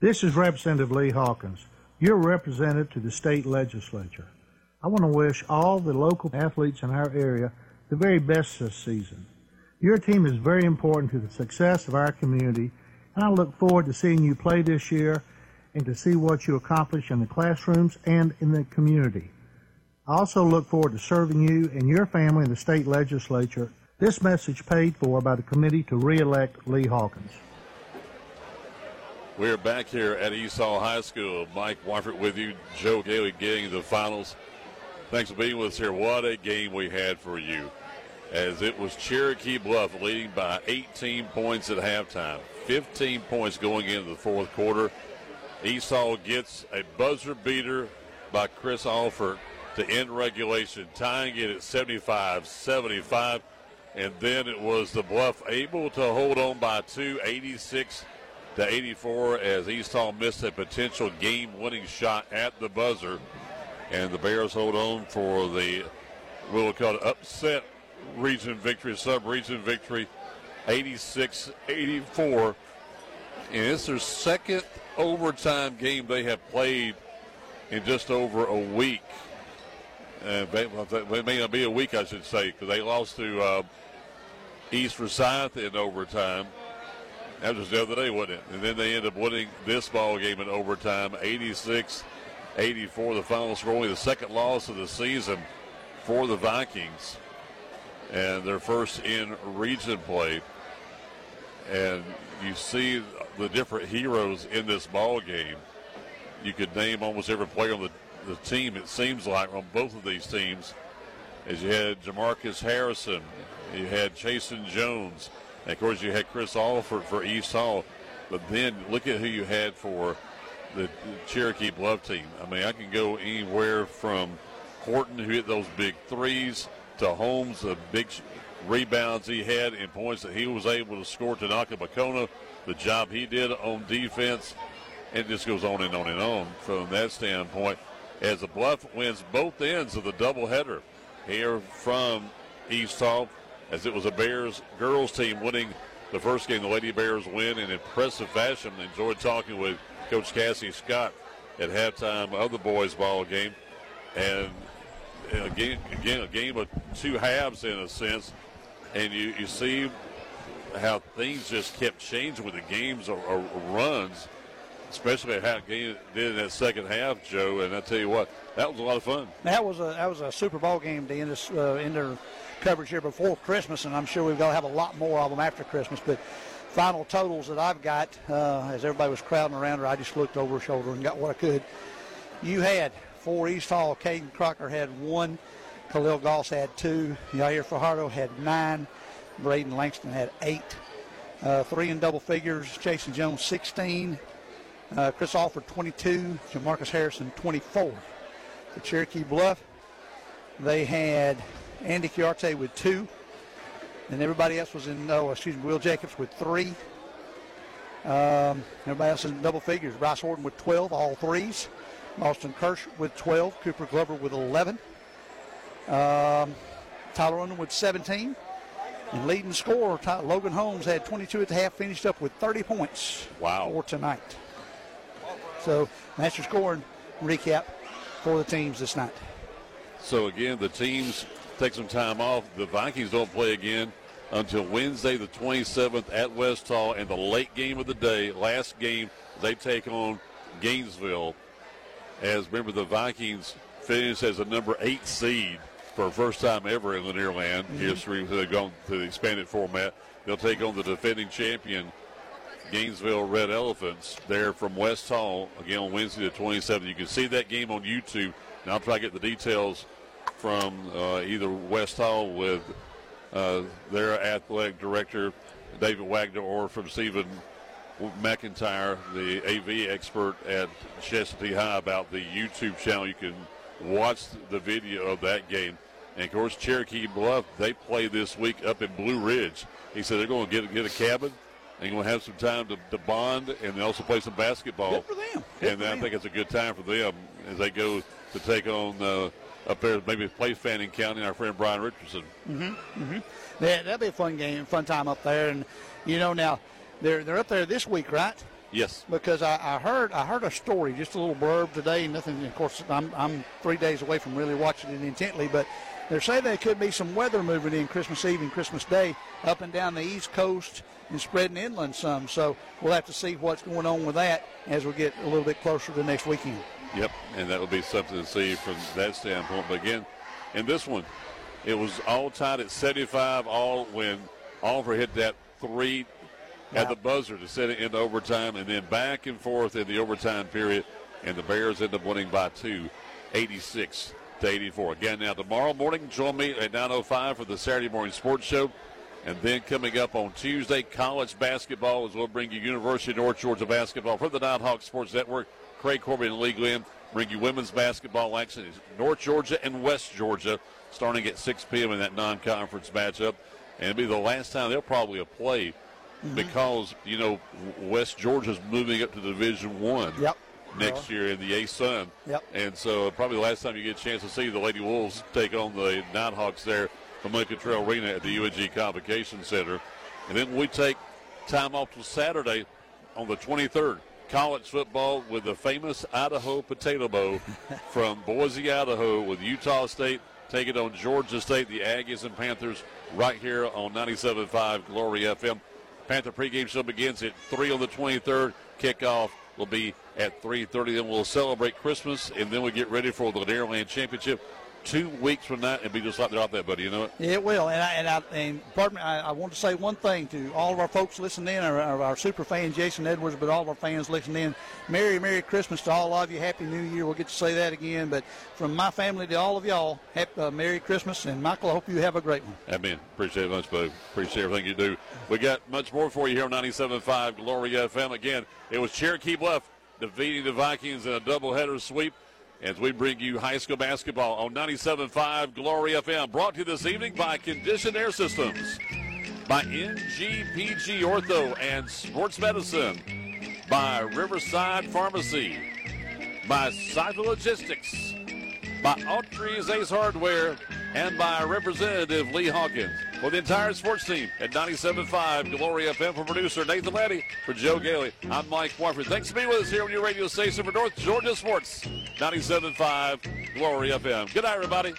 This is Representative Lee Hawkins. You're represented to the state legislature. I want to wish all the local athletes in our area the very best this season. Your team is very important to the success of our community, and I look forward to seeing you play this year and to see what you accomplish in the classrooms and in the community. I also look forward to serving you and your family in the state legislature. This message paid for by the committee to re-elect Lee Hawkins. We're back here at East Hall High School. Mike Warford with you. Joe Gailey getting the finals. Thanks for being with us here. What a game we had for you, as it was Cherokee Bluff leading by eighteen points at halftime, fifteen points going into the fourth quarter. East Hall gets a buzzer beater by Chris Alford to end regulation, tying it at seventy-five seventy-five. And then it was the Bluff able to hold on by two, eighty-six to eighty-four, as East Hall missed a potential game-winning shot at the buzzer, and the Bears hold on for the, we'll call it, upset region victory, sub-region victory, eighty-six eighty-four, and it's their second overtime game they have played in just over a week. Uh, it may not be a week, I should say, because they lost to uh, East Forsyth in overtime. That was the other day, wasn't it? And then they end up winning this ball game in overtime, eighty-six eighty-four, the final score, only the second loss of the season for the Vikings, and their first in region play. And you see the different heroes in this ball game. You could name almost every player on the, the team, it seems like, on both of these teams, as you had Jamarcus Harrison, you had Chasen Jones, and of course, you had Chris Alford for East Hall. But then look at who you had for the Cherokee Bluff team. I mean, I can go anywhere from Horton, who hit those big threes, to Holmes, the big rebounds he had and points that he was able to score, to Tanaka Makono, the job he did on defense. It just goes on and on and on from that standpoint, as the Bluff wins both ends of the doubleheader here from East Hall, as it was a Bears girls team winning the first game. The Lady Bears win in impressive fashion. Enjoyed talking with Coach Cassie Scott at halftime of the boys' ball game. And again, again a game of two halves in a sense. And you, you see how things just kept changing with the games or, or runs, especially how the game did in that second half, Joe. And I tell you what, that was a lot of fun. That was a, that was a super ball game to end this, uh, end their coverage here before Christmas, and I'm sure we've got to have a lot more of them after Christmas. But final totals that I've got, uh, as everybody was crowding around her, I just looked over her shoulder and got what I could. You had four East Hall. Caden Crocker had one. Khalil Goss had two. Nair Fajardo had nine. Brayden Langston had eight. Uh, three in double figures. Chasen Jones, sixteen. Uh, Chris Alford, twenty-two. Jamarcus Harrison, twenty-four. The Cherokee Bluff, they had Andy Chiarte with two, and everybody else was in, oh, excuse me, Will Jacobs with three. Um, everybody else in double figures. Bryce Horton with twelve, all threes. Boston Kirsch with twelve. Cooper Glover with eleven. Um, Tyler Underwood with seventeen. And leading scorer, Ty- Logan Holmes had twenty-two at the half, finished up with thirty points. Wow. For tonight. So that's your scoring recap for the teams this night. So, again, the teams take some time off. The Vikings don't play again until Wednesday the twenty-seventh at West Hall, and the late game of the day, last game, they take on Gainesville. As, remember, the Vikings finish as a number eight seed for the first time ever in Lanierland mm-hmm. history. They've gone to the expanded format. They'll take on the defending champion, Gainesville Red Elephants, there from West Hall, again on Wednesday the twenty-seventh. You can see that game on YouTube, and I'll try to get the details from uh, either West Hall with uh, their athletic director, David Wagner, or from Stephen McIntyre, the A V expert at Chesapeake High, about the YouTube channel. You can watch the video of that game. And, of course, Cherokee Bluff, they play this week up in Blue Ridge. He said they're going to get, get a cabin. They're going to have some time to, to bond, and they also play some basketball. Good for them. Good and for I them. think it's a good time for them as they go to take on uh, up there, maybe play Fanning County, and our friend Brian Richardson. Mm-hmm. Mm-hmm. Yeah, that'll be a fun game, fun time up there. And, you know, now, they're they're up there this week, right? Yes. Because I, I heard I heard a story, just a little blurb today. Nothing, of course, I'm, I'm three days away from really watching it intently, but they're saying there could be some weather moving in Christmas Eve and Christmas Day up and down the East Coast and spreading inland some. So we'll have to see what's going on with that as we get a little bit closer to next weekend. Yep, and that will be something to see from that standpoint. But, again, in this one, it was all tied at seventy-five all when Oliver hit that three wow. at the buzzer to set it into overtime, and then back and forth in the overtime period, and the Bears end up winning by two, eighty-six to eighty-four. Again, now tomorrow morning, join me at nine oh five for the Saturday Morning Sports Show. And then coming up on Tuesday, college basketball, as we'll bring you University of North Georgia basketball for the Nighthawk Sports Network. Craig Corbin and Lee Glenn bring you women's basketball action in North Georgia and West Georgia starting at six p.m. in that non-conference matchup. And it'll be the last time they'll probably play mm-hmm. because, you know, West Georgia's moving up to Division One. Yep. Next year in the A-Sun. Yep. And so probably the last time you get a chance to see the Lady Wolves take on the Nighthawks there from Lincoln Trail Arena at the U N G Convocation Center. And then we take time off till Saturday on the twenty-third. College football with the famous Idaho Potato Bowl from Boise, Idaho, with Utah State taking on Georgia State, the Aggies and Panthers, right here on ninety-seven point five Glory F M. Panther pregame show begins at three on the twenty-third. Kickoff will be at three thirty. Then we'll celebrate Christmas, and then we get ready for the Lanierland Championship two weeks from now. It'll be just like they're out there, buddy. You know it? It will. And, I, and, I, and pardon me, I, I want to say one thing to all of our folks listening in, our, our, our super fan, Jason Edwards, but all of our fans listening in. Merry, Merry Christmas to all of you. Happy New Year. We'll get to say that again. But from my family to all of y'all, happy, uh, Merry Christmas. And, Michael, I hope you have a great one. Amen. Appreciate it much, Bo. Appreciate everything you do. We got much more for you here on ninety-seven point five Glory F M. Again, it was Cherokee Bluff defeating the Vikings in a doubleheader sweep, as we bring you high school basketball on ninety-seven point five Glory F M. Brought to you this evening by Conditioned Air Systems, by N G P G Ortho and Sports Medicine, by Riverside Pharmacy, by Siphon Logistics, by Autry's Ace Hardware, and by Representative Lee Hawkins. For the entire sports team at ninety-seven point five Glory F M, for producer Nathan Leddy, for Joe Gailey, I'm Mike Warford. Thanks for being with us here on your radio station for North Georgia Sports, ninety-seven point five Glory F M. Good night, everybody.